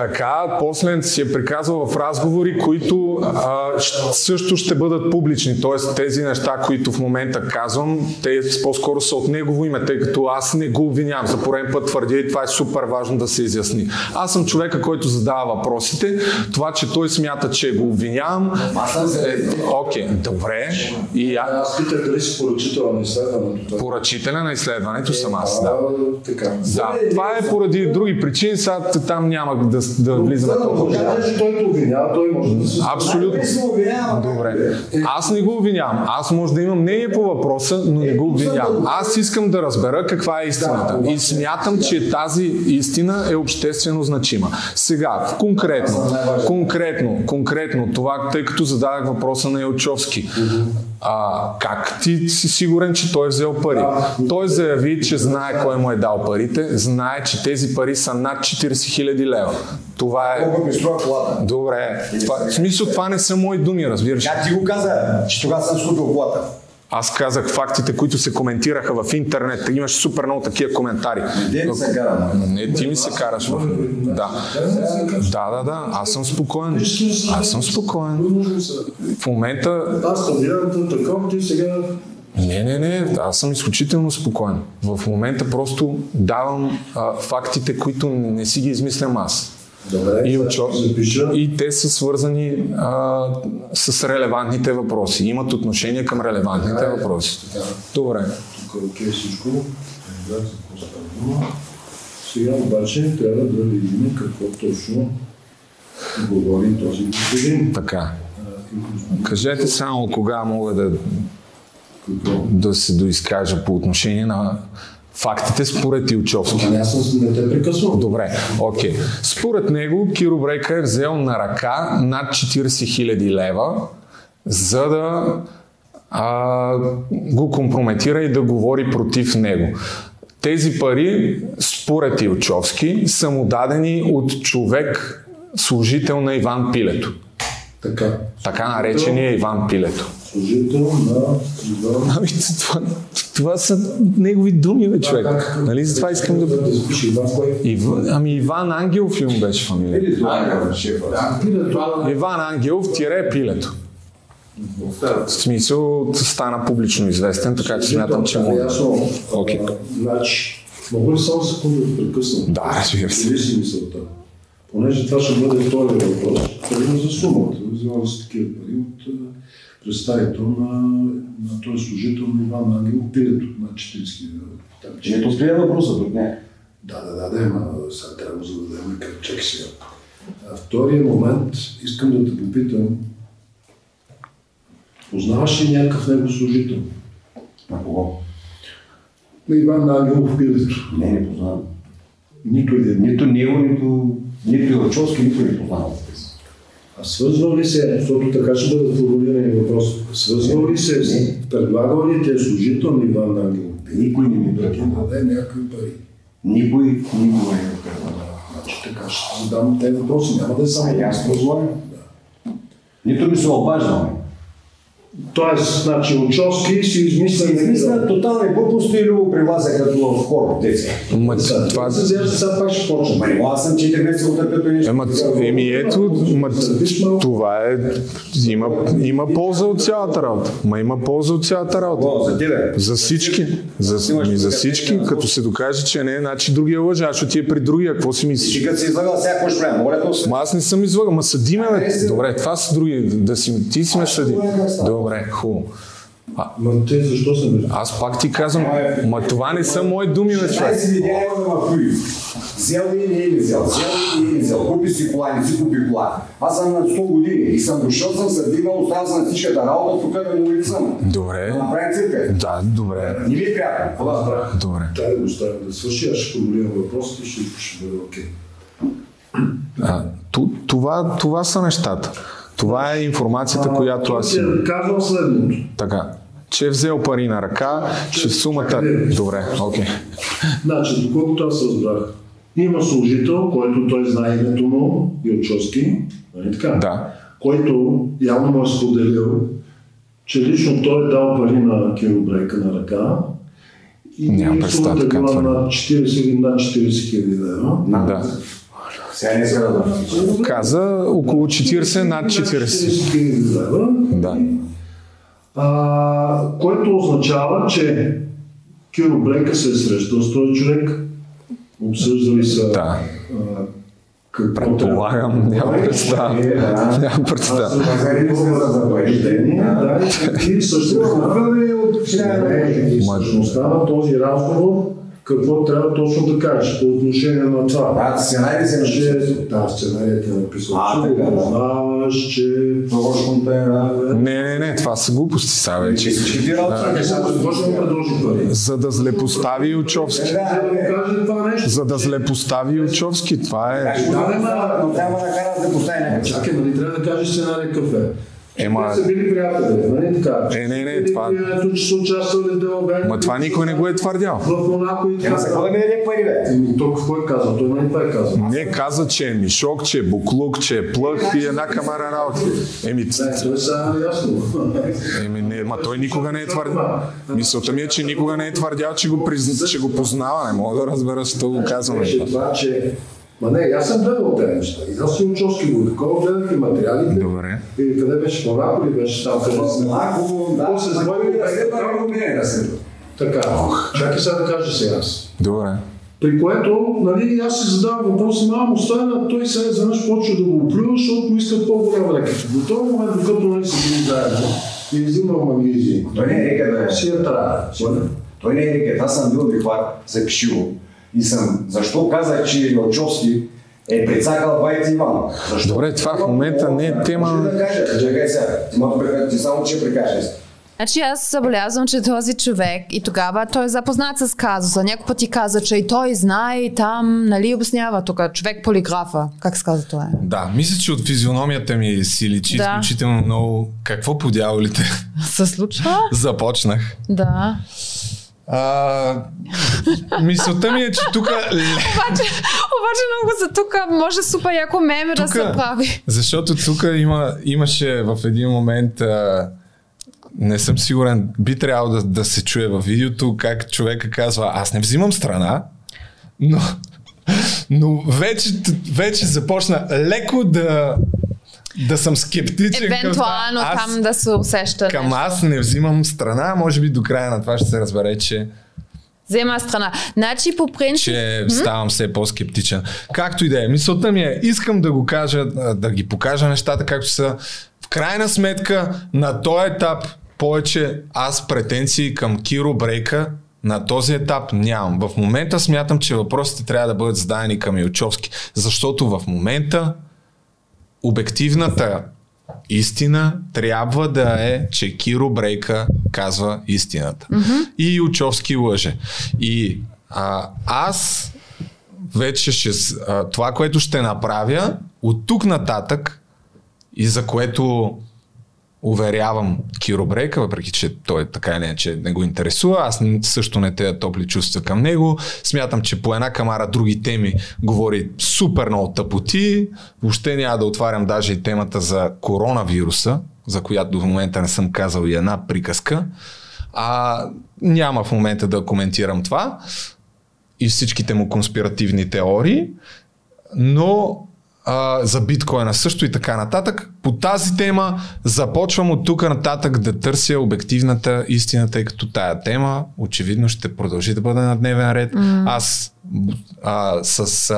Така, после си е приказвал в разговори, които също ще бъдат публични. Т.е. тези неща, които в момента казвам, те по-скоро са от негово име, тъй като аз не го обвинявам. За пореден път твърдя и това е супер важно да се изясни. Аз съм човека, който задава въпросите. Това, че той смята, че го обвинявам... Окей, добре. Аз питах дали си поръчител на изследването. Поръчителя на изследването съм аз. Да. Да, това е поради други причини, сега там няма да влизаме толкова. Абсолютно. Добре. Аз не го обвинявам. Аз може да имам мнение по въпроса, но не го обвинявам. Аз искам да разбера каква е истината. И смятам, че тази истина е обществено значима. Сега, конкретно това, тъй като зададах въпроса на Илчовски. Как ти си сигурен, че той е взел пари? Той заяви, че знае кой му е дал парите, знае, че тези пари са над 40 хиляди лева. Това е... Добре. В смисъл, това не са мои думи, разбираш. Как ти го каза, че тогава съм скупил плата? Аз казах фактите, които се коментираха в интернет. Имаше супер много такива коментари. Не, ти ми се караш в... Да. Аз съм спокоен. В момента... Аз стадирам такова, ти сега... Не, аз съм изключително спокоен. В момента просто давам фактите, които не си ги измислям аз. Добре, и те са свързани с релевантните въпроси. Имат отношение към релевантните въпроси. Добре. Тук окей всичко. Сега обаче трябва да видим какво точно говори този господин. Така. Кажете само кога мога да се доизкажа по отношение на фактите според Илчовски. Добре, окей. Според него Киро Брейка е взел на ръка над 40 хиляди лева, за да го компрометира и да говори против него. Тези пари, според Илчовски, са му дадени от човек, служител на Иван Пилето. Така наречения Иван Пилето. Служител на... Ами, това са негови думи, бе, човек. Нали, за това искам да... Ами, Иван Ангелов ли му беше фамилия? Иван Ангелов тире Пилето. В смисъл, стана публично известен, така че смятам, че мога. Значи, мога ли само секунда да прекъсна? Да, разбира се. Понеже това ще бъде втория въпрос, първо за сумата. Взела се такива пари от представител на този служител на Иван Ангелов, Пилето на 40 000. Ето сприя въпроса, друг не. Да, ама сега трябва да зададем към чек сега. Втория момент, искам да те попитам, познаваш ли някакъв него служител? На кого? На Иван Ангелов Пилето. Не познавам. Нито него, нито Илчовски, нито не познавам. А свързвал ли се, защото така ще бъдат формулирани въпроси, свързвал ли се, предлагал ли те е служител на Иван Ангелов? Никой не ми предлагал. Да, някакви пари. Никой не ми предлагал. Значи така ще задам тези въпроси, няма да е само ясно злоя. Да. Нито ми се обаждаме. Тоест, значи, Илчовски си измисля тотални глупости и Любо прилазя като хор, деца. Ма това... Сега пак ще почна. Ма аз съм 4 месеца отърпето нещо. Еми ето, това е... Има полза от цялата работа. Ма има полза от цялата работа. За всички. За всички, като се докаже, че не е, значи другия лъжа. Аз ще ти е при другия, какво си мислиш? Ти като си излагал, сега какво ще правим? Ма аз не съм излагал, ма съдиме, бе. Добре, това са други, ти си ме съди. Добре, хубаво. Ма те защо са бежда? Аз пак ти казвам, ма това не са мои думи, бе, човек. 16 видеа имаме в Хуи. Взел ли не е ли взел? Купи си кола, не си купи кола. Аз съм на 100 години и съм дошъл, съм съдивал, оставам за всичката работа, тук да му лицам. Добре. Да направим цирка. Да, добре. Не ви е приятно. Добре. Дай да го оставим да свърши, аз ще проблема въпросите, ще бъде окей. Това са нещата. Това е информацията, която аз имам. Казвам следното. Така. Че е взел пари на ръка, че сумата... Добре, окей. Значи, доколкото аз разбрах, има служител, който той знае името му, Илчовски, нали така? Да. Който явно му е споделил, че лично той е дал пари на Киро Брейка на ръка. Няма представа така това. И сумата е била на 40 хиляди лева. Да. Сега не е да. Каза около 40, над 40. Да. Което означава, че Киро Брейка се е срещал с този човек, обсъждали са... Да. Предполагам, няма представа. Няма представа. И всъщност направи от всъщността на този разговор, какво трябва точно да кажеш по отношение на това? Да, сценарий се написал. Да, сценарий е написал. Че го познаваш, че... Не, това са глупости са вече. За да злепостави Илчовски. За да злепостави Илчовски, това е... Но трябва да кара да злепостави някакъв. Чакай, нали трябва да кажеш сценарий кафе? Те са били приятели, нали така? Не, това... Ма това никой не го е твърдял. Ема се хода не е пари, бе. Той какво е казал? Той не е това е казал. Не, каза, че е мишок, че е буклук, че е плъх и една камара работа. Еми... Това е сега ясно. Ма той никога не е твърдял. Мисълта ми е, че никога не е твърдял, че го познава. Не мога да разбера, че това го казваме. Ма не, аз съм гледал тези неща. И аз си Илчовски го такова, гледах и материалите. Добре. И къде беше Монако ли беше там? Монако, да. После забавили да се прави мнение да се. Така. Чакай сега да кажа сега аз. Добре. При което, нали, аз си задавам въпроси, мамо, стойна, той сега изведнъж почва да го оплюва, защото му иска по-голяма река. До този момент, докато не са били заедно, и взимал магнези. Той не е река, да е. Си я трябва. Той не е река, аз съм бил вихвар, запиши го. И съм. Защо казах, че Илчовски е прецакал баите Иван? Защо? Добре, това в момента не е тема... Може да кажа, чакай сега, ти само че прекажеш. Значи аз забелязвам, че този човек и тогава той е запознат с казуса. Някой път ти каза, че и той знае и там, нали, обяснява тук. Човек полиграфа. Как се казва това? Да, мисля, че от физиономията ми си личи изключително много. Какво по дяволите? Се случва? Започнах. Да. Мисълта ми е, че тук... Обаче много за тук може супер яко меме да се прави. Защото тук имаше в един момент, не съм сигурен, би трябвало да се чуе във видеото, как човека казва, аз не взимам страна, но вече започна леко да съм скептичен. Евентуално там да се усеща. Аз не взимам страна, може би до края на това ще се разбере, че взема страна. Значи по принцип... Ще ставам все по-скептичен. Както и да е, мисълта ми е, искам да го кажа, да ги покажа нещата както са. В крайна сметка, на този етап повече аз претенции към Киро Брейка на този етап нямам. В момента смятам, че въпросите трябва да бъдат зададени към Илчовски, защото в момента обективната истина трябва да е, че Киро Брейка казва истината. Mm-hmm. И Илчовски лъже. И аз вече това, което ще направя от тук нататък и за което уверявам Киро Брейка, въпреки че той така или иначе не го интересува, аз също не тея топли чувства към него. Смятам, че по една камара други теми говори супер много тъпоти. Въобще няма да отварям даже и темата за коронавируса, за която до момента не съм казал и една приказка. Няма в момента да коментирам това и всичките му конспиративни теории, но за биткоина също и така нататък. По тази тема започвам от тук нататък да търся обективната истина, тъй като тая тема очевидно ще продължи да бъде на дневен ред. Mm-hmm. Аз с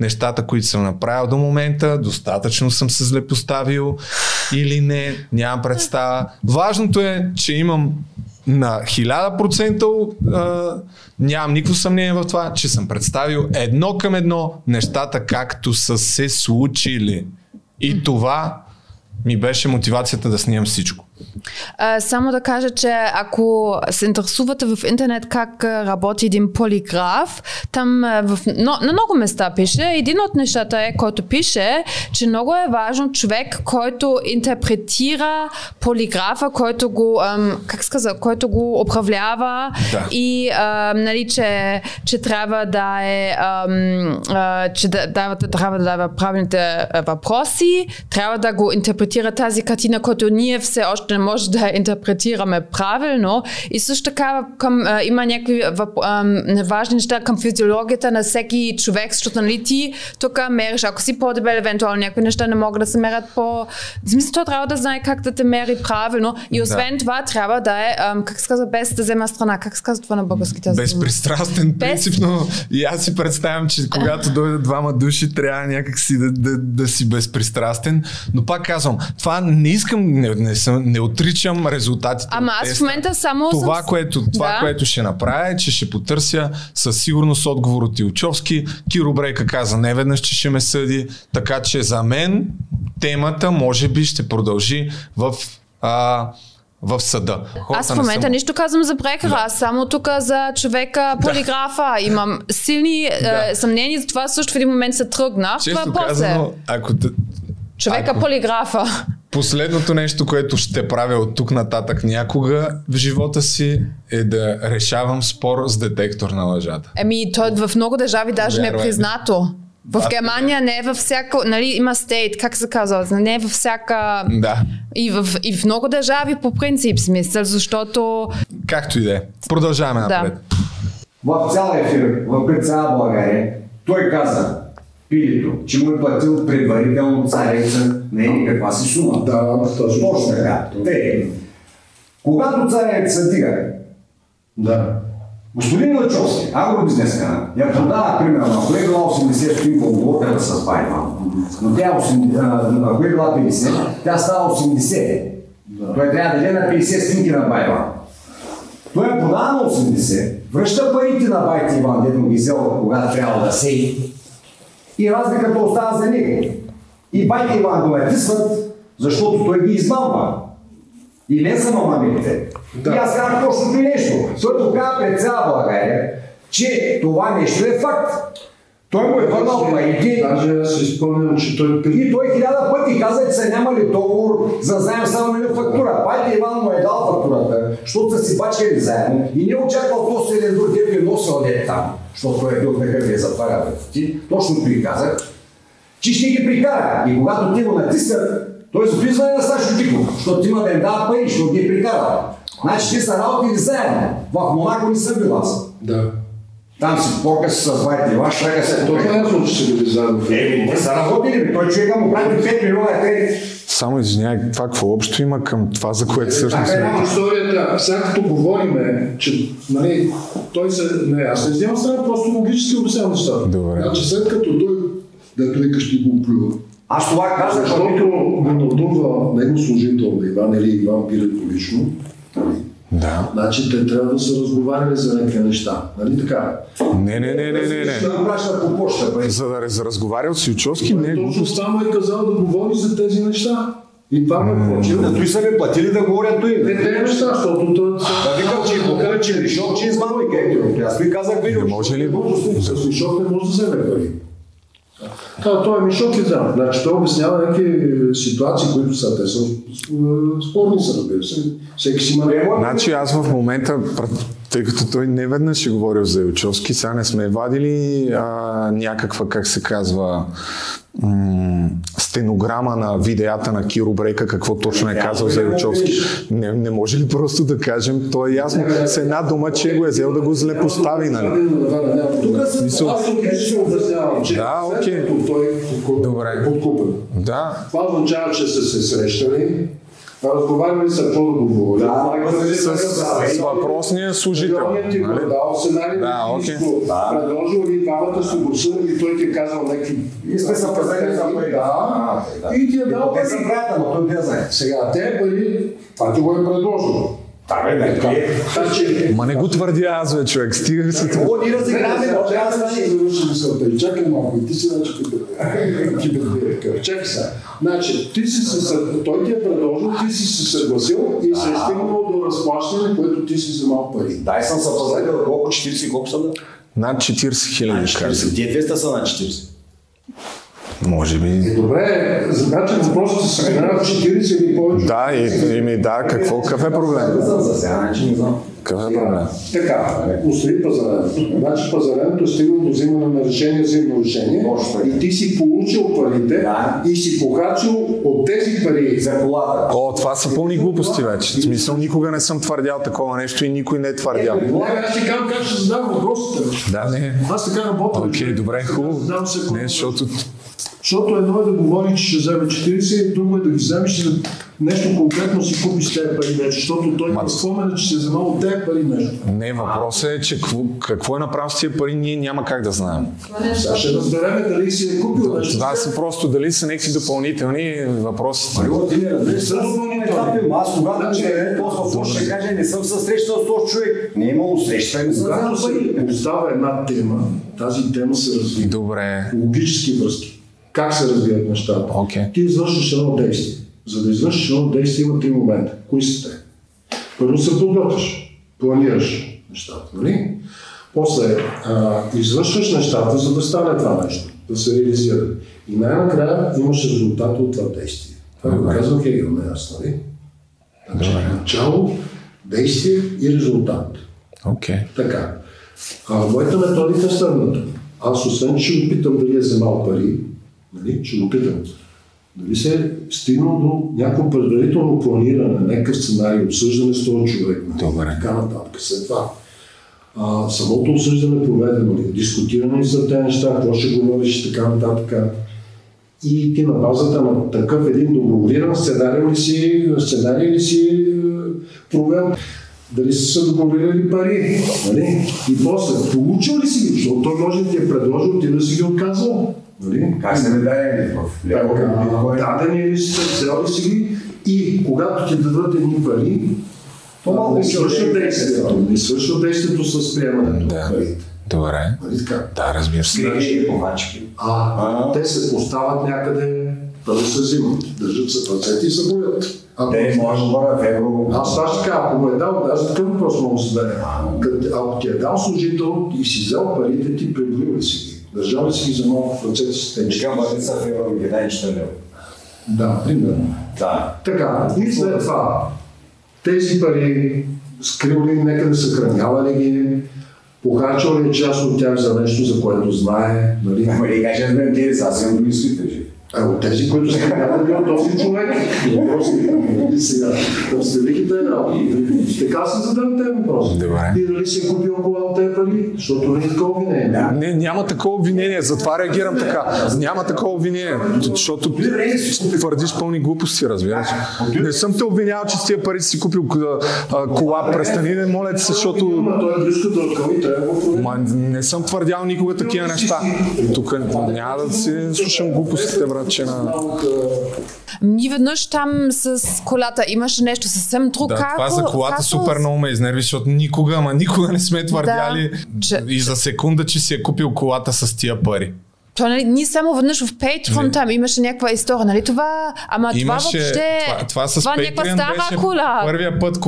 нещата, които съм направил до момента, достатъчно съм се злепоставил или не, нямам представа. Важното е, че имам на 1000% нямам никакво съмнение в това, че съм представил едно към едно нещата, както са се случили. И това ми беше мотивацията да снимам всичко. Само да кажа, че ако се интересувате в интернет как работи един полиграф, там на много места пише. Един от нещата е, който пише, че много е важен човек, който интерпретира полиграфа, който го, който го управлява, да. И нали, че трябва да е че трябва да дава правилните въпроси, трябва да го интерпретира тази картина, която ние все още не може да интерпретираме правилно. И също така има някакви важни неща към физиологията на всеки човек, защото нали ти тук мериш, ако си по-дебел, евентуално някакви неща не могат да се мерят по... В смисъл, то трябва да знае как да те мери правилно. И освен това трябва да е, без да взема страна. Как се казва това на българските? Безпристрастен, принципно. И аз си представям, че когато дойдат двама души, трябва някакси да си безпристрастен. Но пак казвам, това не искам, не отричам резултатите. Ама аз в момента само... което ще направя е, че ще потърся със сигурност отговор от Илчовски. Киро Брейка каза неведнъж, че ще ме съди. Така че за мен темата може би ще продължи в съда. Хората аз в момента нищо казвам за Брейкера, аз само тук за човека, полиграфа. Имам силни съмнения, за това също в един момент се тръгнах. Често казано, човека полиграфа. Последното нещо, което ще правя от тук нататък някога в живота си, е да решавам спор с детектор на лъжата. Той в много държави даже не е признато. В Германия не е във всяко, нали има стейт, как се казва, не е във всяка... Да. И в много държави по принцип смисъл, защото... Както и да е. Продължаваме напред. В цял ефир, въпреки цяла България, той каза Пилето, че му е платил предварително цареца не е никаква си сума. Да, точно така. Те, когато цареца дига, господин Илчовски, агробизнес канал, я продава примерно, ако е била 80 пинка оборотата с Байма, но тя ако е била 50, тя става 80. Той трябва да даде на 50 пинки на Байма. Той е продава на 80, връща парите на Байти Иван, дето ги взел, когато трябва да сее. И разликата остава за него. И Байка Иван го натисват, защото той ги измамва. И не са мамите. Да. И аз казах точно и нещо. Той тогава пред цяла България, че това нещо е факт. Той му е върнал парите. Даже аз изпълням, че той пили. И той 1000 пъти каза, че са нямали договор за заем само или фактура. Байка Иван му е дал фактурата, защото са си бачкали заедно и не очаквал този един друг ден би носил ден там. Защото той е бил такъв и е затварял вратите. Точно той казах, че ще ги прикара. И когато те го натиснат, той се описва на Сашо Диков, защото има да им дава пари, защото ги прикара. Значи те са работили заедно. В Монако не съм бил аз. Да. Там си порка се с Байти Иван, шрака се... Той не е разум, че са били заедно. Те са работили, той човека му прави 5 милиона, те Само извинявай, това какво общо има към това, за което всъщност... Ама историята, сега като говорим, че нали, той се... Не, аз не взимам страна, просто логически обяснявам нещата. Добре. Значи след като той да кликаш, ти го плюва. Аз това казах, защото го надува него служител на Иван или Иван Пилето лично. Да. Значи те трябва да са разговаряли за някакви неща, нали така? Не. Ще направиш на попоща, бе. За да разговаря с Илчовски, не е глупост. Точно само е казал да говори за тези неща. И това ме плачи. Да той са ме платили да говоря той. Не те неща, защото той... Да викам, че го кажа, че Ришов, че измамва и гейтеров. Аз ви казах, видео. Не може ли? С Ришов не може да вземе пари. Той е Мишок и там. Значи той обяснява някакви ситуации, които са те са спорни са, разбира се. Всеки си има... Значи аз в момента, тъй като той не веднъж е говорил за Илчовски, сега не сме вадили някаква, как се казва, стенограма на видеята на Киро Брейка, какво точно е казал за Илчовски. Не може ли просто да кажем, то е ясно, с една дума, че го е взел да го злепостави, нали? Тук аз логично обяснявам, че след като той е подкупен, това означава, че са се срещали, разговаряли са по-договори. С въпросния служител. Предложил и двамата са го съдили, той ти е казал някакви... И сме съпазени за пари. И ти е дал пари. Сега те пари, това ти го е предложил. Ма не го твърдя аз, бе, човек. Стига се това. Ние разиграме, трябва да се завърши мисълта. И чакай малко, и ти си наче кибердиректор. Чакай сега. Значи, той ти е предложил, ти си се съгласил и се е стигнал до разплащане, което ти си вземал пари. Дай съм съпазадил колко 40 колко са да? Над 40 хиляди. Тие 200 са над 40. Може би. Добре, значи въпросът се съграва 40 или повече. Да, и ми да, какво, какъв е проблем? Какъв е проблем? Така, устрои пазарението. Значи пазарението е стигнало до взимане на решение, взаимно решение. И ти си получил парите и си похарчил от тези пари за колата. О, това са пълни глупости вече. В смисъл, никога не съм твърдял такова нещо и никой не е твърдял. Аз ти казвам как ще задавам въпросите. Да, не. Аз така работя. Окей, добре, хубаво. Не, защото едно е да говори, че ще вземе 40, друго е да ги вземеш и нещо конкретно си купи с тези пари вече, защото той има спомена, че се вземал от тези пари нещо. Не, въпросът е, че какво е направил с тези пари, ние няма как да знаем. Сега ще разбереме дали си е купил нещо. Да, са просто дали са някакви допълнителни въпроси. Не са допълнителни. Аз когато че това ще каже, не съм се срещал с този човек. Не е имало среща, не съм се остава една тема, тази тема се развива. Логически връзки. Как се развият нещата? Okay. Ти извършваш едно действие. За да извършиш едно действие има три момента. Кои са те? Първо се подготвяш, планираш нещата, нали? После извършваш нещата, за да стане това нещо, да се реализира. И най-накрая имаш резултат от това действие. Това го казва Хегел, не аз, нали? Значи начало, действие и резултат. Okay. Така. Моята методика е следната. Аз освен, че опитам дали е вземал пари, нали? Ще го питам. Дали се е стигнал до някакво предварително планиране, някакъв сценарий, обсъждане с този човек, така нататък. След това, самото обсъждане проведено ли, дискутиране за тези неща, какво ще говориш и така нататък. И ти на базата на такъв един договориран сценарий ли си провел. Дали са договорили пари, нали? И после, получил ли си ги, защото той може да ти е предложил, ти да си ги отказал. Нали? Как се ми даде в лево? Дадени ли са, взел ли си ги и когато ти дадат едни пари, то не свършва действието. Не свършва действието с приемането на парите. Добре. Да, разбира се. Грешни помачки. Те се остават някъде да се взимат. Държат се пацети и се боят. Те може да бъдат евро. Аз тази така, ако ме е дал, даже към въпрос мога се даде. Ако ти е дал служител и си взел парите, ти преборил си ги. Държава си ги за много процеси с тенче. Към бъдеца в евро ги дай неща. Да, примерно. Да. Така, и след това, тези пари скрил ли, някъде съхранява ли ги, похарчал ли част от тях за нещо, за което знае. Ама ли кажа, аз имам други служители. А от тези, които са бил този човек, въпроси великите работи. Така се задам тези въпроси. Ти дали си купил кола от тези пари? Защото не е такова обвинение. Няма такова обвинение, затова реагирам така. Няма такова обвинение, защото твърдиш пълни глупости, разбираш. Не съм те обвинявал, че с тия пари си купил кола. Престани, не моля те, защото... Не съм твърдял никога такива неща. Тук няма да си слушам глупостите, брат. Ни веднъж там с колата имаше нещо съвсем друго. Да, това за колата супер много ме изнерви, защото никога, ама никога не сме твърдяли и за секунда, че си е купил колата с тия пари. То, нали, ние само веднъж в Patreon там имаше някаква история, нали това? Ама имаше, това въобще... Това с Patreon беше кола. Първия път,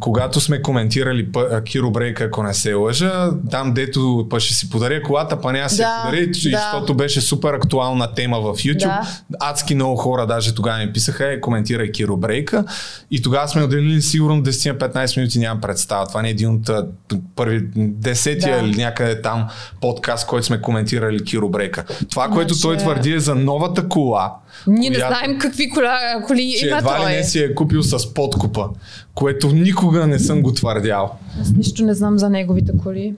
когато сме коментирали Киро Брейка, ако не се лъжа, там дето па ще си подаря колата, па няма си подаря, защото беше супер актуална тема в YouTube. Адски много хора даже тогава ми писаха, коментирай Киро Брейка. И тогава сме отделили сигурно 10-15 минути, нямам представа. Това не е един от първи, десетия или някъде там подкаст, който сме коментирали Киро Брейка. Това, което той твърди е за новата кола. Ние не знаем какви коли има той. Едва ли не си е купил с подкупа, което никога не съм го твърдял. Аз нищо не знам за неговите коли.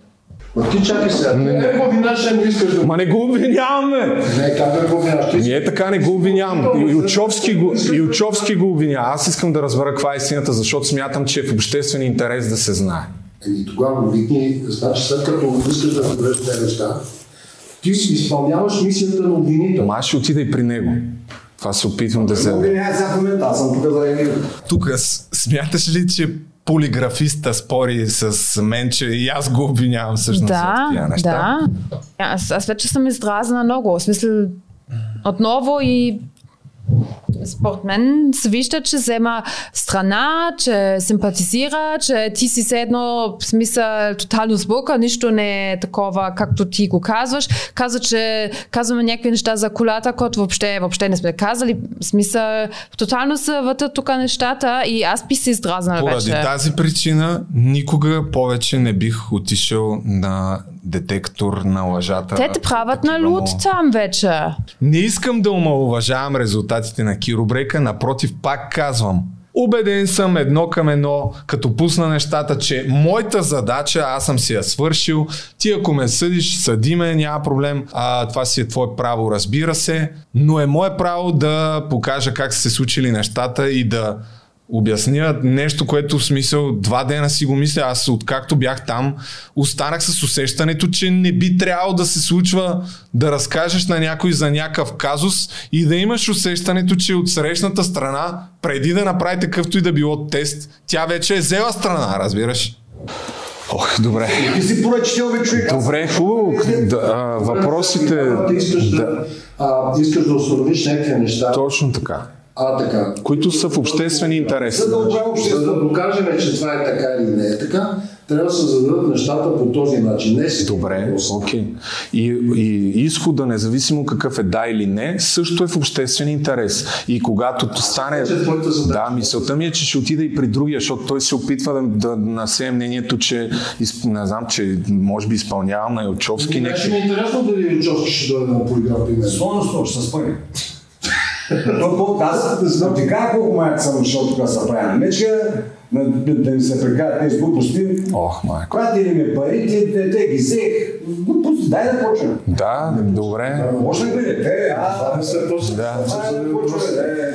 Ма ти чакай сега, не го обвиняваш, не искаш да... Ма не го обвиняваме! Не, как да го обвиняваш? Не, така не го обвинявам. Илчовски го обвинява. Аз искам да разбера каква е истината, защото смятам, че е в обществен интерес да се знае. И тогава викни, значи след като искаш да разбереш тези неща, ти изпълняваш мисията на обвинител. Аз ще отида и при него. Това се опитвам да се... Обвиняя сега в момента, аз съм тук за един. Тук смяташ ли, че полиграфиста спори с мен, че и аз го обвинявам всъщност за тия неща? Да, аз вече съм издразена много. В смисъл, отново и... Според мен се вижда, че взема страна, че симпатизира, че ти си все едно в смисъл тотално сбока, нищо не е такова, както ти го казваш. Каза, че казваме някакви неща за колата, които въобще не сме казали. В смисъл, тотално се въртат тук нещата и аз би се издразнал вече. Поради тази причина никога повече не бих отишъл на детектор на лъжата. Те правят на луд там вече. Не искам да омалуважавам резултатите на Киро Брейка, напротив, пак казвам. Убеден съм едно към едно, като пусна нещата, че моята задача, аз съм си я свършил, ти ако ме съдиш, съди ме, няма проблем, това си е твое право, разбира се, но е мое право да покажа как са се случили нещата и да обясня нещо, което в смисъл 2 дена си го мисля. Аз откакто бях там, останах с усещането, че не би трябвало да се случва да разкажеш на някой за някакъв казус и да имаш усещането, че от срещната страна, преди да направи какъвто и да било тест, тя вече е взела страна, разбираш? Ох, добре. Ти си поръчител бе човек. Добре, хубаво. Въпросите... Искаш да установиш някакви неща. Точно така. Които са в обществени интереси. За да докажем, че това е така или не е така, трябва да се зададат нещата по този начин. Не си добре, окей. И изхода, независимо какъв е да или не, също е в обществен интерес. И когато стане... Да, мисълта ми е, че ще отида и при другия, защото той се опитва да насее мнението, че не знам, че може би изпълнявам на Илчовски. Не, ще ми е интересно дали Илчовски ще дойде на полиграф при мен. Слонно ще се спъне. Аз ти кажа колко майка съм, защото тук са правя на мечка, да ми се прекарат тези глупости. Ох, майко. Когато ти не ми пари, те ги взех. Глупости, дай да почнем. Да, добре. Може да бъде,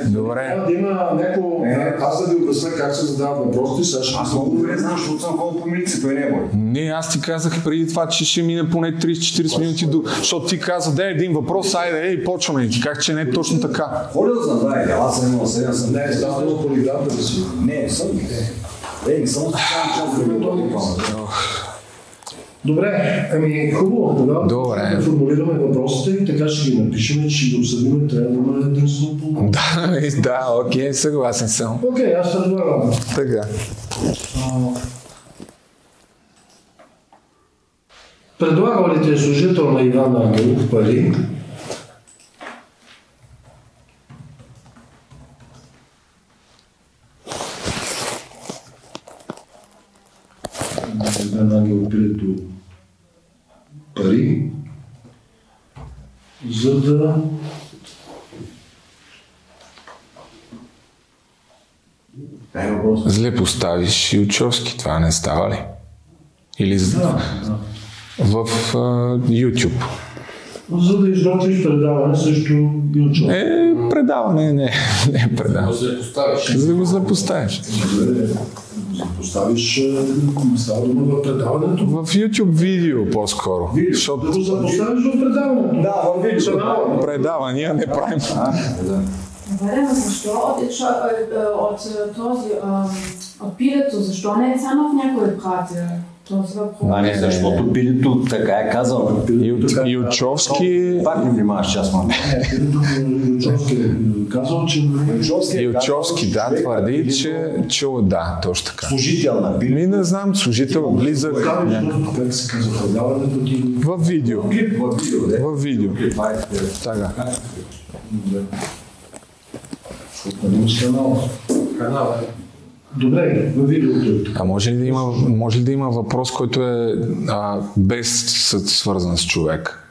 Добре. Трябва да има някакво... Аз да ви обясня как се задава въпросите, Сашо. Аз много добре знам, защото съм ходил по милици, той не е бой. Не, аз ти казах преди това, че ще мине поне 30-40 минути, защото ти каза, да е един въпрос, айде, ей, почваме. И ти казах, че не е точно така. Ходя да знам, да, аз съм имал 7-7. Не, става много полиграф да си. Не, съм. Не, не съм оставен част. Добре, ами хубаво, тогава да формулираме въпросите и така ще ги напишем, че ги обсъдим, трябва да има един слупо. Да, окей, съгласен съм. Окей, аз ще отварям. Така. Предлагал ли ти е служител на Иван Ангелов пари? Иван Ангелов Пилето пари, за да въпроса. Зле поставиш Илчовски, това не става ли? Или в YouTube. За да изготвиш предаване също Илчовски. Предаване. За да го запоставиш. Поставиш в предаването? В YouTube видео по-скоро. Защото... Да го запоставиш в предаването? Да, в видео. Предавания не правим. Валено, защо от този Пилето, защо не е Цанов някой пратил? Защото Пилето така е казал. Илчовски... Пак не внимаваш, че аз маме. Илчовски, да, твърди, че да, точно така. Служител на Пилето. Ми не знам, служител, близък. Как се казва, предаването ти? В видео. В видео. Така. Канал. Добре, във видеото. А може ли да има, въпрос, който е без свързан с човек?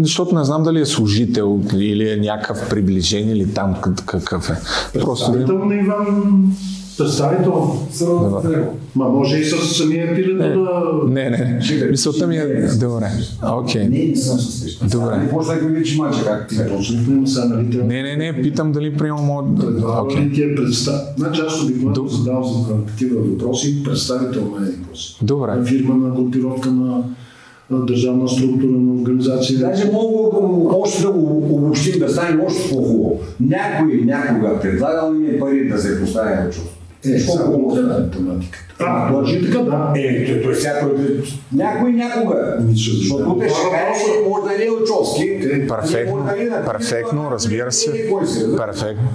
Защото не знам дали е служител или е някакъв приближен или там какъв е. Представител на Иван... Представител? Ма може и с самия Пилето да... Не. Мисълта ми е... Добре. Окей. Добре. Не може да го видиш мача, как ти е. Не. Питам дали приемам... Предварително ти е представител. Значи аз обикновено задавам за такива въпроси. Представител на един въпрос. Добре. Фирма на групировка на... държавна структура на организация. Даже мога още да го обобщим, да стане още по-хубаво. Някой някога предлагал ми е пари да се поставя на чувство. Само мога да е тематиката. Някой някога. Защото те ще кажеш, може да не е Илчовски. Перфектно, разбира се. Перфектно.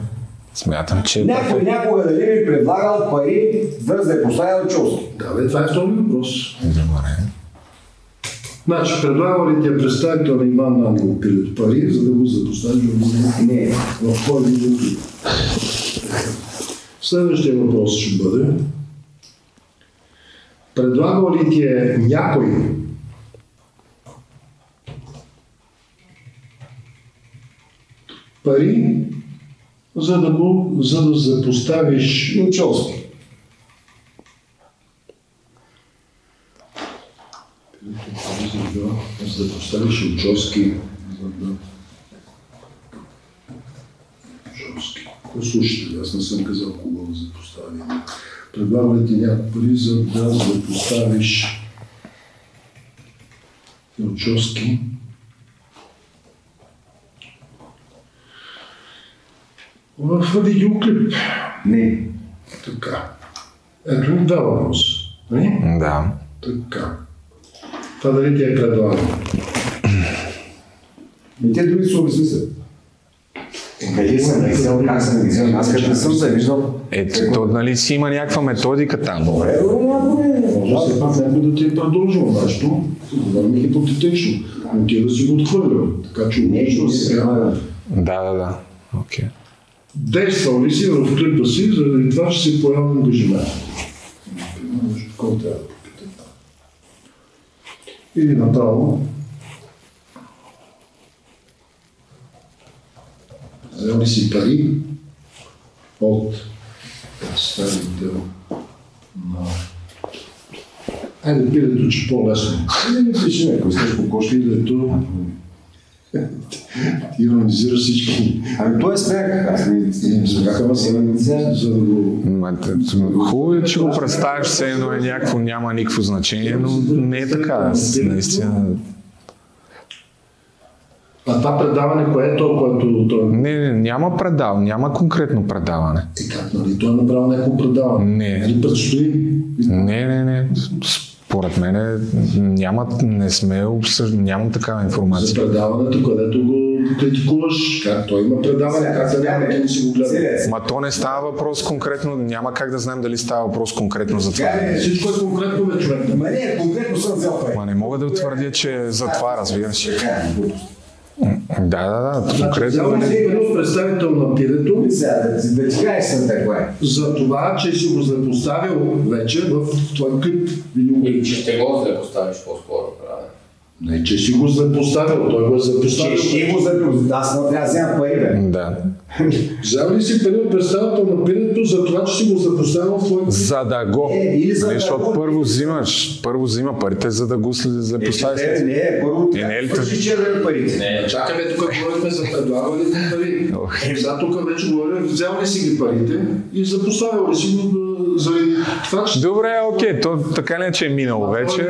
Смятам, че... Някога дали ми предлагал пари да се поставя на чувство. Да, това е втори въпрос. Значи, предлагал ли ти е представител на Иван Ангелов перед пари, за да го запоставиш в годината? Не, в този видео. Следващия въпрос ще бъде. Предлагал ли ти е някой пари, за да запоставиш Илчовски? За да поставиш Илчовски. Послушайте, аз не съм казал кого да запоставим. Предлагам ти някакви пари, за да запоставиш Илчовски. В видеоклип. Не. Така. Ето ми дава въпрос. Да. Така. Това дали ти е предлагано? И те дори са обезмислят. Къде съм визел, как съм визел, аз като не съм се виждал. Ето, нали си има някаква методика там? Добре, може се пак някой да ти е продължил нещо, да ми хипотетично, но ти да си го отхвърлял, така че нещо си трябва. Да. Окей. Действал ли си в клипа си, заради това ще си появил ангажимент? Колко трябва? Или направо. Взел ли си пари от представител на... Айде, Пилето, че по-лесно. Не пише някой, след покошли и дето... Ти иронизираш всички. Ами той е смяк. Аз не... Хубаво е, че го представиш все едно и някакво, няма никакво значение, но не е така. Наистина. А това предаване, кое е то, което той... Не, няма предаване, няма конкретно предаване. И как, нали? Той е направил някакво предаване? Не. Или предстои? Не. Поред мен нямам такава информация. За предаването, където го критикуваш, как той има предаване, как да няма, не си го гледаш. Ма то не става въпрос конкретно, няма как да знаем дали става въпрос конкретно за това. Всичко е конкретно бе, човек. Ма не, конкретно съм взял пари. Ма не мога да утвърдя, че е за това, разбираш. Да, конкретно. Взял си един представител на Пилето, за това, че си го запоставил вече в твой клип. Или че ще го запоставиш по-скоро, правда. Не, че си го запоставил, той го е запоставил. Че си го запоставил, аз не трябва да взема пари, бе. Да. Взял ли си пари от представител на пирането за това, че си го запоставил в твоя... За да го. Защото първо взима парите, за да го запоставиш. Не, първо върши, че е парите. Чакаме, тук говорихме за предлаганите пари. Сега тук вече говорим, взял ли си ги парите и запоставил ли си го... Това, че... Добре, окей, то така не че е минало вече.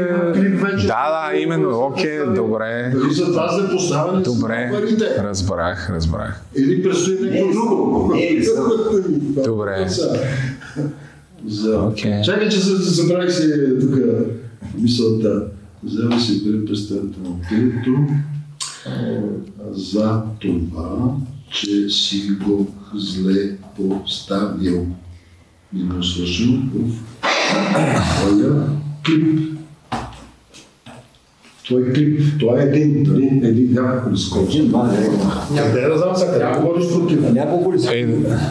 Да, именно, окей, добре. Дали за това за поставяне с парите? Разбрах. Или предстои някакво друго. Добре. Чакай, че забравих си тук мисълта. Взема си при представител на пирето за това, че си го зле поставил. И го свършим в твоя клип. Твой клип, това е един няколко скочи. Не знам сега, трябва да говориш против. Няколко ли скочи?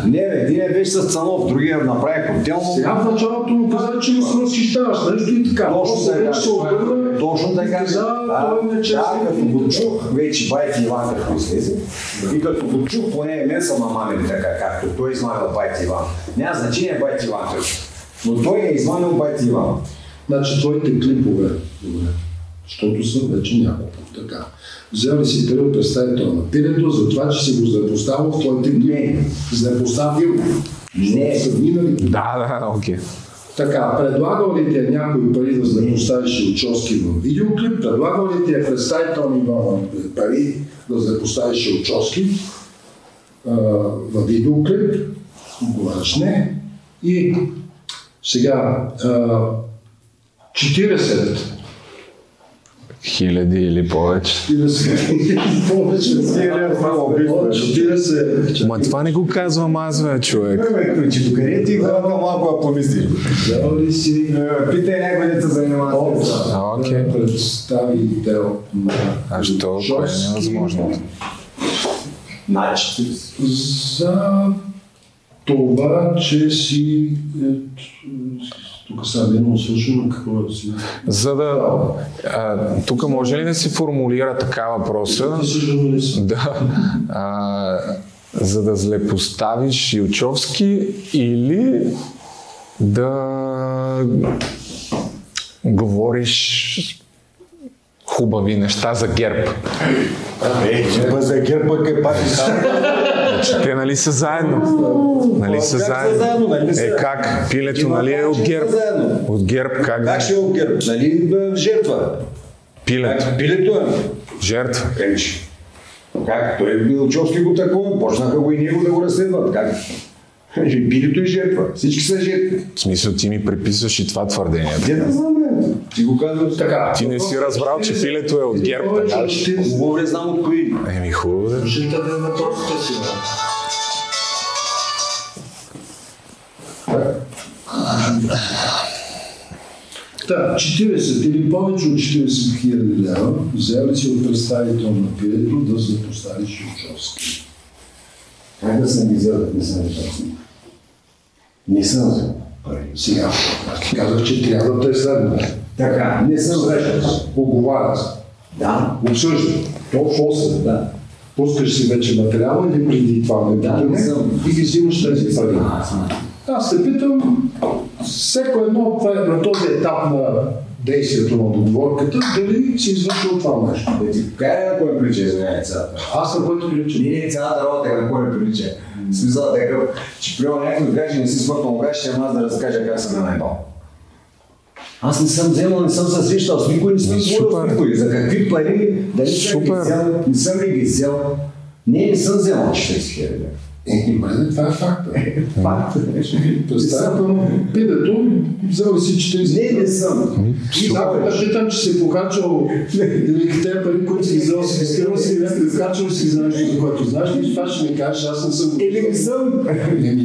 Не, един е беше с Цанов, другия направи хотел. Сега в началото му каза, че го свършищаваш, нещо и така. Точно така. Да, като го чух, вече Бахти Иван като излезе. И като го чух, поне мен са намамили така, както той измамил Бахти Иван. Няма значение Бахти Иван, но той е измамил Бахти Иван. Значи твоите клипове, защото съм вече няколко така. Взел ли си период представител на пирето за това, че си го запоставил в твоите дни? Запоставил? Не. Са минали? Да, окей. Така, предлагал ли ти е някой пари да запоставиш Илчовски в видеоклип? Предлагал ли ти е представител на пари да запоставиш Илчовски в видеоклип? Говориш не. И сега 40 хиляди или повече. 40 хиляди. Ма това не го казвам аз, бе, човек. Че докарете и главно малко да помисли. Питай някой деца за внимателно. Окей. Представител на... А що? Това е невъзможно. Значи. За това, че си... Тук сега едно свършено какво е да си... За да... тук може ли да се формулира така въпроса? Да. За да злепоставиш Илчовски или да говориш хубави неща за ГЕРБ? За ГЕРБ пък е пак и те нали са заедно? Нали са заедно? Как? Пилето нали е от ГЕРБ? От ГЕРБ как? Как ще е от ГЕРБ? Нали жертва? Пилето. Пилето е? Жертва. Как? Той е Илчовски го такова, почнаха го и него да го разследват. Как? Пилето е жертва. Всички са жертви. В смисъл ти ми приписваш и това твърдение. Не знам, ти го казвам така. Ти не си разбрал, че Пилето е от ГЕРБ, така ли? Хубаво не знам от кои. Еми хубаво да. Ще да на профите си. Та, 40 или повече от 40 хиляди лева взели си от представител на Пилето да запоставиш Илчовски. Как да съм ги взел, не съм Илчовски? Не съм взел. Сега, аз ти казах, че трябва да е следно. Така, не съм срещаш, поговаряш, да. Обсъждаш, то в 8, да. Пускаш си вече материала или преди това? Да, не съм. И ги взимаш тези пари. Аз те питам, всеко едно е на този етап на действието на договорката, дали си извършил това нещо? Кай е на кой прилича, извиняй цената? Аз на който прилича? Не е цената работа, е на кой прилича. В смисъл такъв, че приема някой да каже, не си смъртно му каже, ще аз да разкажа как съм наебал. Аз не съм вземал, не съм съсвещал, с никой не съм говорил с никой. За какви пари, дали съм ги взял, не съм ли ги взял. Не, не съм вземал 40 хиляди. Май, това е факта. Факта. Представям, Пилето, взел си 40. Не, не съм. И да питам, че си покачал те пари, които си взел, си изкрил си, покачал си за нещо, за което знаеш, и това ще ми кажеш, аз не съм. Или не съм.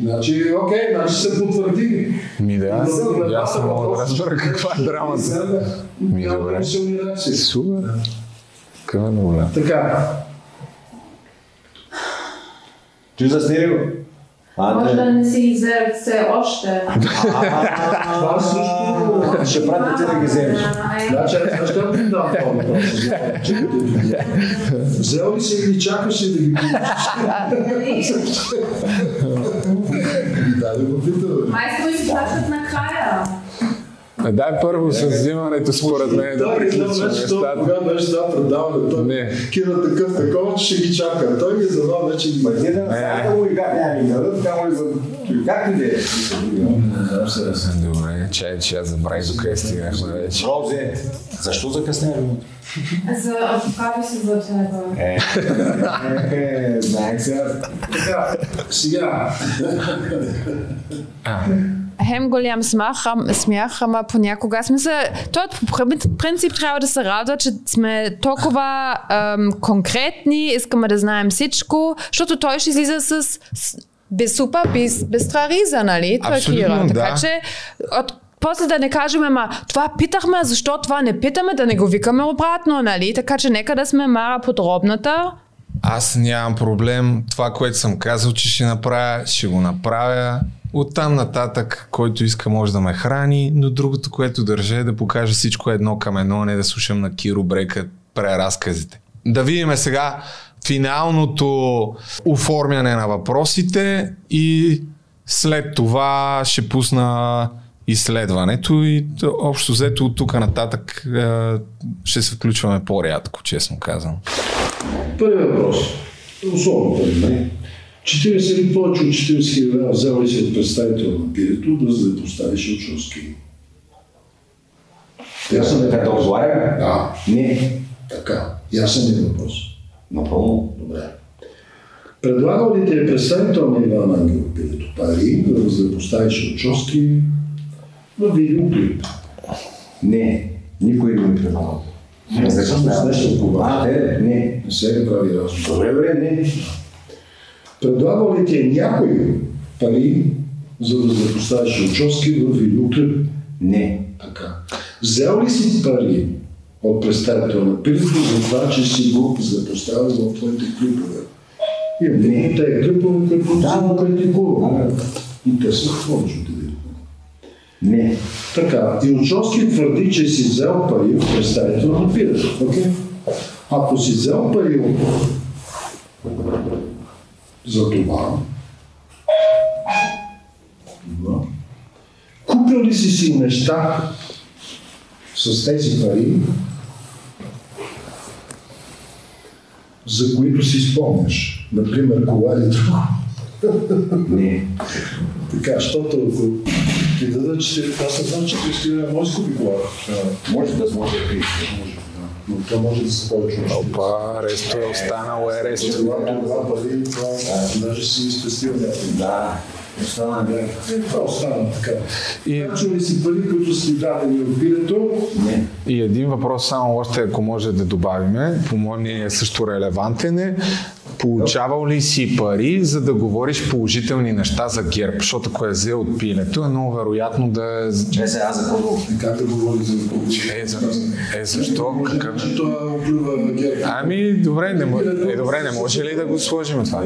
Значи, окей, значи се потвърди. Ми да, аз не мога да разбера каква е драмата. Ми добре. Супер. Така. Ти заснери го. Може да не си изземе все още. Това също ще пратите да ги вземеш. Значи, аз ще ти дам това въпрос. Взел ли си или чакаш ли да ги получиш? Майсто ли си плащат накрая? Да, първо с взимането, според мен, да приключим нещата. Кога беше това предаване, той Киро такъв такова, че ще ги чака. Той ги задава вече ги мазира, сега му и как няма ми дадат, така му и за... Как ти де? Добре, че аз забравих до къде стигнахме вече. Розе, защо закъсняме? За покави се вършена това. Знаех сега. Сега. Хем голям смях, ама понякога аз мисля, той по принцип трябва да се радва, че сме толкова конкретни, искаме да знаем всичко, защото той ще излиза с безсупа, бистра риза, нали? Това Киро. Така да. Че от после да не кажем, ама това питахме, защо това не питаме, да не го викаме обратно, нали? Така че нека да сме мара подробната. Аз нямам проблем, това, което съм казал, че ще направя, ще го направя. Оттам нататък, който иска може да ме храни, но другото, което държа е да покажа всичко едно към едно, а не да слушам на Киро Брейка преразказите. Да видим сега финалното оформяне на въпросите и след това ще пусна изследването и общо взето от тук нататък ще се включваме по-рядко, честно казвам. Първи въпрос. Особено първи. 40 или повече от 40 хиляда взел ли си от представител на Пилето, за да поставиш Илчовски? Ясен е като озлая? Да. Не. Така. Ясен е въпрос. Напълно. Добре. Предлагал ли ти е представител на Иван Ангелов Пилето пари, за да поставиш Илчовски на видеоклип? Не. Никой не предлагал. Не, не се прави разговор. Добре, не. Предлагал ли ти е някой пари, за да запоставиш Илчовски в видеоклип? Не. Така. Взел ли си пари от представител на Пилето за това, че си го запоставил в твоите клипове? И не, тъй клипове, които си го критикува. И те са какво може да видим? Не. Така. Илчовски твърди, че си взел пари от представител на Пилето. Окей? Ако си взел пари от за това. Купил ли си неща с тези пари, за които си спомняш? Например, кола или друго? Не. Така, защото ако ти дадат 40, аз не знам, че ти стигна, може да купи кола. Може да може да купи. Но това може да се повече. Опа, ресто е останало, е ресто. Това пари, това даже си изпестил някакви. Да, остана някакви. Това остана така. Начали си пари, които си дадени от Пилето? Не. И един въпрос само още, ако може да добавиме, по моя е също релевантен е. Получавал ли си пари, за да говориш положителни неща за ГЕРБ? Защото ако е взел от Пилето, е много вероятно да... Че сега за какво? Как да говори за какво? Е, защо? Ами, добре, не може ли да го сложим това?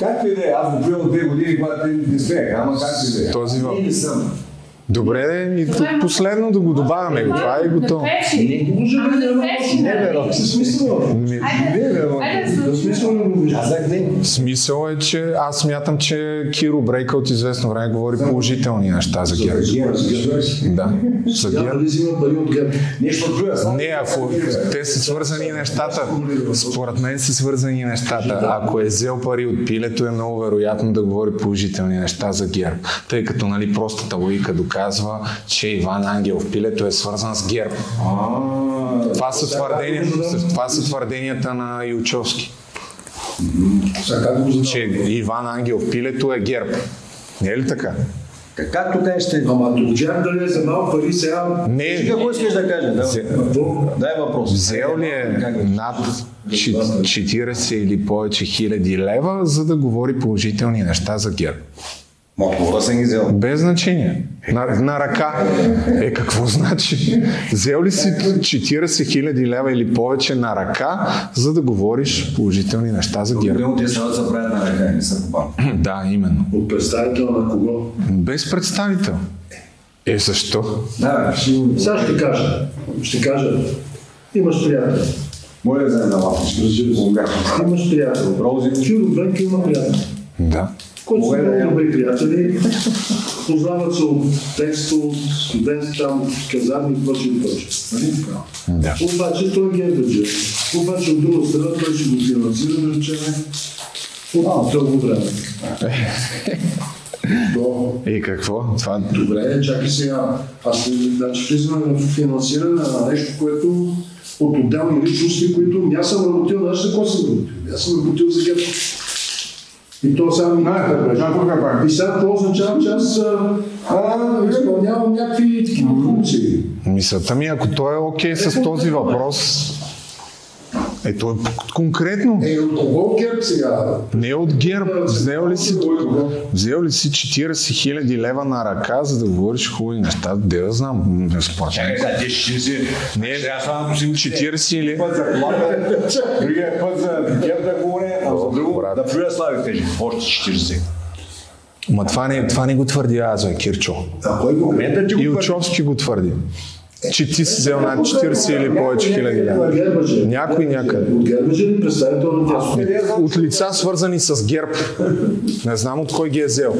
Как ти иде? Аз го приемам 2 години, когато не смех, ама как ти иде? Този въпрос. Добре, и последно да го добавяме, това е готово. Не може да не работи. Не вероятно. Смисъл е, че аз смятам, че Киро Брейка от известно време говори положителни неща за ГЕРБ. Да. За ГЕРБ. Не, ако те са свързани нещата, според мен са свързани нещата. Ако е взел пари от Пилето, е много вероятно да говори положителни неща за ГЕРБ. Тъй като, нали, простата логика доказва, че Иван Ангелов Пилето е свързан с ГЕРБ. Това са твърденията на Илчовски. Че Иван Ангелов Пилето е ГЕРБ. Не е ли така? Както те ще... Ама доджам дали е за малко пари сега... Не... Какво искаш да кажеш? Дай въпрос. Взел ли е над 40 или повече хиляди лева, за да говори положителни неща за ГЕРБ? Мокова съм ги взел. Без значение. На ръка. Е, какво значи? Взел ли си 40 хиляди лева или повече на ръка, за да говориш положителни неща за ГЕРБ? Отделно те сега да се правят на ръка, не са купа. Да, именно. От представител на кого? Без представител. Е, защо? Да, сега ще кажа. Ще кажа. Имаш приятел. Моля да вземе на лапочка. Имаш приятел. Киро Брейка има приятел. Да. Които са много добри приятели, познават се от текста, от студентски там, казарни и прочее и прочее. Да. Обаче той ги е бюджет. Обаче от друга страна той ще го финансира, да речеме, от дълго време. И какво? Това... Добре, чакай сега. Аз ще влизаме в финансиране на нещо, което от отделни личности, които аз съм работил, знаеш за какво съм работил? Аз съм работил за ГЕРБ. И то само някакъв. И сега това означава, че аз изпълнявам някакви такива функции. Мисълта ми, ако той е окей с този въпрос, е той конкретно. Е от кого ГЕРБ сега? Не от ГЕРБ. Взел ли си 40 хиляди лева на ръка, за да говориш хубави неща? Де да знам. Не, аз само си 40 или... Другия път за ГЕРБ да говоря, а за друго да плюя славите. Още 40. Ма това не го твърди аз, Кирчо. Илчовски го твърди. Че ти си взел над 40 или повече хиляди лева. Някой някъде. От ГЕРБ ли представител на тясно? От лица свързани с ГЕРБ. Не знам от кой ги е взел.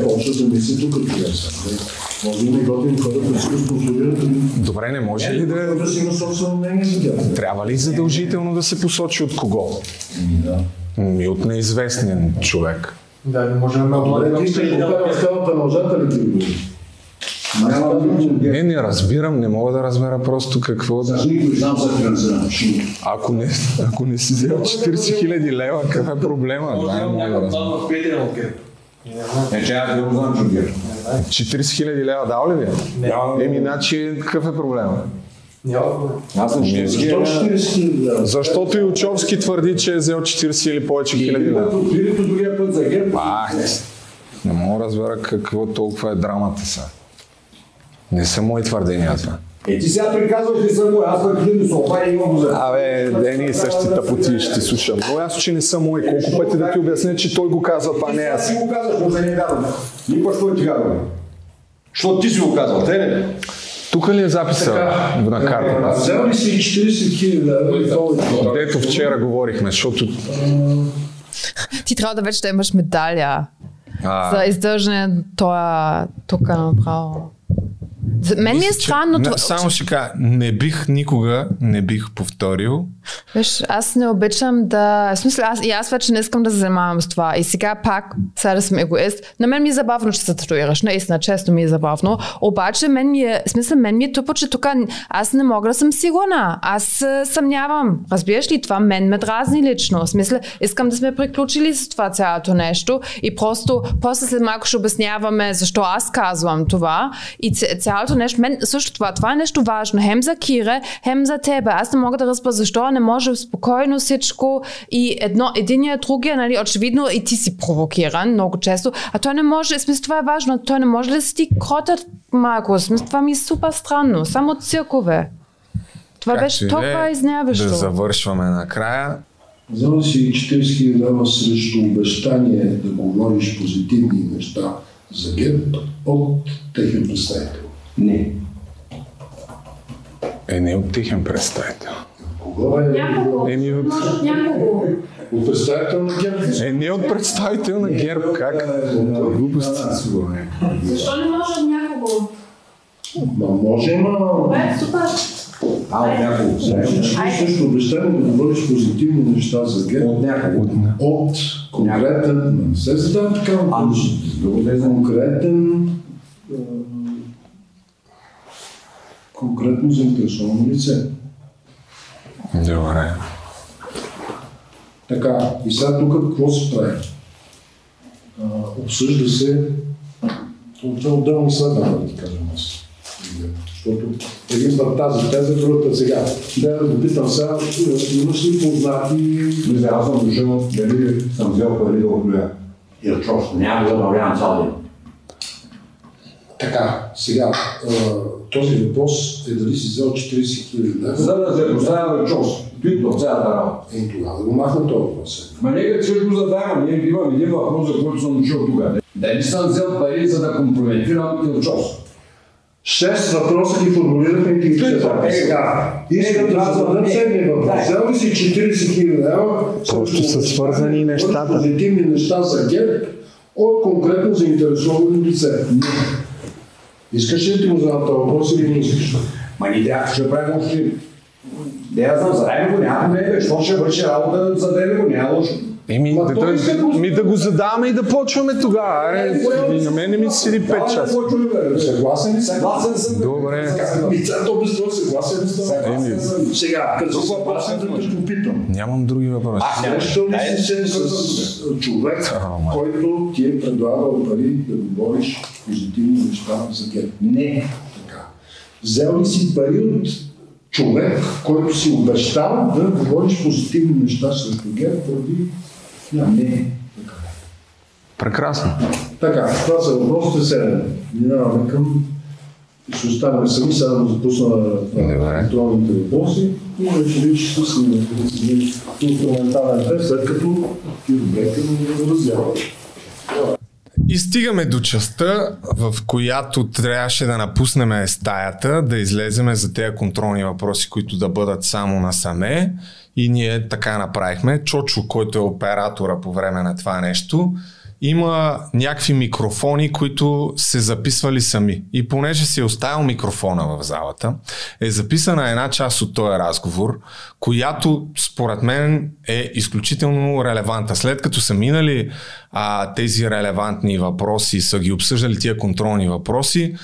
Добре, не може ли да... Трябва ли задължително да се посочи от кого? И от неизвестен човек. Да, не може да ме обладе. Ти ще го правя скалата на лъжата ли ти го бъде? Не, не разбирам, не мога да разбера просто какво да... Ако не си взел 40 хиляди лева, какъв е проблема? Не, че аз не го знам, че ГЕРБ. 40 хиляди лева дал ли ви? Еми, иначе какъв е проблема? Защото Илчовски твърди, че е взел 40 или повече хиляди лева. Не мога да разбера какво толкова е драмата сега. Не са мои твърденията. Е, ти сега приказваш не са мои, аз пък ти не са опади имам го за... Абе, дени същи тъпоти ще слушам. Но аз че не са мои, колко пъти да ти обясня, че той го казва, а не аз. Ти го казваш, но да не вярвам. Ни пък той ти вярвам. Що ти си го казвал, те не? Тук ли е записа на карта? Взел ли си 40 хиляди? Дето вчера говорихме, защото... Ти трябва да вече да имаш медалия за издържане това тук направо. За мен ми е странно това... Само ще кажа, не бих повторил. Виж, аз не обичам да... В смисъл, аз вече не искам да се занимавам с това. И сега пак, сега да съм егоист, на мен ми е забавно, че се татуираш. Наистина, честно ми е забавно. Обаче, мен ми е тъпо, че тук аз не мога да съм сигурна. Аз съмнявам. Разбираш ли това? Мен ме дразни лично. В смисъл, искам да сме приключили с това цялото нещо. И просто, после след малко ще обясняваме защо аз казвам това. И цялото нещо, мен също това е нещо важно. Хем за Кире, хем за тебе. Аз не мога да разбера защо не може спокойно всичко и единия, другия, нали, очевидно и ти си провокиран много често, а той не може, смисъл това е важно, той не може да си ти кротят малко, смисъл това ми е супер странно, само циркове. Това как беше толкова изняващо. Да завършваме накрая. Взел си 40 лева срещу обещание да говориш позитивни неща за ГЕРБ от техен представител. Не. Е, не от техен представител. Някого. От представител на ГЕРБ. Е, не от представител на ГЕРБ. Как? Глупости. Защо не може от някого? Може, но... от някого. Също обещаме да говориш позитивни неща за ГЕРБ. От някого. От конкретен... Се задам така. Конкретно заинтересовано лице. Добре. Така, и сега тук какво се прави? Обсъжда се от отделни следната, да ти кажем аз. Защото един път тази теза, другата сега. Да допитам сега, имаш ли познати? Не знам, аз съм дошъл, дали съм взел пари да оплюя. Илчовски, няма да наврявам цял ден. Така, сега, този въпрос е дали си взел 40 000 лв. За да се поставя въпрос, питва цялата работа. Е, тогава да го махна този въпрос. Ма нека цялото задавам, ние имам един въпрос, за който съм учил тогава. Дали съм взел пари, за да компрометирам въпрос? 6 въпроса ги формулирахме и ги въпроса. Сега, искам да зададат седми въпрос. Взел ли си 40 000 лв? Просто са свързани нещата. Позитивни неща за ГЕРБ от конкретно заинтересовано лице. Искаш ли да ти го задам това въпрос или не искаш? Ма ни трябва, ще правим още. Да я знам, заедно го нямаме, защото ще върши работа, за да го няма лошо. Ми да го задаваме и да почваме тогава. На мен не ми седи 5 часа. Съгласен съм. Добре. Съгласен съм. Сега, като въпросите да те попитам. Нямам други въпроси. А нещо ли си се с човек, който ти е предлагал пари да говориш позитивни неща за теб? Не. Взел ли си пари от човек, който си обещал да говориш позитивни неща срещу ГЕРБ, поради не така. Прекрасно. Така, това са въпросите сега. Минаваме към... Ще оставаме сами, сега да запусна актуалните въпроси и вече ще се направим инструментален тест, след като Киро Брейка го разява. И стигаме до частта, в която трябваше да напуснем стаята, да излеземе за тези контролни въпроси, които да бъдат само насаме. И ние така направихме. Чочо, който е оператора по време на това нещо, има някакви микрофони, които се записвали сами. И понеже си е оставил микрофона в залата, е записана една част от този разговор, която според мен е изключително релевантна. След като са минали тези релевантни въпроси, са ги обсъждали тия контролни въпроси,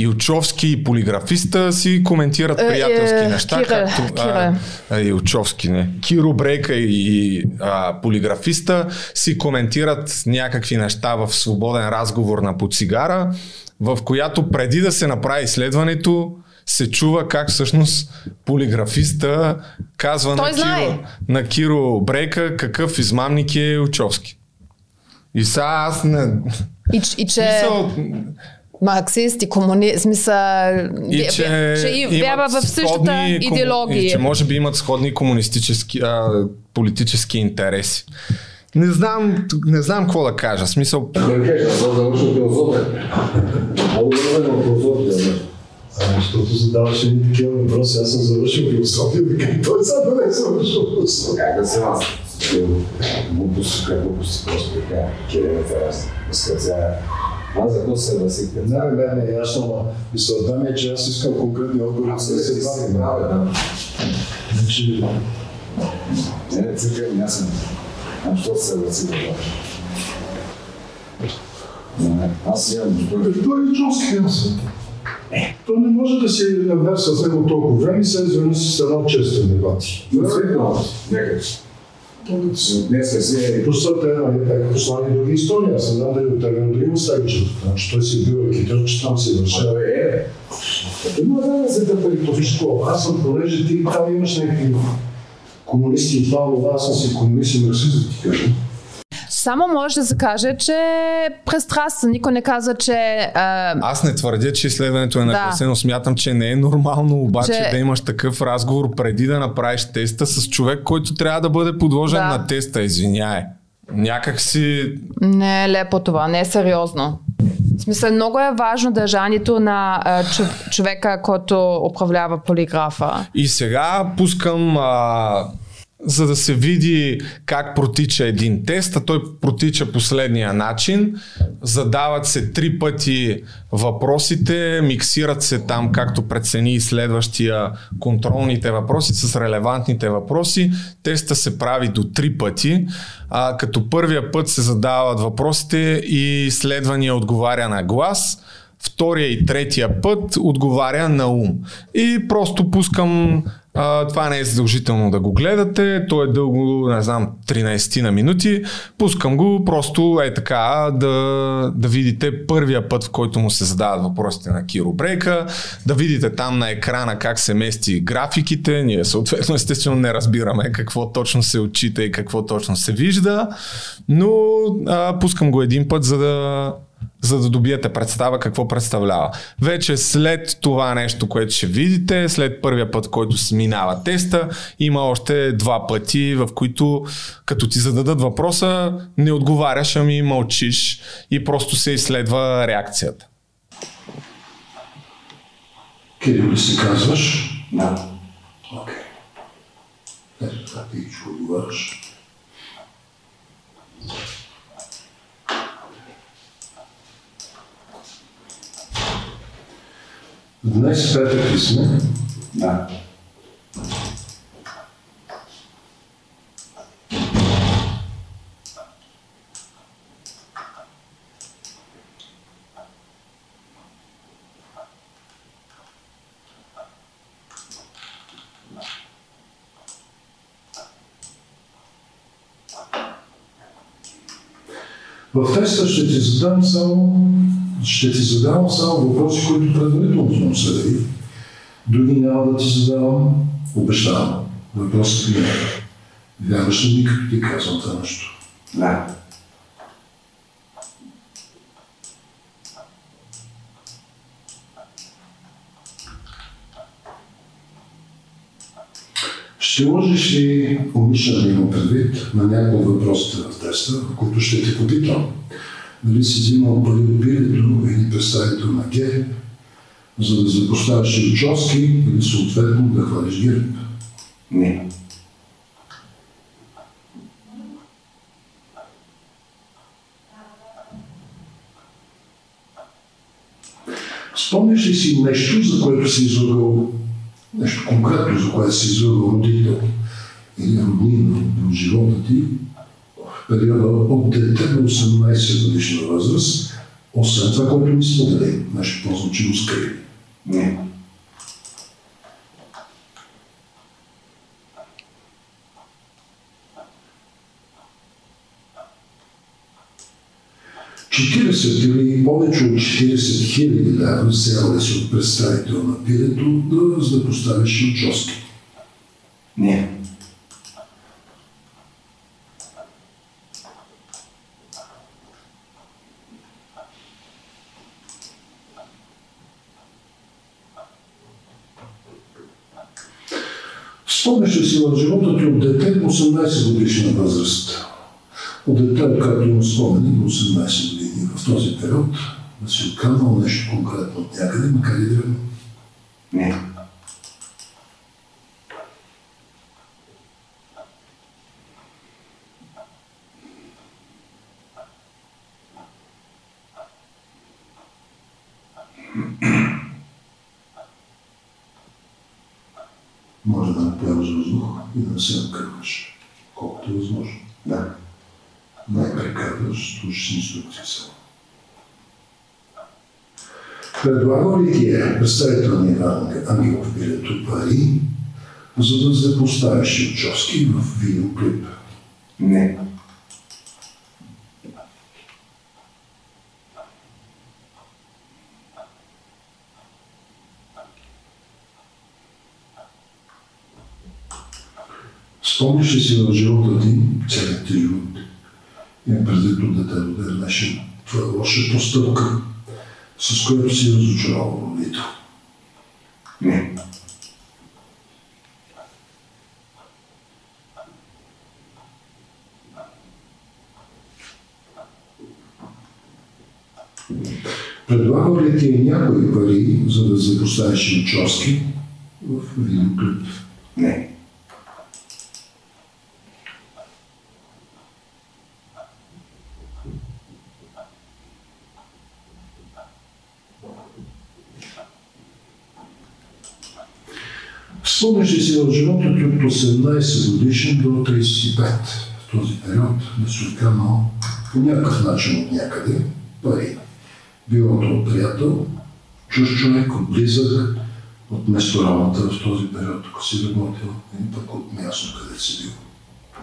Илчовски и полиграфиста си коментират приятелски неща, Киро Брейка и полиграфиста си коментират някакви неща в свободен разговор на подсигара, в която преди да се направи изследването, се чува как всъщност полиграфиста казва на Киро Брейка какъв измамник е Илчовски. И сега аз не... И че... марксист и комунист, смисъл, че вярва в същата идеология. И че може би имат сходни комунистически, политически интереси. Не знам какво да кажа, смисъл... Много добре философия. Защото задаваш едни такива въпроси, аз съм завършил философия, така той сега да не е завършил философия. Как да се вас? Глупости, просто така, кирилица, разказя. Аз за какво се възсихте? Не, ясно. Мисълта ми е, че аз искам конкретни отговори. Аз не се бавим. Значи... Не, цикъм, ясно. А що се възсихте? Аз имам... Той е чувски, ясно. То не може да си навер с него толкова време и се извърни с едно често дебати. Някак. Днеска си е послани други истории. Аз не знам дали от Арен Дорин Сагичев, че той си бил ракетер, че там се вършава. Има да се тъпали по всичко. Аз съм понеже ти там имаш някакви комунисти и това, аз съм си комунист и марксист, да ти кажа. Само може да се каже, че е престрастен. Никой не каза, че... Аз не твърдя, че изследването е нагласено. Да. Смятам, че не е нормално обаче да имаш такъв разговор преди да направиш теста с човек, който трябва да бъде подложен на теста. Извиняй. Някак си... Не е лепо това, не е сериозно. В смисъл, много е важно държанието на човека, който управлява полиграфа. И сега пускам... за да се види как протича един тест, а той протича последния начин. Задават се 3 пъти въпросите, миксират се там, както прецени следващия контролните въпроси с релевантните въпроси. Теста се прави до 3 пъти, като първия път се задават въпросите и следвания отговаря на глас. Втория и третия път отговаря на ум. И просто пускам, това не е задължително да го гледате, то е дълго, не знам, 13 на минути. Пускам го просто е така да видите първия път, в който му се задават въпросите на Киро Брейка, да видите там на екрана как се мести графиките, ние съответно естествено не разбираме какво точно се отчита и какво точно се вижда, но пускам го един път, за да за да добиете представа какво представлява. Вече след това нещо, което ще видите, след първия път, който сминава теста, има още два пъти, в които като ти зададат въпроса, не отговаряш, ами мълчиш и просто се изследва реакцията. Кирил ли се казваш? Да. Окей. Това ти ще отговаряш. Днес петък ли сме? Да. В теста ще ти задам само въпроси, които предварително съм съдил. Други няма да ти задавам, обещавам. Въпросът ми е. Вярваш ли ми, като ти казвам това нещо? Да. Ще можеш ли умишлено да имам предвид на някои въпросите в теста, които ще ти попитам? Дали си взимал пари от Пилето или представител на ГЕРБ, за да запоставиш Илчовски или съответно да хвалиш ГЕРБ? Не. Спомниш ли си нещо, за което си излагал, нещо конкретно, за което си излагал родител или роднин в живота ти, периода от дете до 18 годишна възраст, освен това, което ми споделим, нашето по-значимо скъпи? Не. Или повече от 40 хиляди лева взел ли си от представител на Пилето, за да поставиш Илчовски? Не. Спомняш ли си в живота ти от дете до 18 годишна възраст? От дете, откакто има спомени, до 18 години. В този период да си отказвал нещо конкретно от някъде, макар и древно? Не. Може да напяваш въздух и да се накърваш, колкото е възможно. Да. Най-прекарваш, слушаш инструкция само. Предлагал ли ти е представител на Иван Ангелов Пилето пари, за да запоставиш Илчовски в видеоклип? Не. Спомниш ли си в живота ти, целият ти живот, и предито дете до ден днешен, това е лоша постъпка, с която си разочаровал родител? Не. Предлагал ли ти някои пари, за да запоставиш Илчовски в видеоклип? Не. Спомниш ли си в живота ти от 18 годишен до 35 в този период да си отканал по някакъв начин от някъде пари? Било от приятел, чуж човек, от близък, от местораната в този период, ако си работил, или пък от място, къде си бил?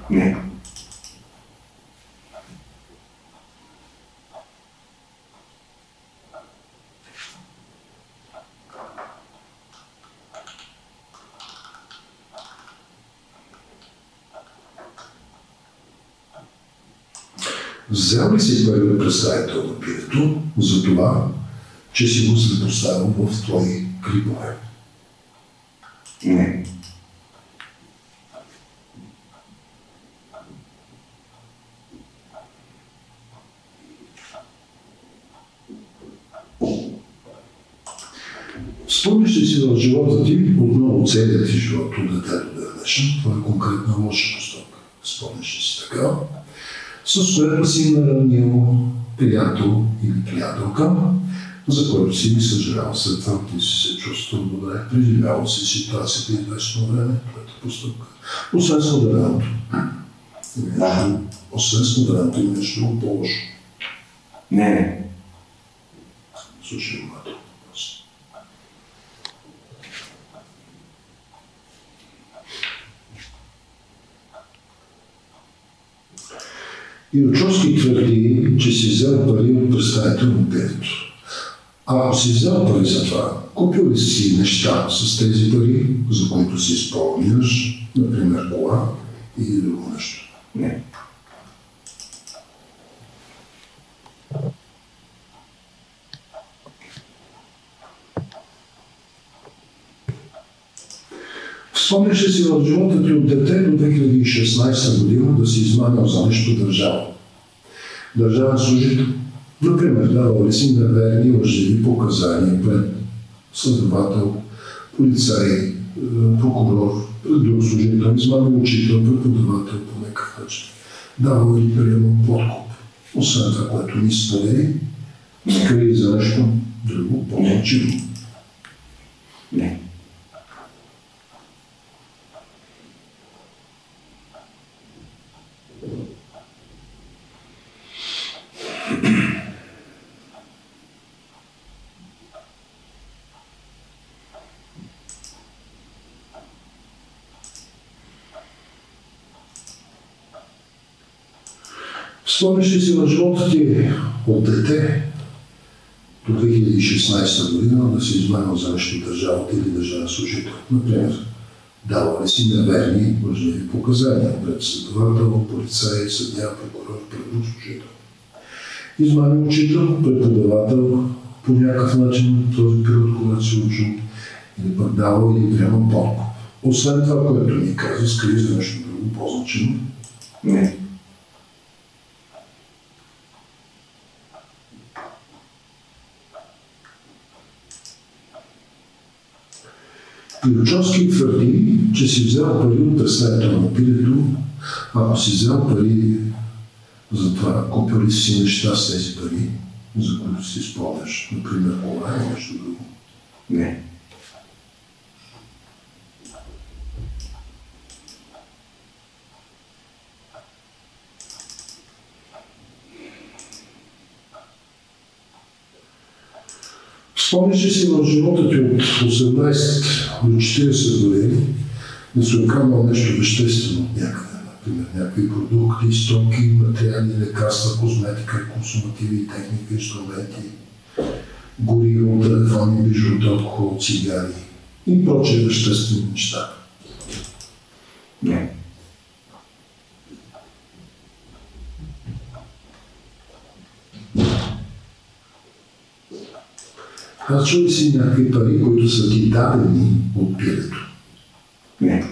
Не. Взел ли си пари на представител на Пилето за това, че си го запоставил в твои клипове? Не. Спомниш ли си в живота ти, отново целият ти живот от детето да е днешен, това е конкретна лоша постъпка. Спомниш ли си така, с което си наранил приятел или приятелка, за който си ми съжалял след това, ти си се чувствал добре, преживял си ситуацията и днешно време, твоята постъпка. Освен споделеното. Освен споделеното и нещо по-лошо. Не. Слушай, мато. Илчовски твърди, че си взел пари от представител на Пилето. Ако си взел пари за това, купил ли си неща с тези пари, за които си изпълняш, например кола или друго нещо? Не. Спомняш ли си в живота ти от дете до 2016 година да си измамял за нещо държава? Държавен служител. Например, давал ли си неверни лъжливи показания пред следовател, полицай, прокурор, пред друг служител, измамял учител, преподавател по някакъв начин? Давал ли приемал подкуп? Освен това, което ни сподели, скри за нещо друго, по-мълчиво? Не. Спомниш ли си на живота ти от дете до 2016 година да си измамил за нещо държавата или държавен служител? Например, давал ли си неверни лъжливи показания пред следовател, полицай, съдия, прокурор, пред служител? Измамил учител, преподавател, по някакъв начин този период, когато си учил, или пък давал или приемал подкуп? Освен това, което ни каза, скри за нещо друго по-значимо? Не. Илчовски твърди, че си взел пари от представител на Пилето, ако си взел пари за това, купил ли си неща с тези пари, за които си спомняш, например, кола или нещо друго? Не. Спомниш ли си в живота ти от 18 до 40 години да се окамал нещо веществено някъде, например някакви продукти, стоки, материали, лекарства, козметика, консумативи, техника, инструменти, гориво, телефони, бижута, алкохол, цигари и прочие веществени неща? Не. Харчил ли си някакви пари, които са ти дадени от Пилето? Не.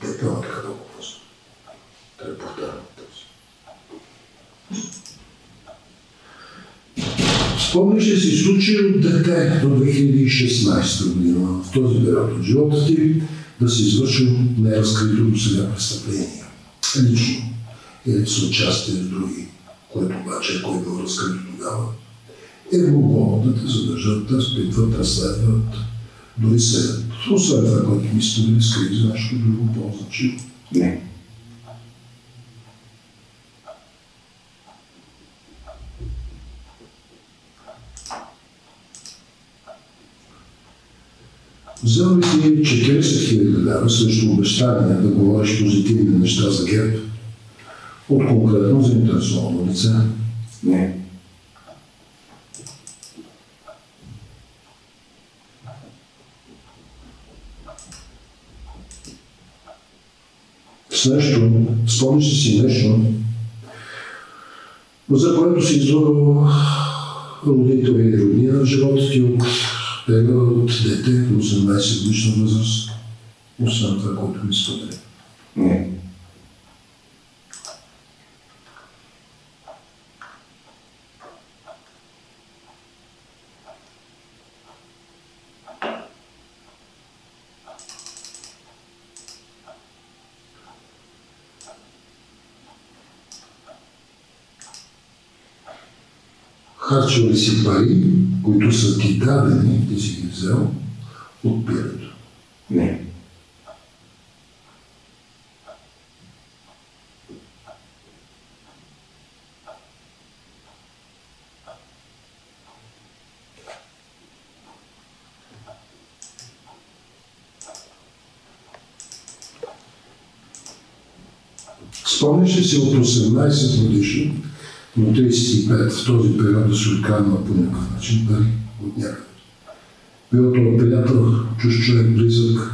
Те пълнаха много просто. Той е повтарял този. Спомниш ли си случай от дете до 2016 година, в този период от живота ти, да си извършил неразкрито до сега престъпление? Лично или с участие в други, което обаче, кой бил разкрито тогава, е могло да те задържат, да спитват, да следват, дори следват. Освен това, което ми сподели, скри за нещо друго по-значило? Не. Взел ли си 40 000 лева срещу обещание да говориш позитивни неща за ГЕРБ от конкретно заинтересовано лице? Не. спомняше си нещо, за което си излагал родителя и родния живот и от тега от дете до 18 годишна възраст, освен това, което ми споделя. Не. Харчил ли си пари, които са ти дадени, ти си ги взел от пиенето? Не. Спомняш ли си от 18 годишни но 35 в този период да се открадна по някакъв начин пари от някъде. Било това приятел, чуж човек, близък,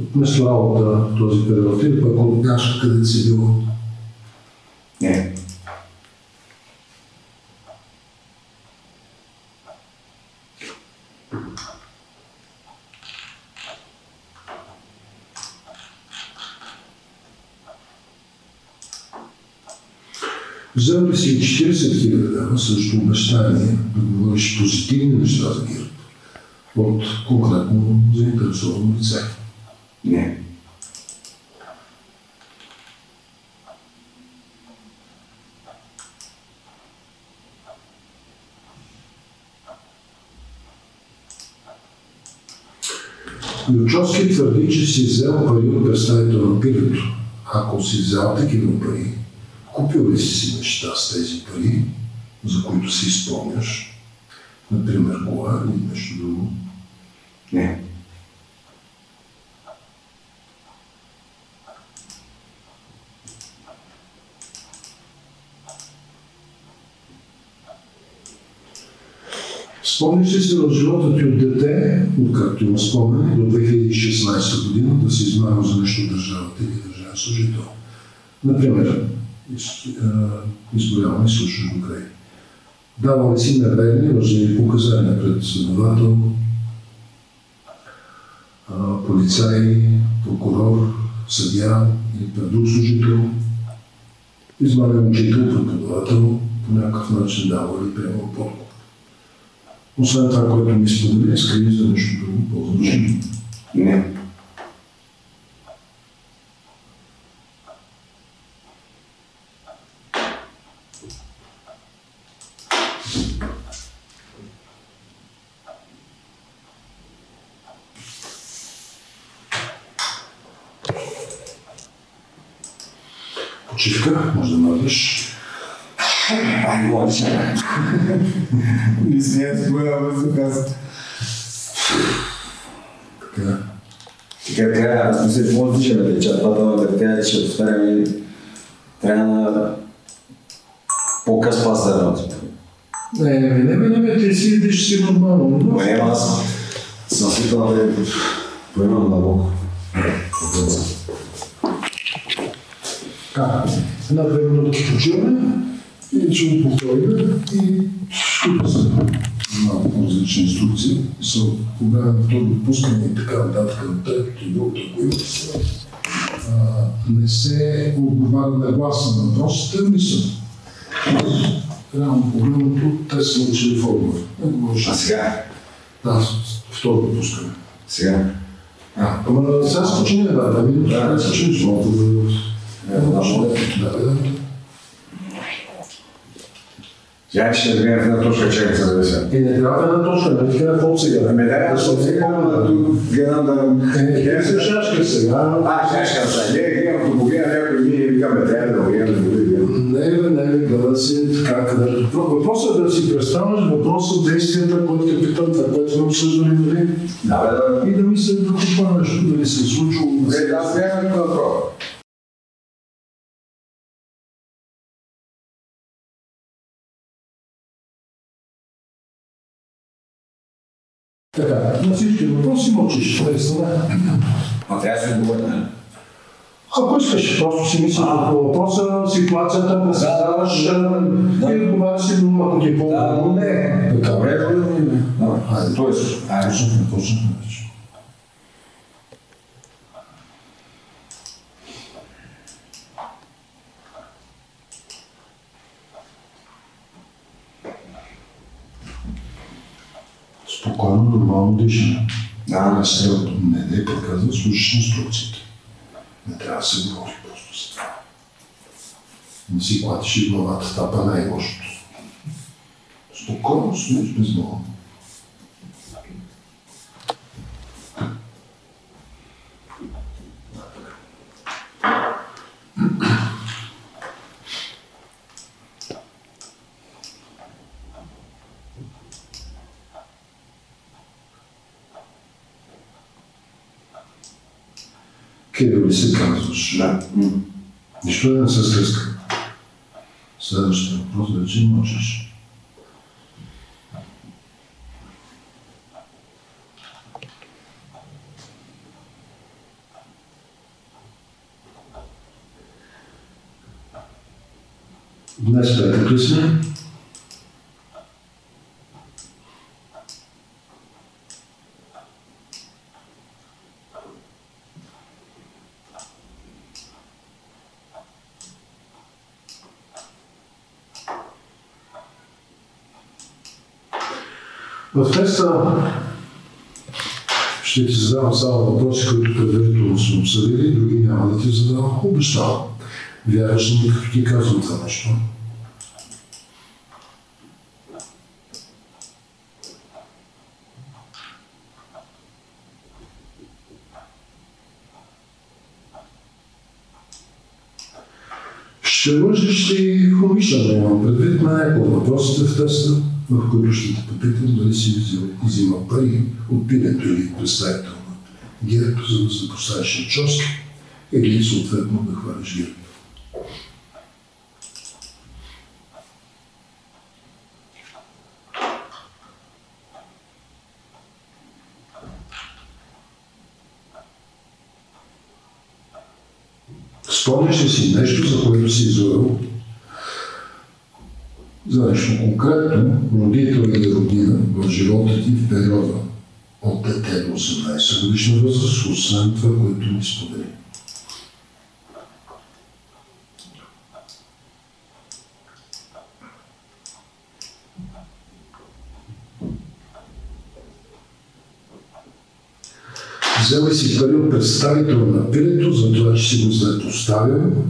от место работа този период или пък от място, където си било? Не. Взел ли си 40 хиляда срещу обещание да говориш позитивни неща за ГЕРБ от конкретно заинтересовано лице? Не. Илчовски твърди, че си взел пари от представител на пилето. Ако си взел такива пари, купил ли си неща с тези пари, за които си спомняш? Например, кола или нещо друго? Не. Спомниш ли си в живота ти от дете, откакто има спомен, до 2016 година да си измамил за нещо държавата или държавен служител? Например, изборяване с лошо край. Даваме си неверни лъжливи показания пред следовател, полицай, прокурор, съдия или пред друг служител. Измамя учител, преподавател, по някакъв начин дава или приема подкуп. Освен това, което ми сподели, скри за нещо друго по-значително? Не. Почивка, може да мърдаш. Ай, младиш. Мисля, аз бъдава въздухът. Така. Така, така, аз мисля, може да дишаме вече. Това дава да кажа, че отстаряме трябва да по-къс паса да работи. Не, ти си идиш си нормално. Не, аз съм свитал да поемам набоко. Една-две минути почиваме, и че го повториме и тук са малко различни инструкции. Са кога то допускане и така нататък на третото и другото, които са. Не се отговаря на гласа на въпросите, не са. Реално погледното, те са научили формула. А сега? Да, второ допускане. Сега? Ама сега спочиня, да видим, да спочиня основата да... Я че да гледам в една точка, чакай се да веся. И не трябва в една точка, да ти гледам фото сега. Ами да, защото гледам да... Гледам се шашка сега. Шашка сега. Гледам като погледна някой ми и викам, трябва да го гледам, да го гледам. Не, гледа си така къде. Въпросът е да си представяш въпросът действията, който капитанта, който сме обсъждали, дали? Да. И да мисля да купа нещо, дали се е случило. Аз гледам на това. Така, на всички въпроси мълчиш. А трябва да се отговоря. Ако искаш, просто си мислиш по въпроса, ситуацията, не се задаваш и отговаря си дума, ако ти е по-добре. Но не, така вредно ли не? Тоест, точно. Спокойно, нормално дишане. Не се подказва, слушаш инструкциите. Не трябва да се говори просто за това. Не си клатиш и главата, това па най-лошото. Спокойно, смеш безмолно. Киро, ли се казваш? Да. Нищо да не се стиска. Следващия въпрос вече можеш. Днес петък ли сме? В теста ще ти задавам само въпроси, които предварително сме обсъдили, други няма да ти задавам. Обещавам. Вярваш ли ми, като ти казвам това нещо? Ще мъжиш ли умишлено, имам предвид на някои от въпросите в теста, в които ще те попитам дали си взимал пари от пилето или представител на ГЕРБ, за да се поставиш Илчовски или съответно да хвалиш ГЕРБ. Спомняш ли си нещо, за което си излъгал? За нещо конкретно, родител или родина в живота ти в периода от дете до 18 годишна възраст, освен това, което ми сподели. Взел ли си пари от представител на пилето, за това, че си го злепоставил,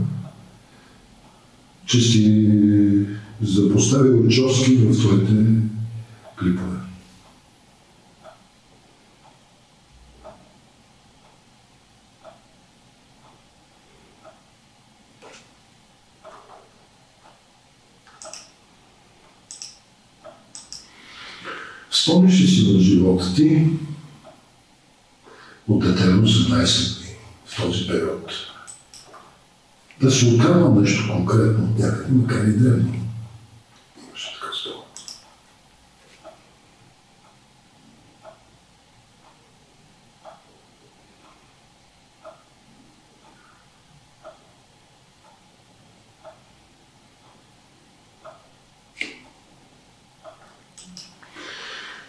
че си запоставил Илчовски в твоите клипове? Спомниш ли си в живота ти от дете до 18 дни в този период да се откарва нещо конкретно от някакви, макар и древно?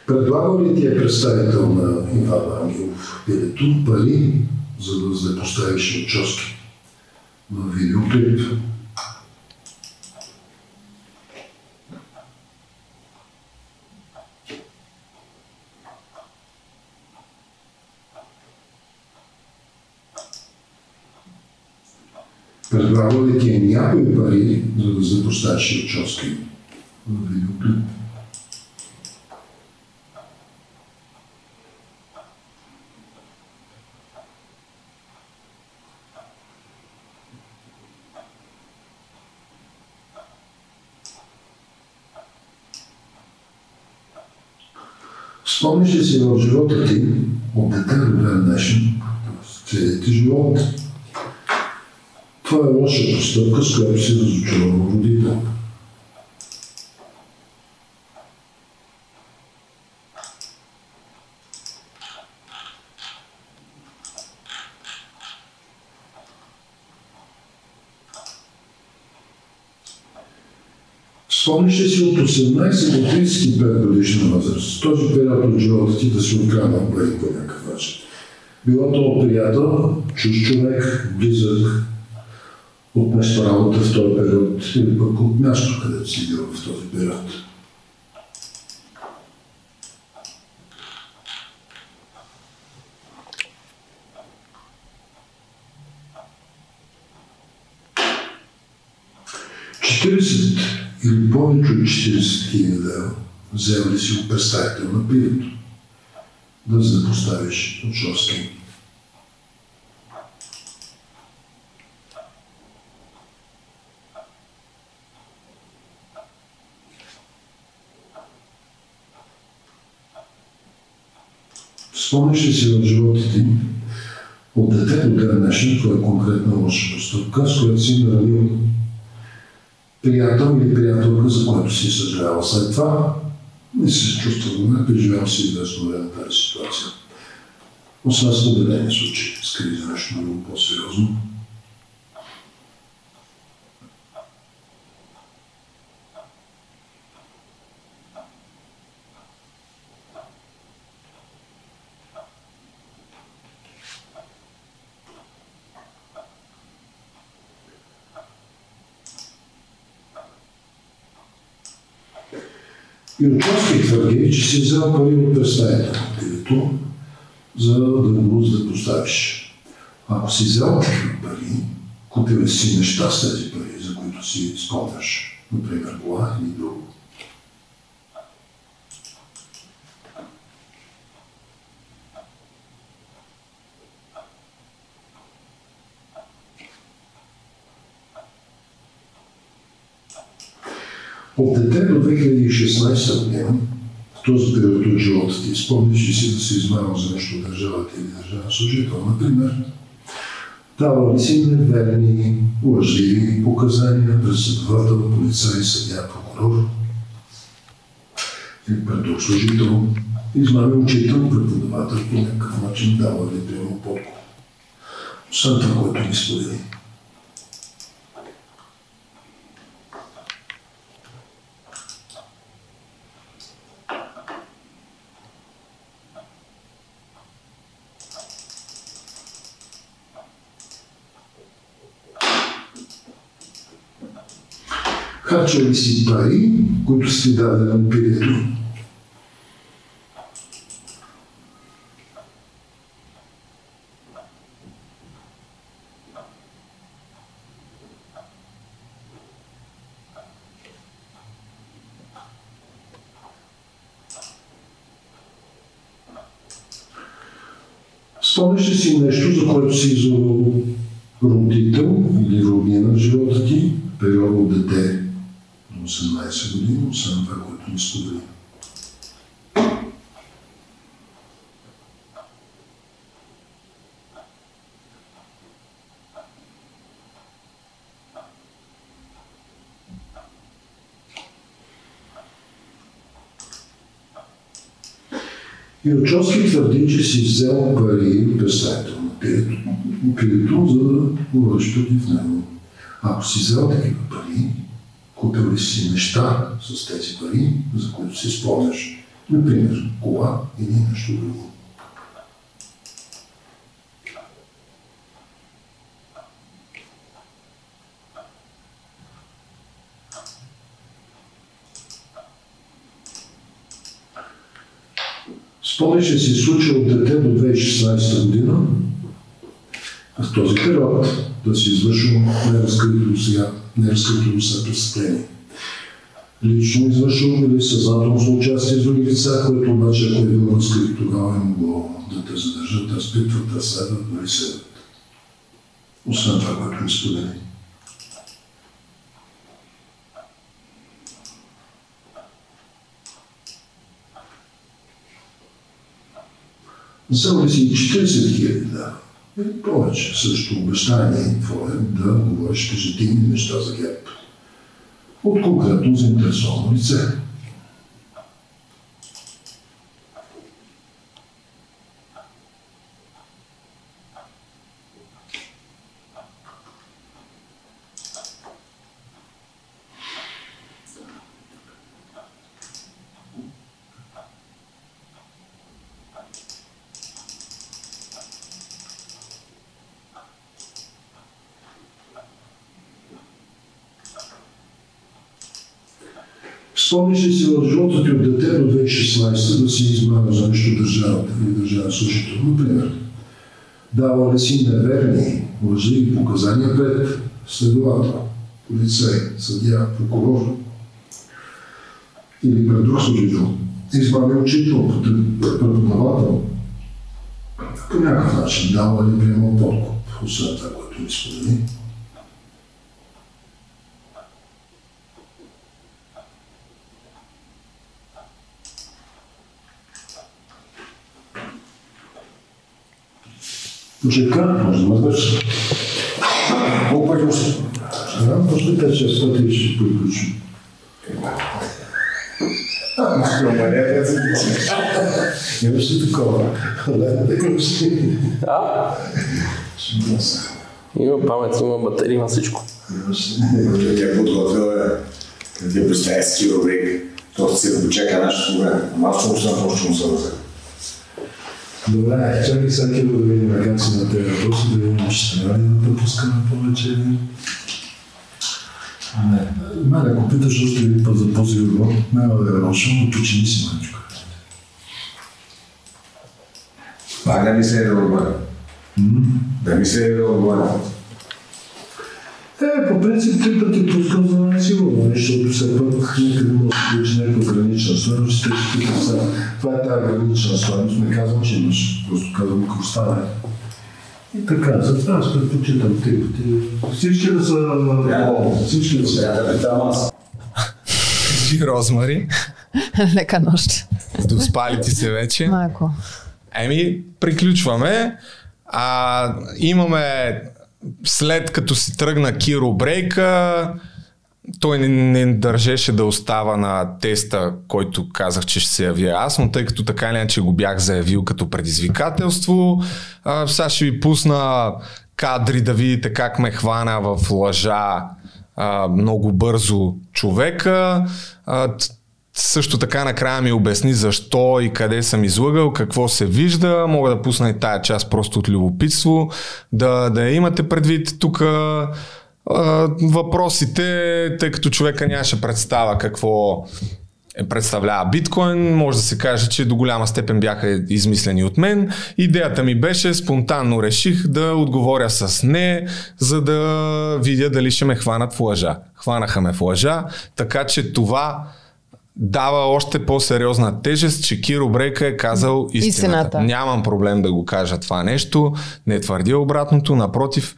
Предлагал ли ти е представител на Иван Ангелов пилето пари, за да запоставиш Илчовски на видеоклип? Предлагал ли ти е някои пари, за да запоставиш Илчовски на видеоклип? Спомниш ли си в живота ти от дете до ден днешен, т.е. целият ти живот, това е лоша постъпка, с която си разочаровал родител? Спомниш ли си от 18 до 35 годишна възраст? Този период от живота ти да си откраднал Брейк по някакъв начин. Било то приятел, чуж човек, близък, от место работа в този период или пък от място, където си бил в този период. Или повече от 40 хиляда взел ли си от представител на пилето, да се поставиш от Илчовски. Спомниш ли си в живота ти от детето до днешния, кой е конкретна лоша постъпка, с която си наранил приятел или приятелка, за който си съжалява след това, не се чувствам добре, преживявам си известно време тази ситуация. Освен с победени случаи, скрити нещо много по-сериозно. И Илчовски твърди, че си взял пари от представителя на пилето, за да го поставиш. Ако си взял такива пари, купил си неща с тези пари, за които си спомняш, например кола или друго. От дете до 2016 година, в този период от живота ти, спомниш ли си да си измамил за нещо от държавата или държавен служител, например, дава ли си неверни, лъжливи показания пред следовател, полицай, съдия, прокурор или пред друг служител, измамил учител, преподавател, по някакъв начин дава ли приема подкуп. Освен това, което ни сподели. Харчали си пари, които си даде на пилето. Спомниш ли си нещо, за което си изолвал родител или роднина в живота ти, период от дете? 18 години, освен това, което ми сподели. Илчовски твърди, че си взел пари представител на пилето, за да върши в него. Ако си взел такива пари, купил ли си неща с тези пари, за които си спомняш, например кола или нещо друго. Спомняш ли си случай от дете до 2016 година, а в този период да си извършил неразкрито досега престъпление. Лично извършил или съзнателно участие с други лица, което обаче, ако е било разкрито, тогава е могло да те задържат, разпитват, разследват, но и следват. Освен това, което ми сподели. Взел ли си 40 хиляди, да. Или повече, също обещание твое да говориш тежетини неща за ГЕРБ от конкретно заинтересовано лице. Спомниш ли си в живота ти от дете до 2016 да си измавал за нещо държавата или държава служител, например? Давал ли си неверни, лъжливи показания пред следовател, полицай, съдия, прокурор или пред друг служител? Избавил учител, преподавател? По някакъв начин давал ли приемал подкуп, освен това, което ми сподели? Почека, може да мърдаш. Опак му се. Може да кажа, че това ти ще приключи. Мамаря, аз ти. Имаш ли такова? Да. Има памет, има батерия, има всичко. Тя подготвила да представя с Киро Брейка. Той се започака нашето време. Малко му се на точно му се вързаха. Добре, чакай сега Киро да видим ръканци на тези въпроси, да видим, че трябва ли да допускаме повече. Не, Маля, ако питаш още един път за този въпрос, няма да е рошен, но почини си мачка. Пак да мисля да отбавя. Да мисля да отбавя. По принцип, три пъти пускам за несигурно, защото все пък някъде може да получи някаква гранична стойност, ще питам сега, това е тази гранична стойност, не казвам, че имаш, просто казвам, какво става. И така, затова аз предпочитам три пъти. Всички да са... Всички да са... Розмари. Лека нощ. Доспали ти се вече. Малко. Еми, приключваме. Имаме... След като си тръгна Киро Брейка, той не държеше да остава на теста, който казах, че ще се явя аз, но тъй като така или иначе го бях заявил като предизвикателство, сега ще ви пусна кадри да видите как ме хвана в лъжа много бързо човека. Също така накрая ми обясни защо и къде съм излъгал, какво се вижда. Мога да пусна и тая част просто от любопитство. Да я имате предвид тук въпросите, тъй като човека нямаше представа какво представлява биткоин. Може да се каже, че до голяма степен бяха измислени от мен. Идеята ми беше, спонтанно реших да отговоря с не, за да видя дали ще ме хванат в лъжа. Хванаха ме в лъжа, така че това дава още по-сериозна тежест, че Киро Брейка е казал истината. Нямам проблем да го кажа това нещо, не твърдя обратното, напротив,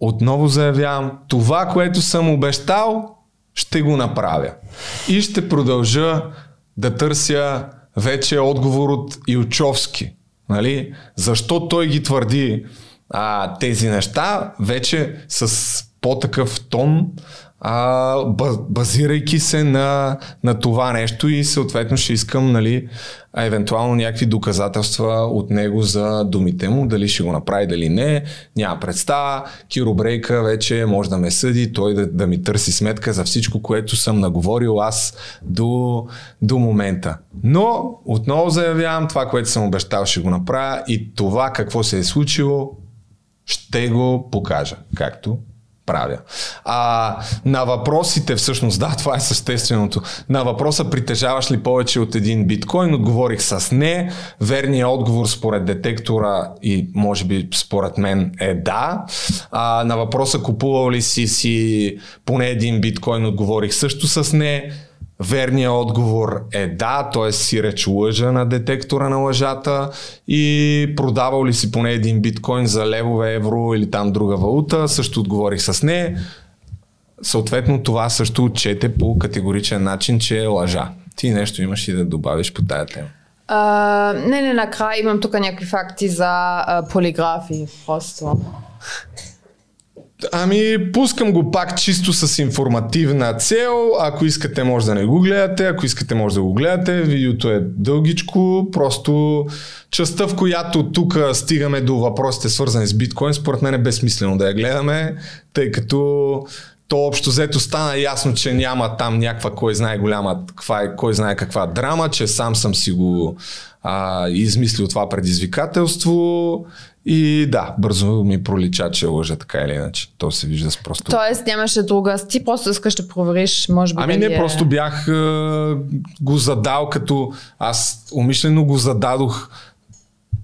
отново заявявам, това, което съм обещал, ще го направя. И ще продължа да търся вече отговор от Илчовски. Нали? Защо той ги твърди тези неща, вече с по-такъв тон, базирайки се на това нещо и съответно ще искам, нали, евентуално някакви доказателства от него за думите му, дали ще го направи, дали не, няма представа. Киро Брейка вече може да ме съди, той да ми търси сметка за всичко, което съм наговорил аз до момента. Но отново заявявам, това, което съм обещал, ще го направя и това какво се е случило, ще го покажа, както правя. На въпросите, всъщност, да, това е същественото. На въпроса, притежаваш ли повече от един биткоин, отговорих с не. Верният отговор според детектора и може би според мен е да. На въпроса, купувал ли си поне един биткоин, отговорих също с не. Верният отговор е да, т.е. си реч лъжа на детектора на лъжата и продавал ли си поне един биткоин за левове, евро или там друга валута, също отговорих с не. Съответно това също отчете по категоричен начин, че е лъжа. Ти нещо имаш и да добавиш по тая тема? Не, накрая имам тук някакви факти за полиграфи, просто. Ами, пускам го пак чисто с информативна цел. Ако искате, може да не го гледате. Ако искате, може да го гледате. Видеото е дългичко. Просто частта, в която тук стигаме до въпросите, свързани с биткоин, според мен е безсмислено да я гледаме, тъй като то общо взето стана ясно, че няма там някаква кой знае голяма, кой знае каква драма, че сам съм си го измислил това предизвикателство. И да, бързо ми пролича, че лъжа така или иначе. То се вижда с просто... Тоест нямаше друга. Ти просто искаш да провериш, може би... Ами не, просто бях го задал, като аз умишлено го зададох,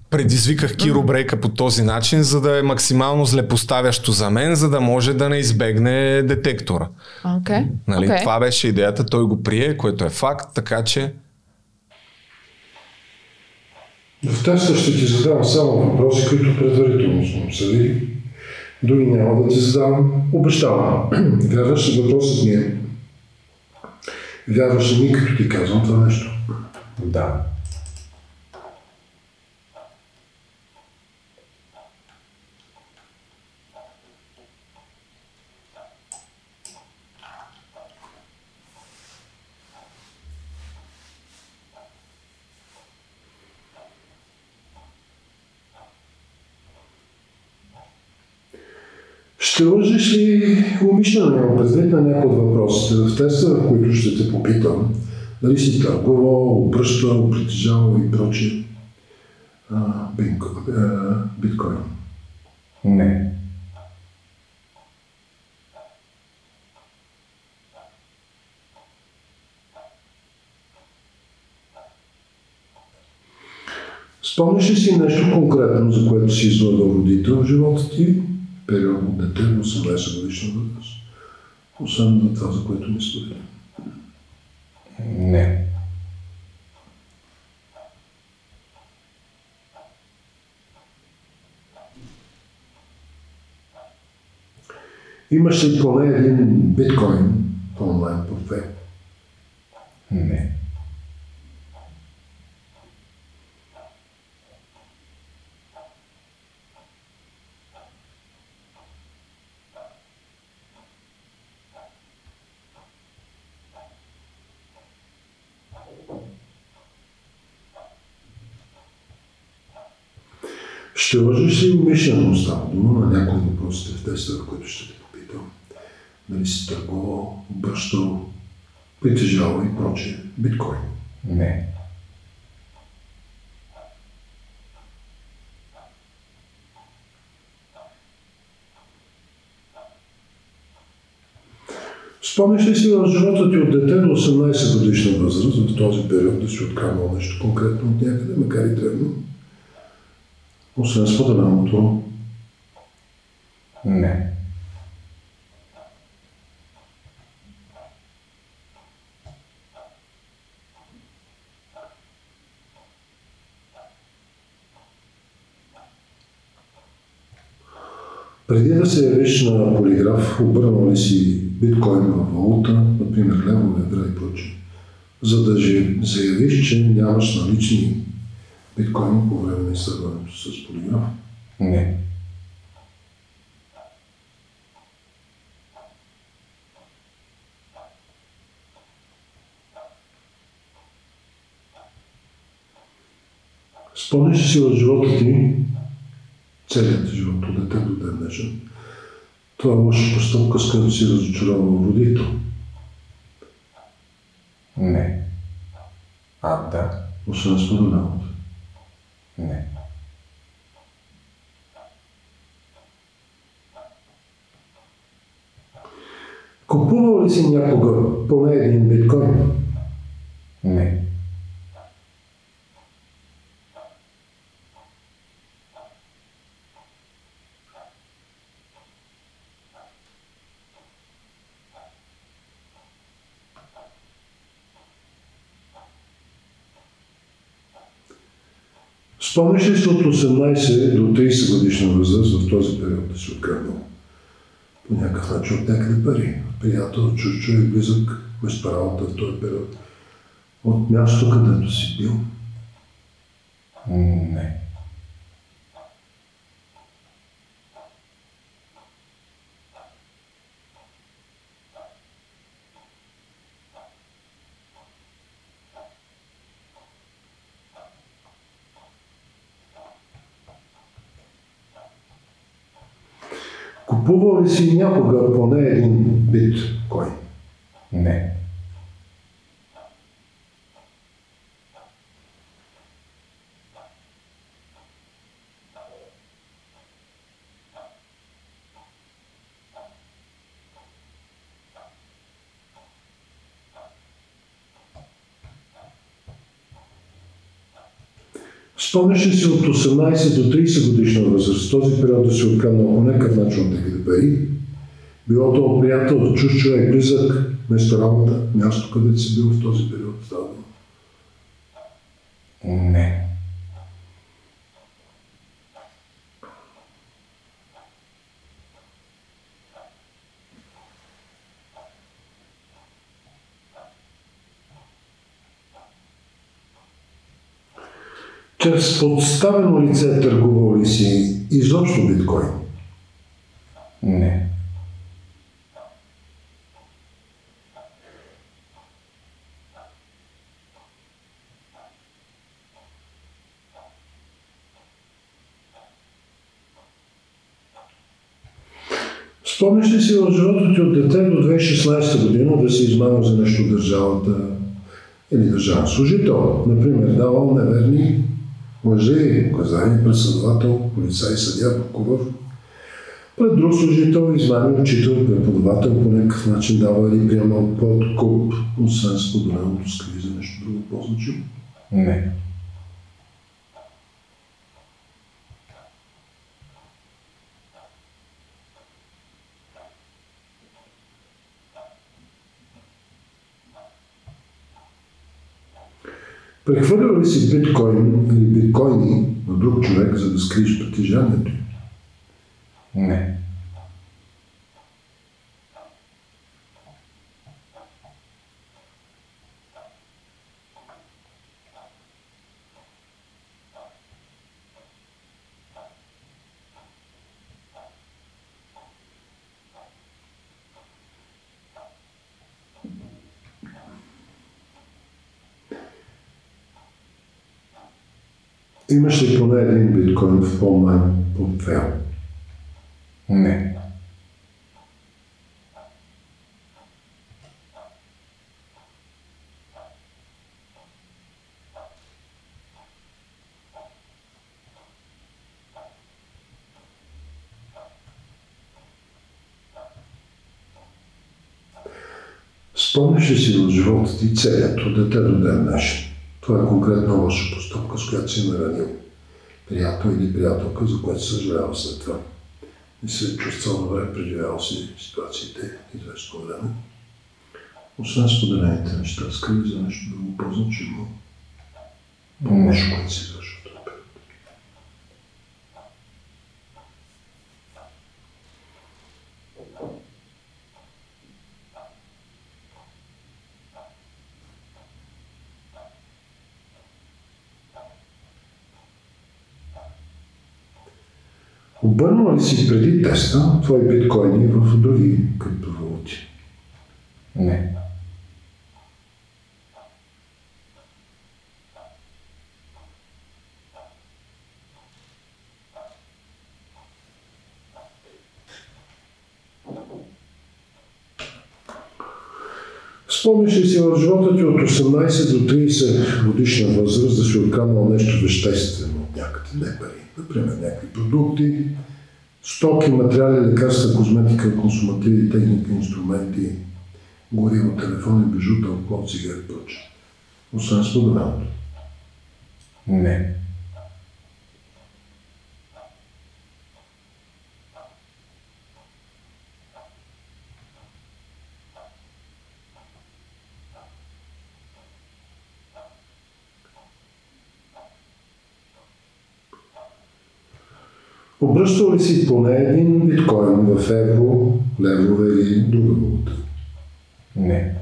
предизвиках Киро Брейка по този начин, за да е максимално злепоставящо за мен, за да може да не избегне детектора. Okay. Нали? Okay. Това беше идеята, той го прие, което е факт, така че... В теста ще ти задавам само въпроси, които предварително съм обсъдили. Други няма да ти задавам. Обещавам. Вярваш ли въпросът ми е? Вярваш ли ми, като ти казвам това нещо? Да. Ще лъжиш ли умишлено предвид на някои от въпросите в теста, в които ще те попитам, дали си търгувал, обръщал, притежавал и прочие биткоин? Не. Спомниш ли си нещо конкретно, за което си излагал родител в живота ти? Период от дете, 18 годишна възраст, освен на това, за което ми споделя. Не. Имаш ли поне един биткоин онлайн портфейл? Не. Ще лъжиш ли умишлено става дума на някои въпросите в теста, в които ще те попитам? Дали си търговал, обръщал, притежавал и прочие биткоин? Не. Спомниш ли си в живота ти от дете до 18 годишна възраст, в този период да си откарвал нещо конкретно от някъде, макар и древно? Освен споделеното? Не. Преди да се явиш на полиграф, обърнал ли си биткоин във валута, например левове, евро и прочее, за да заявиш, че нямаш налични биткоин по време на изследването с полиграф? Не. Спомниш си от живота ти, целият живот от дете до ден днешен, това лоша постъпка, с която си разочаровал родител? Не. Да. Освен споделеното? Не. Купувал ли си някога поне един биткоин? Не. Спомниш ли си от 18 до 30 годишна възраст в този период да си откраднал по някакъв начин от някакви пари? Приятел, чуж човек, близък, места работа в този период. От място, където си бил? Не. Купувал ли си някога поне един бит кой? Не. Спомняш ли си от 18 до 30 годишна възраст, този период да си откраднал по някакъв начин да ги пари, било то от приятел, от чуж човек, близък, место работа, място, където си бил в този период? Не. Чрез подставено лице търгувал ли си изобщо биткоин? Не. Спомниш ли си от живота ти от дете до 2016 година да си измамил за нещо държавата или държавен служител? Например, давал неверни лъжи, указания, преследовател, полицай, съдия, прокурор. Пред друг служител, измамил учител, преподавател, по някакъв начин дава или приемал подкуп, освен споделеното скри за нещо друго по-значимо? Не. Прехвърлял ли си биткоин или биткоини на друг човек, за да скриеш притежанието? Не. Имаш ли поне един биткоин в онлайн портфейл? Не. Спомниш ли си от живота ти целият от дете до ден днешен? Това е конкретна лоша постъпка, с която си наранил приятел или приятелка, за което съжалява след това. И се чувствал добре, преживял си ситуациите известно време. Освен споделените неща, скри за нещо друго по-значимо, по-лошо, което си извършва. Обърнал ли си преди теста твои биткоини в други криптовалути? Не. Спомниш ли си в живота ти от 18 до 30 годишна възраст да си откраднал нещо веществено от някъде, не пари? Например, някакви продукти, стоки, материали, лекарства, козметика, консумативи, техника, инструменти, гориво, телефони, бижута, алкохол, цигари и прочее. Освен споделеното? Не. Обръщал ли си поне един биткоин в евро, левове или друга валута? Не.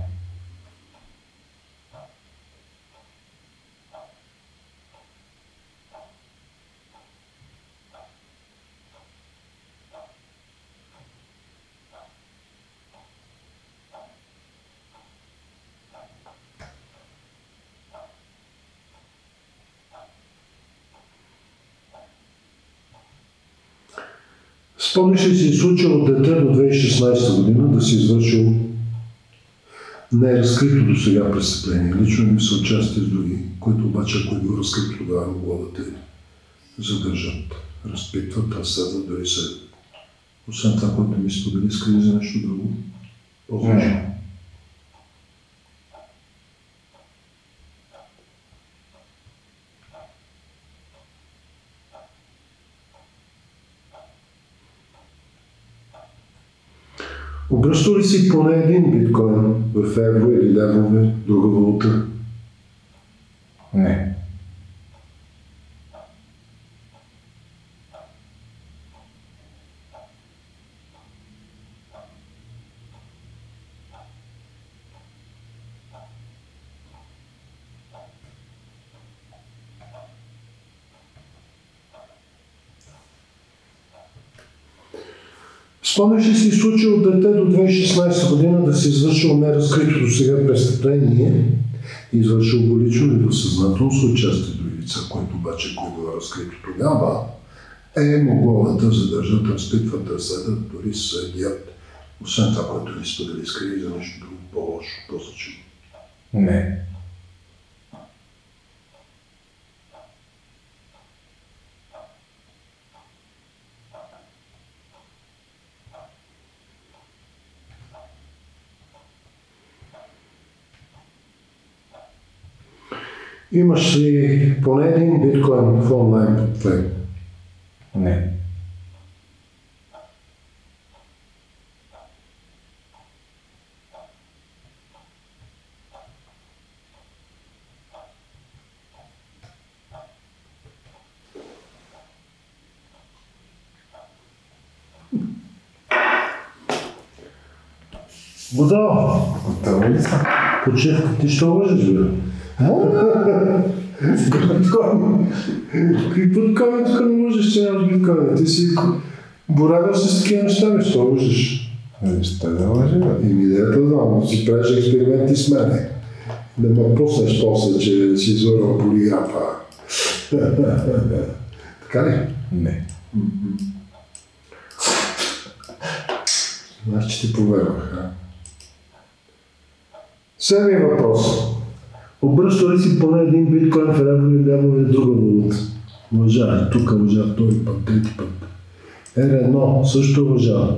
Спомниш ли си случай от дете до 2016 година да си извършил неразкрито до сега престъпление, лично ми са участие с други, които обаче ако го разкрито тогава главата задържат, разпитват, разследват дори се. Освен това, което ми сподели, иска ли за нещо друго? По-важно. Обръща ли си поне един биткоин в евро или левове, друга валута? Не. Спомниш ли си случай от дете до 2016 година да си извършил неразкрито до сега престъпление и извършил го лично или съзнателно с участие до лица, което обаче го е разкрито тогава, е могло да задържат, разпитват, да следят, дори съдят, освен това, което ни сподели, скрили за нещо друго по-лошо, по-значимо? Не. Имаш ли поне един биткоин в онлайн портфейл? Не. Готово! Готово ли са? Почивка, ти ще лъжиш, бе? Биткоин, тук не можеш, че нямаш биткоин. Ти си боравил с такива неща, бе, що лъжиш? Неща да лъжи, бе. И идеята да, но си правиш експерименти с мене. Да ме пуснеш после, че си изорвал полиграфа. Така ли? Не. Знаеш, че ти повярвах, а? Седми въпрос. Обръща ли си поне един биткоин в евро или левове друга валута? Лъжа, тук лъжа, втори път, трети път. R1 също лъжа.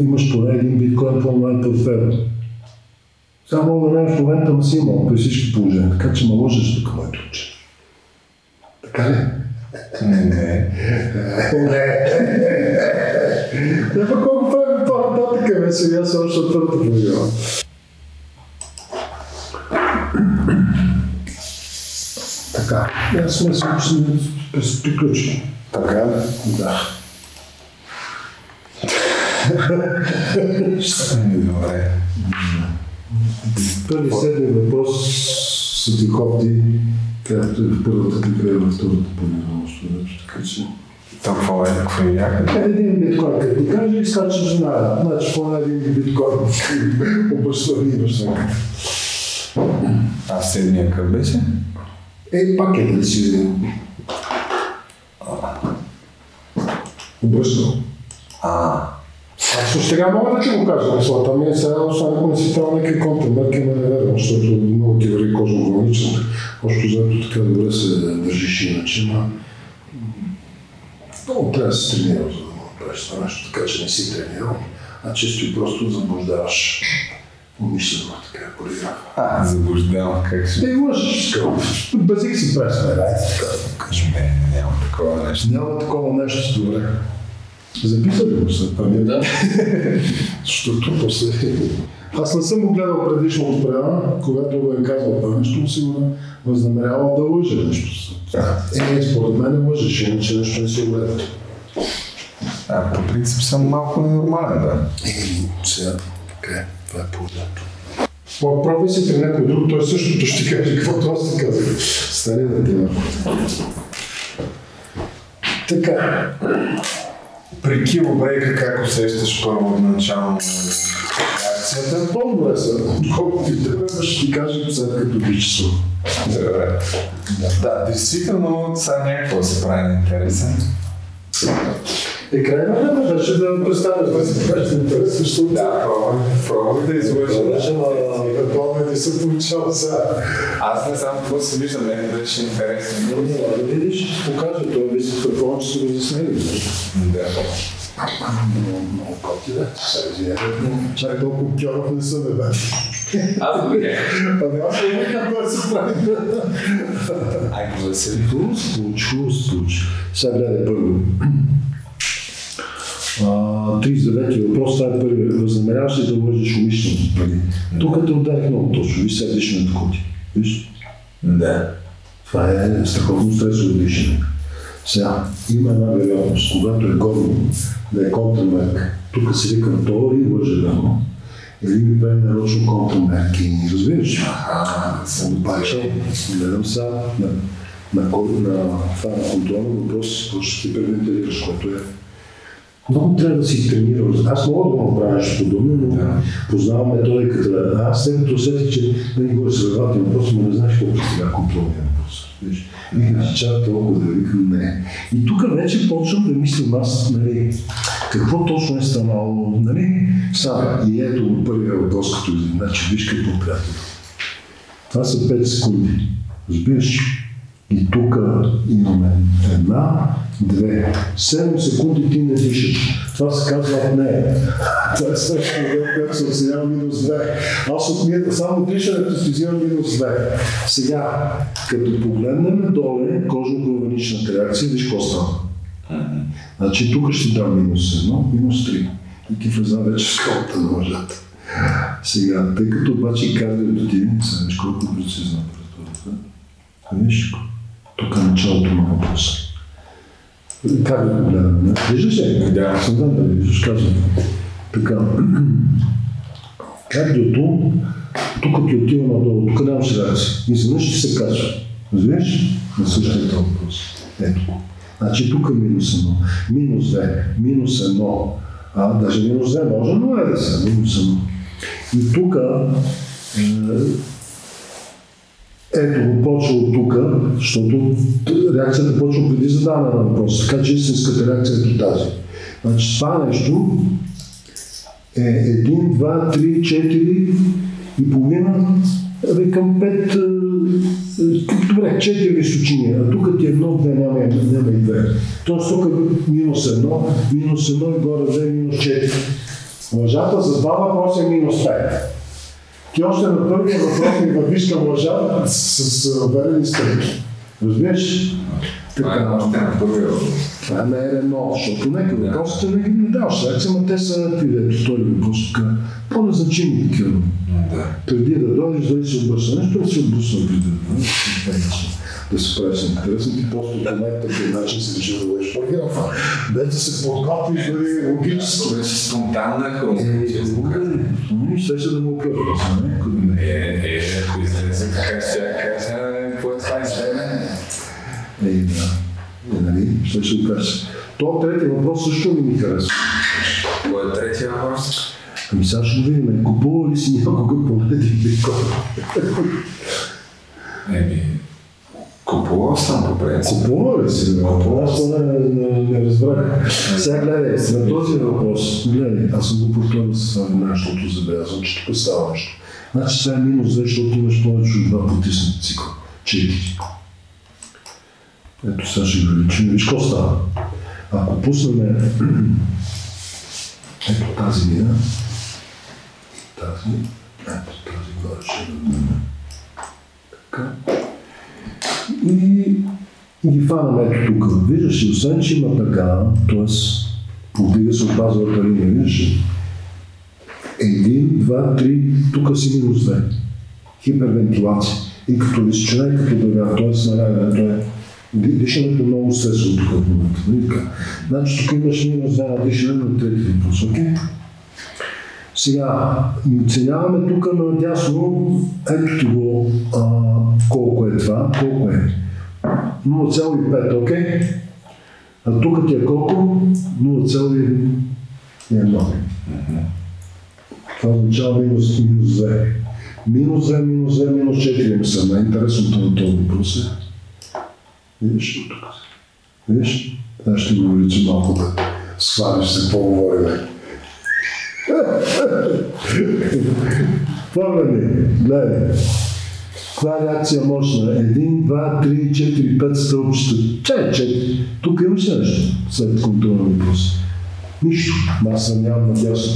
Имаш поне един биткоин в онлайн портфейл? Само да не в момента му си имал при всички положения, така че ме лъжеш тук, моето уче. Така ли? Не. Да, пък колко правим по-нататък, бе, сега са още твърто програма. Така, аз мисля, че се приключи. Така? Да. Ще ми добре. Първи седмия въпрос са ти копти, както и в първата пикра и във втората по-минална студия, така че... Това какво е? Какво е някъде? Един биткоин, като ти кажа, изкачаш жена. Значи, поне един биткоин обръщани имаш някъде. А седмия къв беше? Ей, пак е да си взем. Обръщал. Аз сега мога да ти го кажа, мислата ми е сега, ако не си трябва някакви контрмерки, ме не вервам, защото много ти вари кожно-гранично. Още заето така добре се държиш иначе, но... Много трябва да се тренирам, за да му направиш това нещо, така че не си тренирам, а често и просто заблуждаваш. Умишлено така е полиграфа. Заблуждавам как си. Ей, лъжиш, базик си пресме, кажем, няма такова нещо. Няма такова нещо, добре. Записах го след памет, да? Защото после... Аз не съм го гледал предишно от према, когато го е казал това нещо, сигурно възнамерявал да лъжа нещо. Е, според мен не лъжиш, иначе нещо не си го гледал. По принцип съм малко ненормален, да. Сега, така е. Това е положението. Прави си при някой друг, той същото ще каже, каквото аз ти казах. Стани да ти някой. Така. При Киро Брейка как усещаш първоначално реакцията? По-добре са, колкото и тръгваш, ще ти кажа след като би часов. Добре. Да, действително сега някакво се прави на интересен. И край време беше да представиш защото да, пробвам да излъжам. Предполагам да се получава сега. Аз не знам какво се виждам, мен беше интересно. Видиш, ще покажа, това би се предполагам, че се го заснели. Да. Много коти, да. Чак толкова Кьоров не са бе. Аз го бях. А няма да го се прави. Ако се случи. Сега гледай първо. 39-ти въпрос, това е първи. Възнамеряваш ли да лъжиш умишлено? Тук те ударих много точно. Виж сега дишане на коти. Виж? Да. Това е страхотно стресово дишане. Сега, има една вероятност, когато е горно, да е контрамерка. Тук се вика това и лъже дано. Или ми прави нарочно контрамерки. Разбираш? Съм добавил. Гледам сега на това на контролна въпрос, който ще ти превентилираш, което е. Много трябва да си тренирал. Аз мога да го направя нещо подобно, но познавам методиката. Аз след като усетих, че да ни го е създавателен въпрос, но не знаеш колко сега контролния въпрос. Виждам, че чак толкова да викам не. И тук вече почвам да мислим аз, нали, какво точно е станало, нали? Сега, и ето първия въпрос, като значи, виж какво приятел. Това са 5 секунди. Разбираш? И тук имаме една, две, 7 секунди ти не дишаш. Това се казва апнея. Това е също, което се оценява минус 2. Аз от мията само дишането си взимам минус 2. Сега, като погледнем доле кожно-главаничната реакция, виж какво става. Значи тук ще дам минус 1, минус 3. И ти влезна вече сколата на мъжата. Сега, тъй като обаче кардиото ти, виж колко прецизна пред виж, тук е началото на въпроса. Как да го гледаме? Виждаш ли? Да. Съм знам да виждаш, казвам. Така. Кардиото, тук ти отива надолу, тук нямаш реакция. Изведнъж ще се качва. Разбираш? На същия този въпрос. Ето. Значи тук е минус 1, минус 2, минус 1. Даже минус 2 може, но е да се. Минус 1. И тук ето го почва от тук, защото реакцията почва преди задаване на въпроса, така че истинската реакция е до тази. Значи това нещо е 1, 2, 3, 4 и половина към 5, добре, 4 височини, а тук ти едно, две, няма и две. Тоест тук е минус 1, минус 1 и горе 2, минус 4. Лъжата за два въпроса е минус 5. Ти още на първия въпрос ми вървиш към лъжа с уверени стъпки. Разбираш? Така, това не е едно, защото нека въпросите не даваш реакция, но те са този въпрос така по-незначими такива. Преди да дойдеш, дали се обръща нещо, да се обръща преди да се правиш интересно, ти просто по най-тъпи начин се реши да бъдеш параграфа. Дайте се подготвиш дори логически. Това е спонтанна хронология. Ще да му оплъвам. Ако излезе така, какво е това излезе? Нали, ще го кажа. Това третия въпрос също не ми харесва. Това е третия въпрос. Ами сега ще го видим, купува ли си някога погледи биткоин? Купувал съм добре. Купувал ли си? Купувал съм, не разбрах. Сега гледай, на този въпрос, гледай, аз съм го прокледал с това вина, защото забелязвам, че тук става нещо. Значи сега е минус 2, защото имаш повече от 2 потиснати цикъл. 4. Ето сега ще го личим. Виж какво става? Ако пуснем ето тази вина, тази горе ще дадем. Така. И ги фанаме ето тук. Виждаш ли, освен че има така, т.е. повдига се от базовата линия, виждаш ли? 1, 2, 3, тук си минус 2. Хипервентилация. И като височина, и като дървя, т.е. налягането е дишането много стресово тук в момента. Значи тук имаш минус 2 на дишане на трети въпрос, окей? Сега, оценяваме тук надясно, ето ти го, колко е това, колко е 0,5, окей? А тук ти е колко? 0,1. Това означава минус 2. Минус 2, минус 2, минус 4 мисля. Най-интересното на този въпрос е. Видиш ли тук? Видиш? ще го увеличи малко да схваниш за какво говорим. Помни, гледай. Това реакция мощна. 1, 2, 3, 4, 5 стълбчета. Тук имаш нещо след контролен въпрос. Нищо. Аз нямам надясно.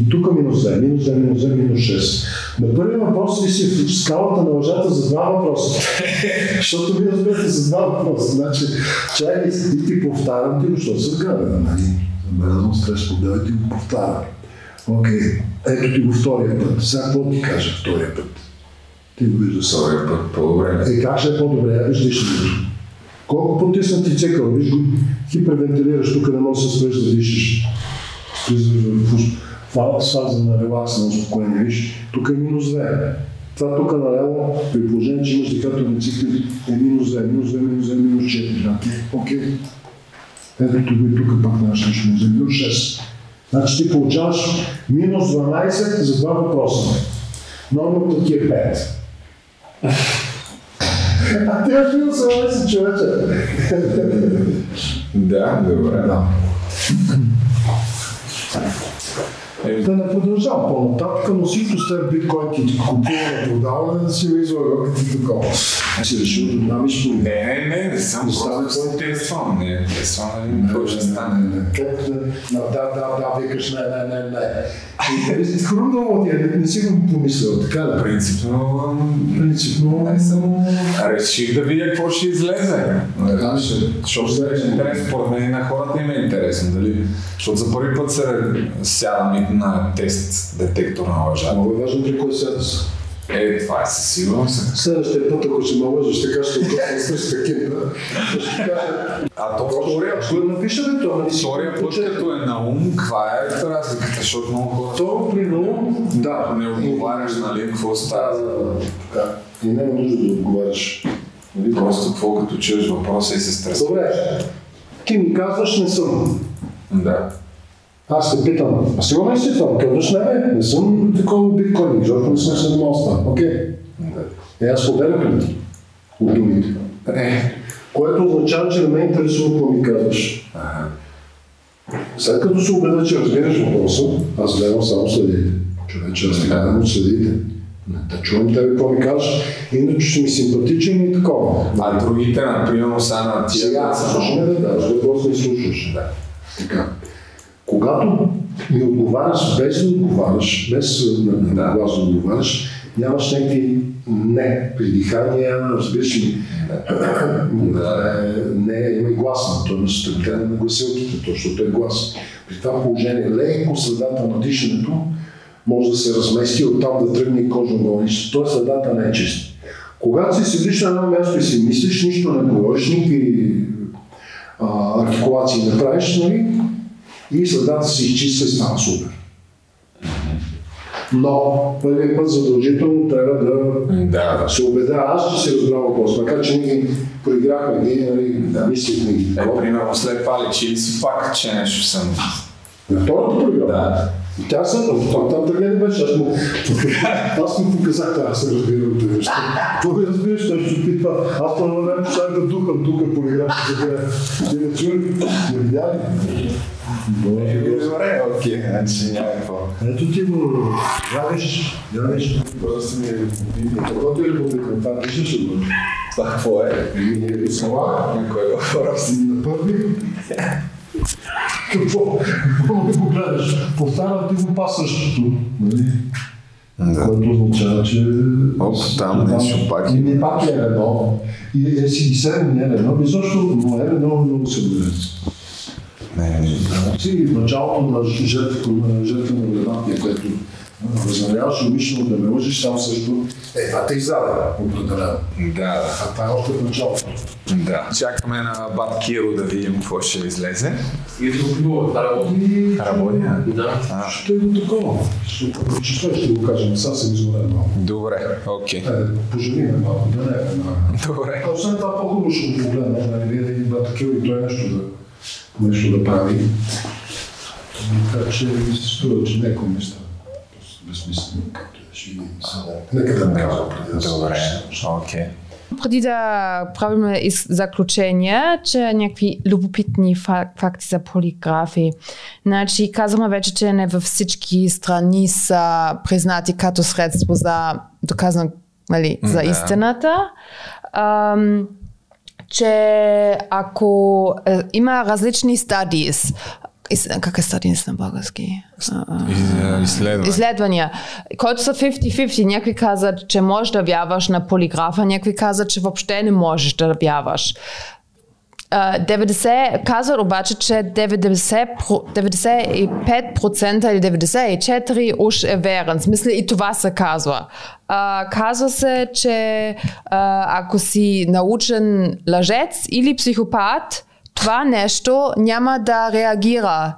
И тук минус 2, минус 6. На първия въпрос ви си в скалата на лъжата за два въпроса. Защото вие разбирате за два въпроса. Значи, чай и ти повтарям ти, защото са грабена, нали? Забелязано срещу дел и ти го повтарям. Окей, ето ти го втория път. Сега какво ти кажа втория път? Ти го виждаш втория път, по-добре. И как ще е по-добре, я виждаш ли? Колко потисна ти цикъл, виж го, хипервентилираш, тук не можеш да се спреш да дишиш. Това фаза на релакса, на успокоение, виж, тук е минус 2. Това тук наляво, при положение, че имаш дихателни цикли, е минус 2, минус 2, минус 2, минус 4. Окей. Ето и тук пак наш лично, минус 6. Значи ти получаваш минус 12 за два въпроса. Нормата ти е 5. А ти имаш минус 12 човече. Да, добре. Да не продължавам по-нататък, но всичко с тези биткоин, ти купуваме, продаваме, да си излагаме ти такова. Си решил да динамично... Не, само просто телефон, какво ще стане. Да, викаш не. Хрумнало ти, не си го помислял, така да. Принципно не само... Реших да видя какво ще излезе. Защото ще е интересно, според мен и на хората им е интересно, дали? Защото за първи път се сядам на тест детектор на лъжата. Много е важно при кой сядам. Това е със сигурност. Следващия път, ако ще ме лъжеш, така ще отпочвам с такива. А то втория път, като е на ум, каква е разликата, защото много хора... Второ при ум, да. Не отговаряш, нали, какво става за... И не е нужда да отговаряш. Просто какво като чуеш въпроса и се стресваш. Добре, ти ми казваш не съм. Да. Аз те питам, а сигурно ли си това? Къвдаш не бе, не съм такова биткоин, защото не съм се мостна. Окей. Е, аз поделях ли ти от думите? Което означава, че не ме интересува какво ми казваш. След като се убеда, че разбираш въпроса, аз гледам само следите. Човече, аз гледам от следите. Да чувам тебе какво ми кажеш, иначе ще ми симпатичен и такова. А другите, например, са на тия... Сега, слушаме да дадеш, въпрос не слушаш. Да. Така. Когато не отговаряш, без да отговаряш, без да отговаряш, нямаш някакви не придихания, разбираш ли? Не, има и гласна, т.е. да гледа на гласилките, защото е глас. При това положение леко следата на дишането може да се размести оттам да тръгне кожно-гълнището, т.е. следата не е чиста. Когато си седиш на едно място и си мислиш, нищо не говориш, никакви артикулации не правиш, нали? И следата се изчиства и стана супер. Но първият път задължително трябва да се убедя. Аз ще се разбрава въпрос, макар че ние проиграхме, ние мислихме ги. Примерно след това лечили си пак, че нещо съм. На втората проиграва? И тя съм, там тръгне не беше, аз му показах, това се разбира от тези неща. Това ми разбираш, той ще опитва, аз това време почнах да духам тук, проиграх за тебе. Ти не чули? Не видя ли? Добре, окей, значи някакво. Ето ти го равиш. Просто ми е видно. Когато ти ли попитам, това пишеш ли го? Това какво е? Слава, някой е хора си на първи. Какво? Какво ти го гледаш? Повтаря ти го пасващото, нали? Което означава, че... Оп, там нещо пак е. Не пак е едно. И си седем не е едно, изобщо, но е едно много се бъдето. В началото на жертвата на гледатия, което възнаряваш умишлено да ме лъжиш, само също това те издаде определено. А това е още в началото. Чакаме на бат Киро да видим какво ще излезе. И да го прибува, да работи. Работи, да. Ще е до такова. Ще го прочиташ, ще го кажем, сега се изгорем малко. Добре, окей. Пожелиме малко, да не е една. Добре. Освен това по-хубаво ще го погледнем, да не видя един бат Киро и той нещо да... нещо да прави. Така че ми се струва, че някои неща безмислено, както ще ги съдам. Нека да не казвам преди да се върши. Добре, окей. Преди да правим заключения, че някакви любопитни факти за полиграфи. Значи, казахме вече, че не във всички страни са признати като средство за доказване, нали, за истината. Че ако има различни стадии, как е стадиенс на български? Изследвания. Който са 50-50. Някой каза, че можеш да вярваш на полиграфа, някой каза, че въобще не можеш да вярваш. Казват обаче, че 95% или 94% уж е верен. В смисъл, и това се казва. Казва се, че ако си научен лъжец или психопат, това нещо няма да реагира.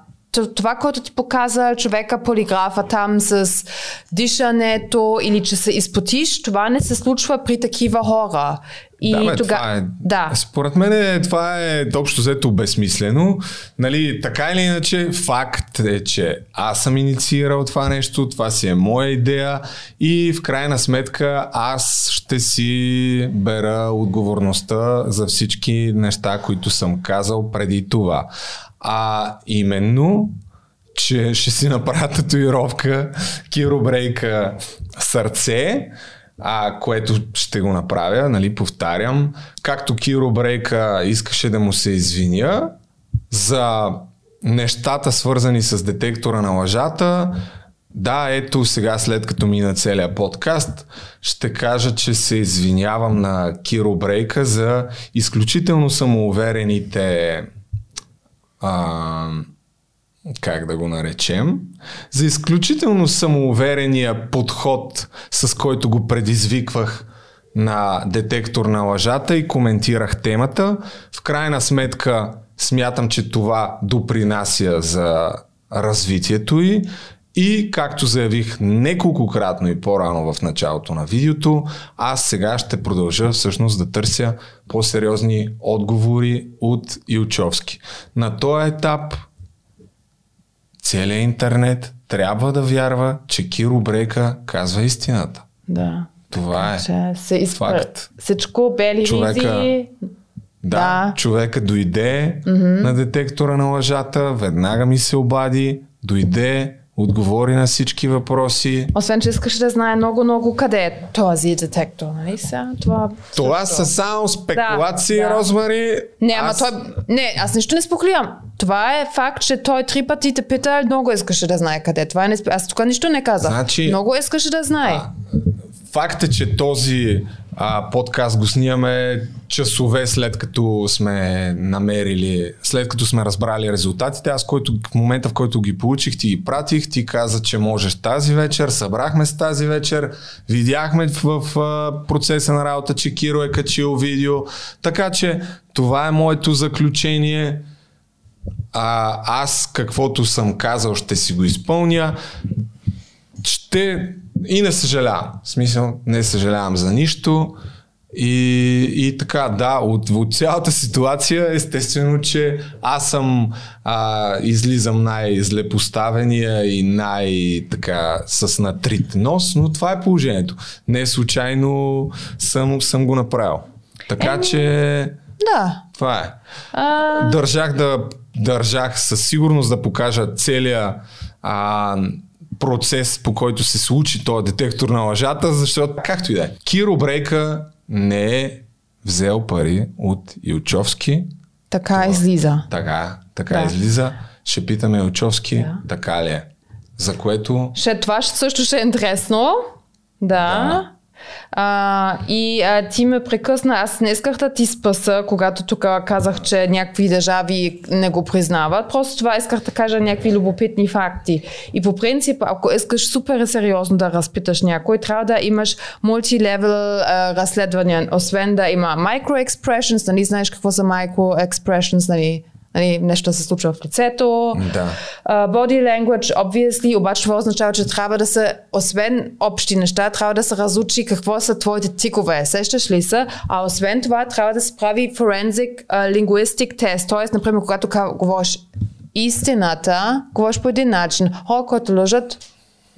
Това, което ти показа човека полиграфа там с дишането или че се изпотиш, това не се случва при такива хора. И да, бе, да. Според мен това е общо взето безсмислено. Нали, така или иначе, факт е, че аз съм инициирал това нещо, това си е моя идея и в крайна сметка аз ще си бера отговорността за всички неща, които съм казал преди това. А именно, че ще си направя татуировка Киро Брейка сърце, което ще го направя, нали, повтарям. Както Киро Брейка искаше да му се извиня за нещата, свързани с детектора на лъжата, да, ето сега, след като мина целия подкаст, ще кажа, че се извинявам на Киро Брейка за изключително самоуверените... как да го наречем, за изключително самоуверения подход, с който го предизвиквах на детектор на лъжата и коментирах темата. В крайна сметка смятам, че това допринася за развитието ѝ и, както заявих неколкократно и по-рано в началото на видеото, аз сега ще продължа всъщност да търся по-сериозни отговори от Илчовски. На този етап целият интернет трябва да вярва, че Киро Брейка казва истината. Да. Това е факт. Всичко бели визи. Да, човека дойде на детектора на лъжата, веднага ми се обади, дойде, отговори на всички въпроси. Освен, че искаш да знае много-много къде е този детектор, нали са? Това са само спекулации, да, Розмари. Не, аз нищо не споклявам. Това е факт, че той 3 пъти те пита, много искаше да знае къде. Аз тук нищо не казах. Значи, много искаше да знае. Факт е, че този подкаст го снимаме часове след като сме намерили, след като сме разбрали резултатите. Аз в момента, в който ги получих, ти ги пратих, ти каза, че можеш тази вечер, събрахме се тази вечер, видяхме в процеса на работа, че Киро е качил видео. Така че това е моето заключение. Аз каквото съм казал, ще си го изпълня. И не съжалявам. В смисъл, не съжалявам за нищо. И така, да, от цялата ситуация, естествено, че аз съм излизам най-злепоставения и най-така с натрит нос, но това е положението. Не случайно съм го направил. Така че, да, това е. Държах със сигурност да покажа целия процес, по който се случи този детектор на лъжата, защото, както и да е, Киро Брейка не е взел пари от Илчовски. Така излиза. Така излиза. Ще питаме Илчовски, така ли е. За което... Това също ще е интересно. Да. Ти ме прекъсна. Аз не исках да ти спаса, когато тук казах, че някакви държави не го признават. Просто това исках да кажа, някакви любопитни факти. И по принцип, ако искаш супер сериозно да разпиташ някой, трябва да имаш мултилевел разследвания. Освен да има micro-expressions, нали знаеш какво са micro-expressions, нали, нещо се случва в лицето. Да. Body language, obviously, обаче това означава, че трябва да се, освен общи неща, трябва да се разучи какво са твоите тикове. Сещаш ли се? А освен това, трябва да се прави forensic linguistic test. Тоест, например, когато говориш истината, говориш по един начин. Хора, които лъжат,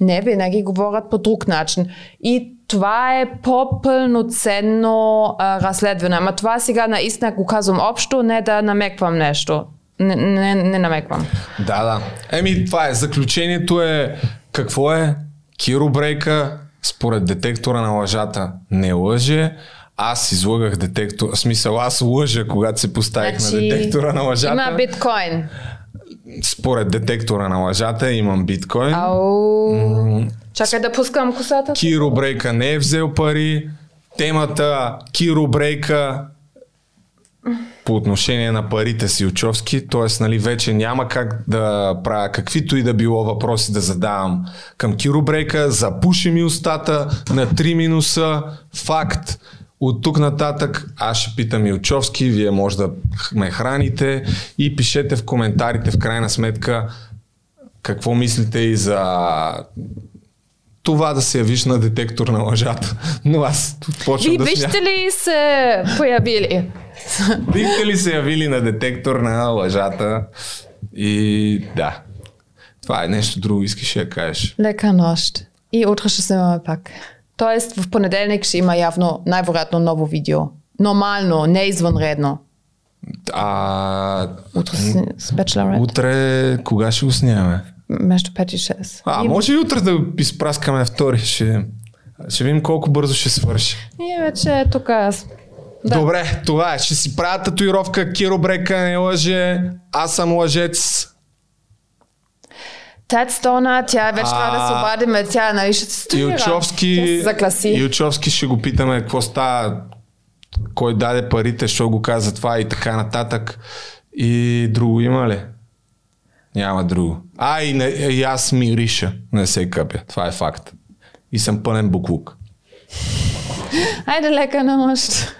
не винаги говорят по друг начин. И това е по-пълноценно разследване. Ама това сега наистина го казвам общо, не да намеквам нещо. Не намеквам. Да. Еми това е, заключението е, какво е? Киро Брейка според детектора на лъжата не лъже. Аз излъгах детектора, в смисъл аз лъжа, когато се поставих на детектора на лъжата. Има биткоин. Според детектора на лъжата имам биткоин. Чакай да пускам косата. Киро Брейка не е взел пари. Темата Киро Брейка по отношение на парите си Илчовски, т.е. нали, вече няма как да правя каквито и да било въпроси да задавам към Киро Брейка. Запуши ми устата на 3 минуса. Факт. От тук нататък аз ще питам Илчовски, вие може да ме храните и пишете в коментарите в крайна сметка какво мислите и за това да се явиш на детектор на лъжата. Но аз почвам да смятам. Бихте ли се появили? Бихте ли се явили на детектор на лъжата? И да, това е нещо друго, искаш да кажеш. Лека нощ и утре ще се имаме пак. Тоест в понеделник ще има явно, най-вероятно, ново видео. Нормално, не извънредно. Утре с Bachelorette. Утре кога ще го снимаме? Между 5 и 6. Може и утре да изпраскаме втори. Ще видим колко бързо ще свърши. И вече тук аз. Да. Добре, това е. Ще си правя татуировка. Киро Брейка не лъже. Аз съм лъжец. Тецтона, тя вече трябва да се обадиме, тя нали ще се студира. Илчовски ще го питаме какво става, кой даде парите, що го каза това и така нататък. И друго има ли? Няма друго. И аз мириша, не се къпя, това е факт. И съм пълен буклук. Айде лека на мъщ.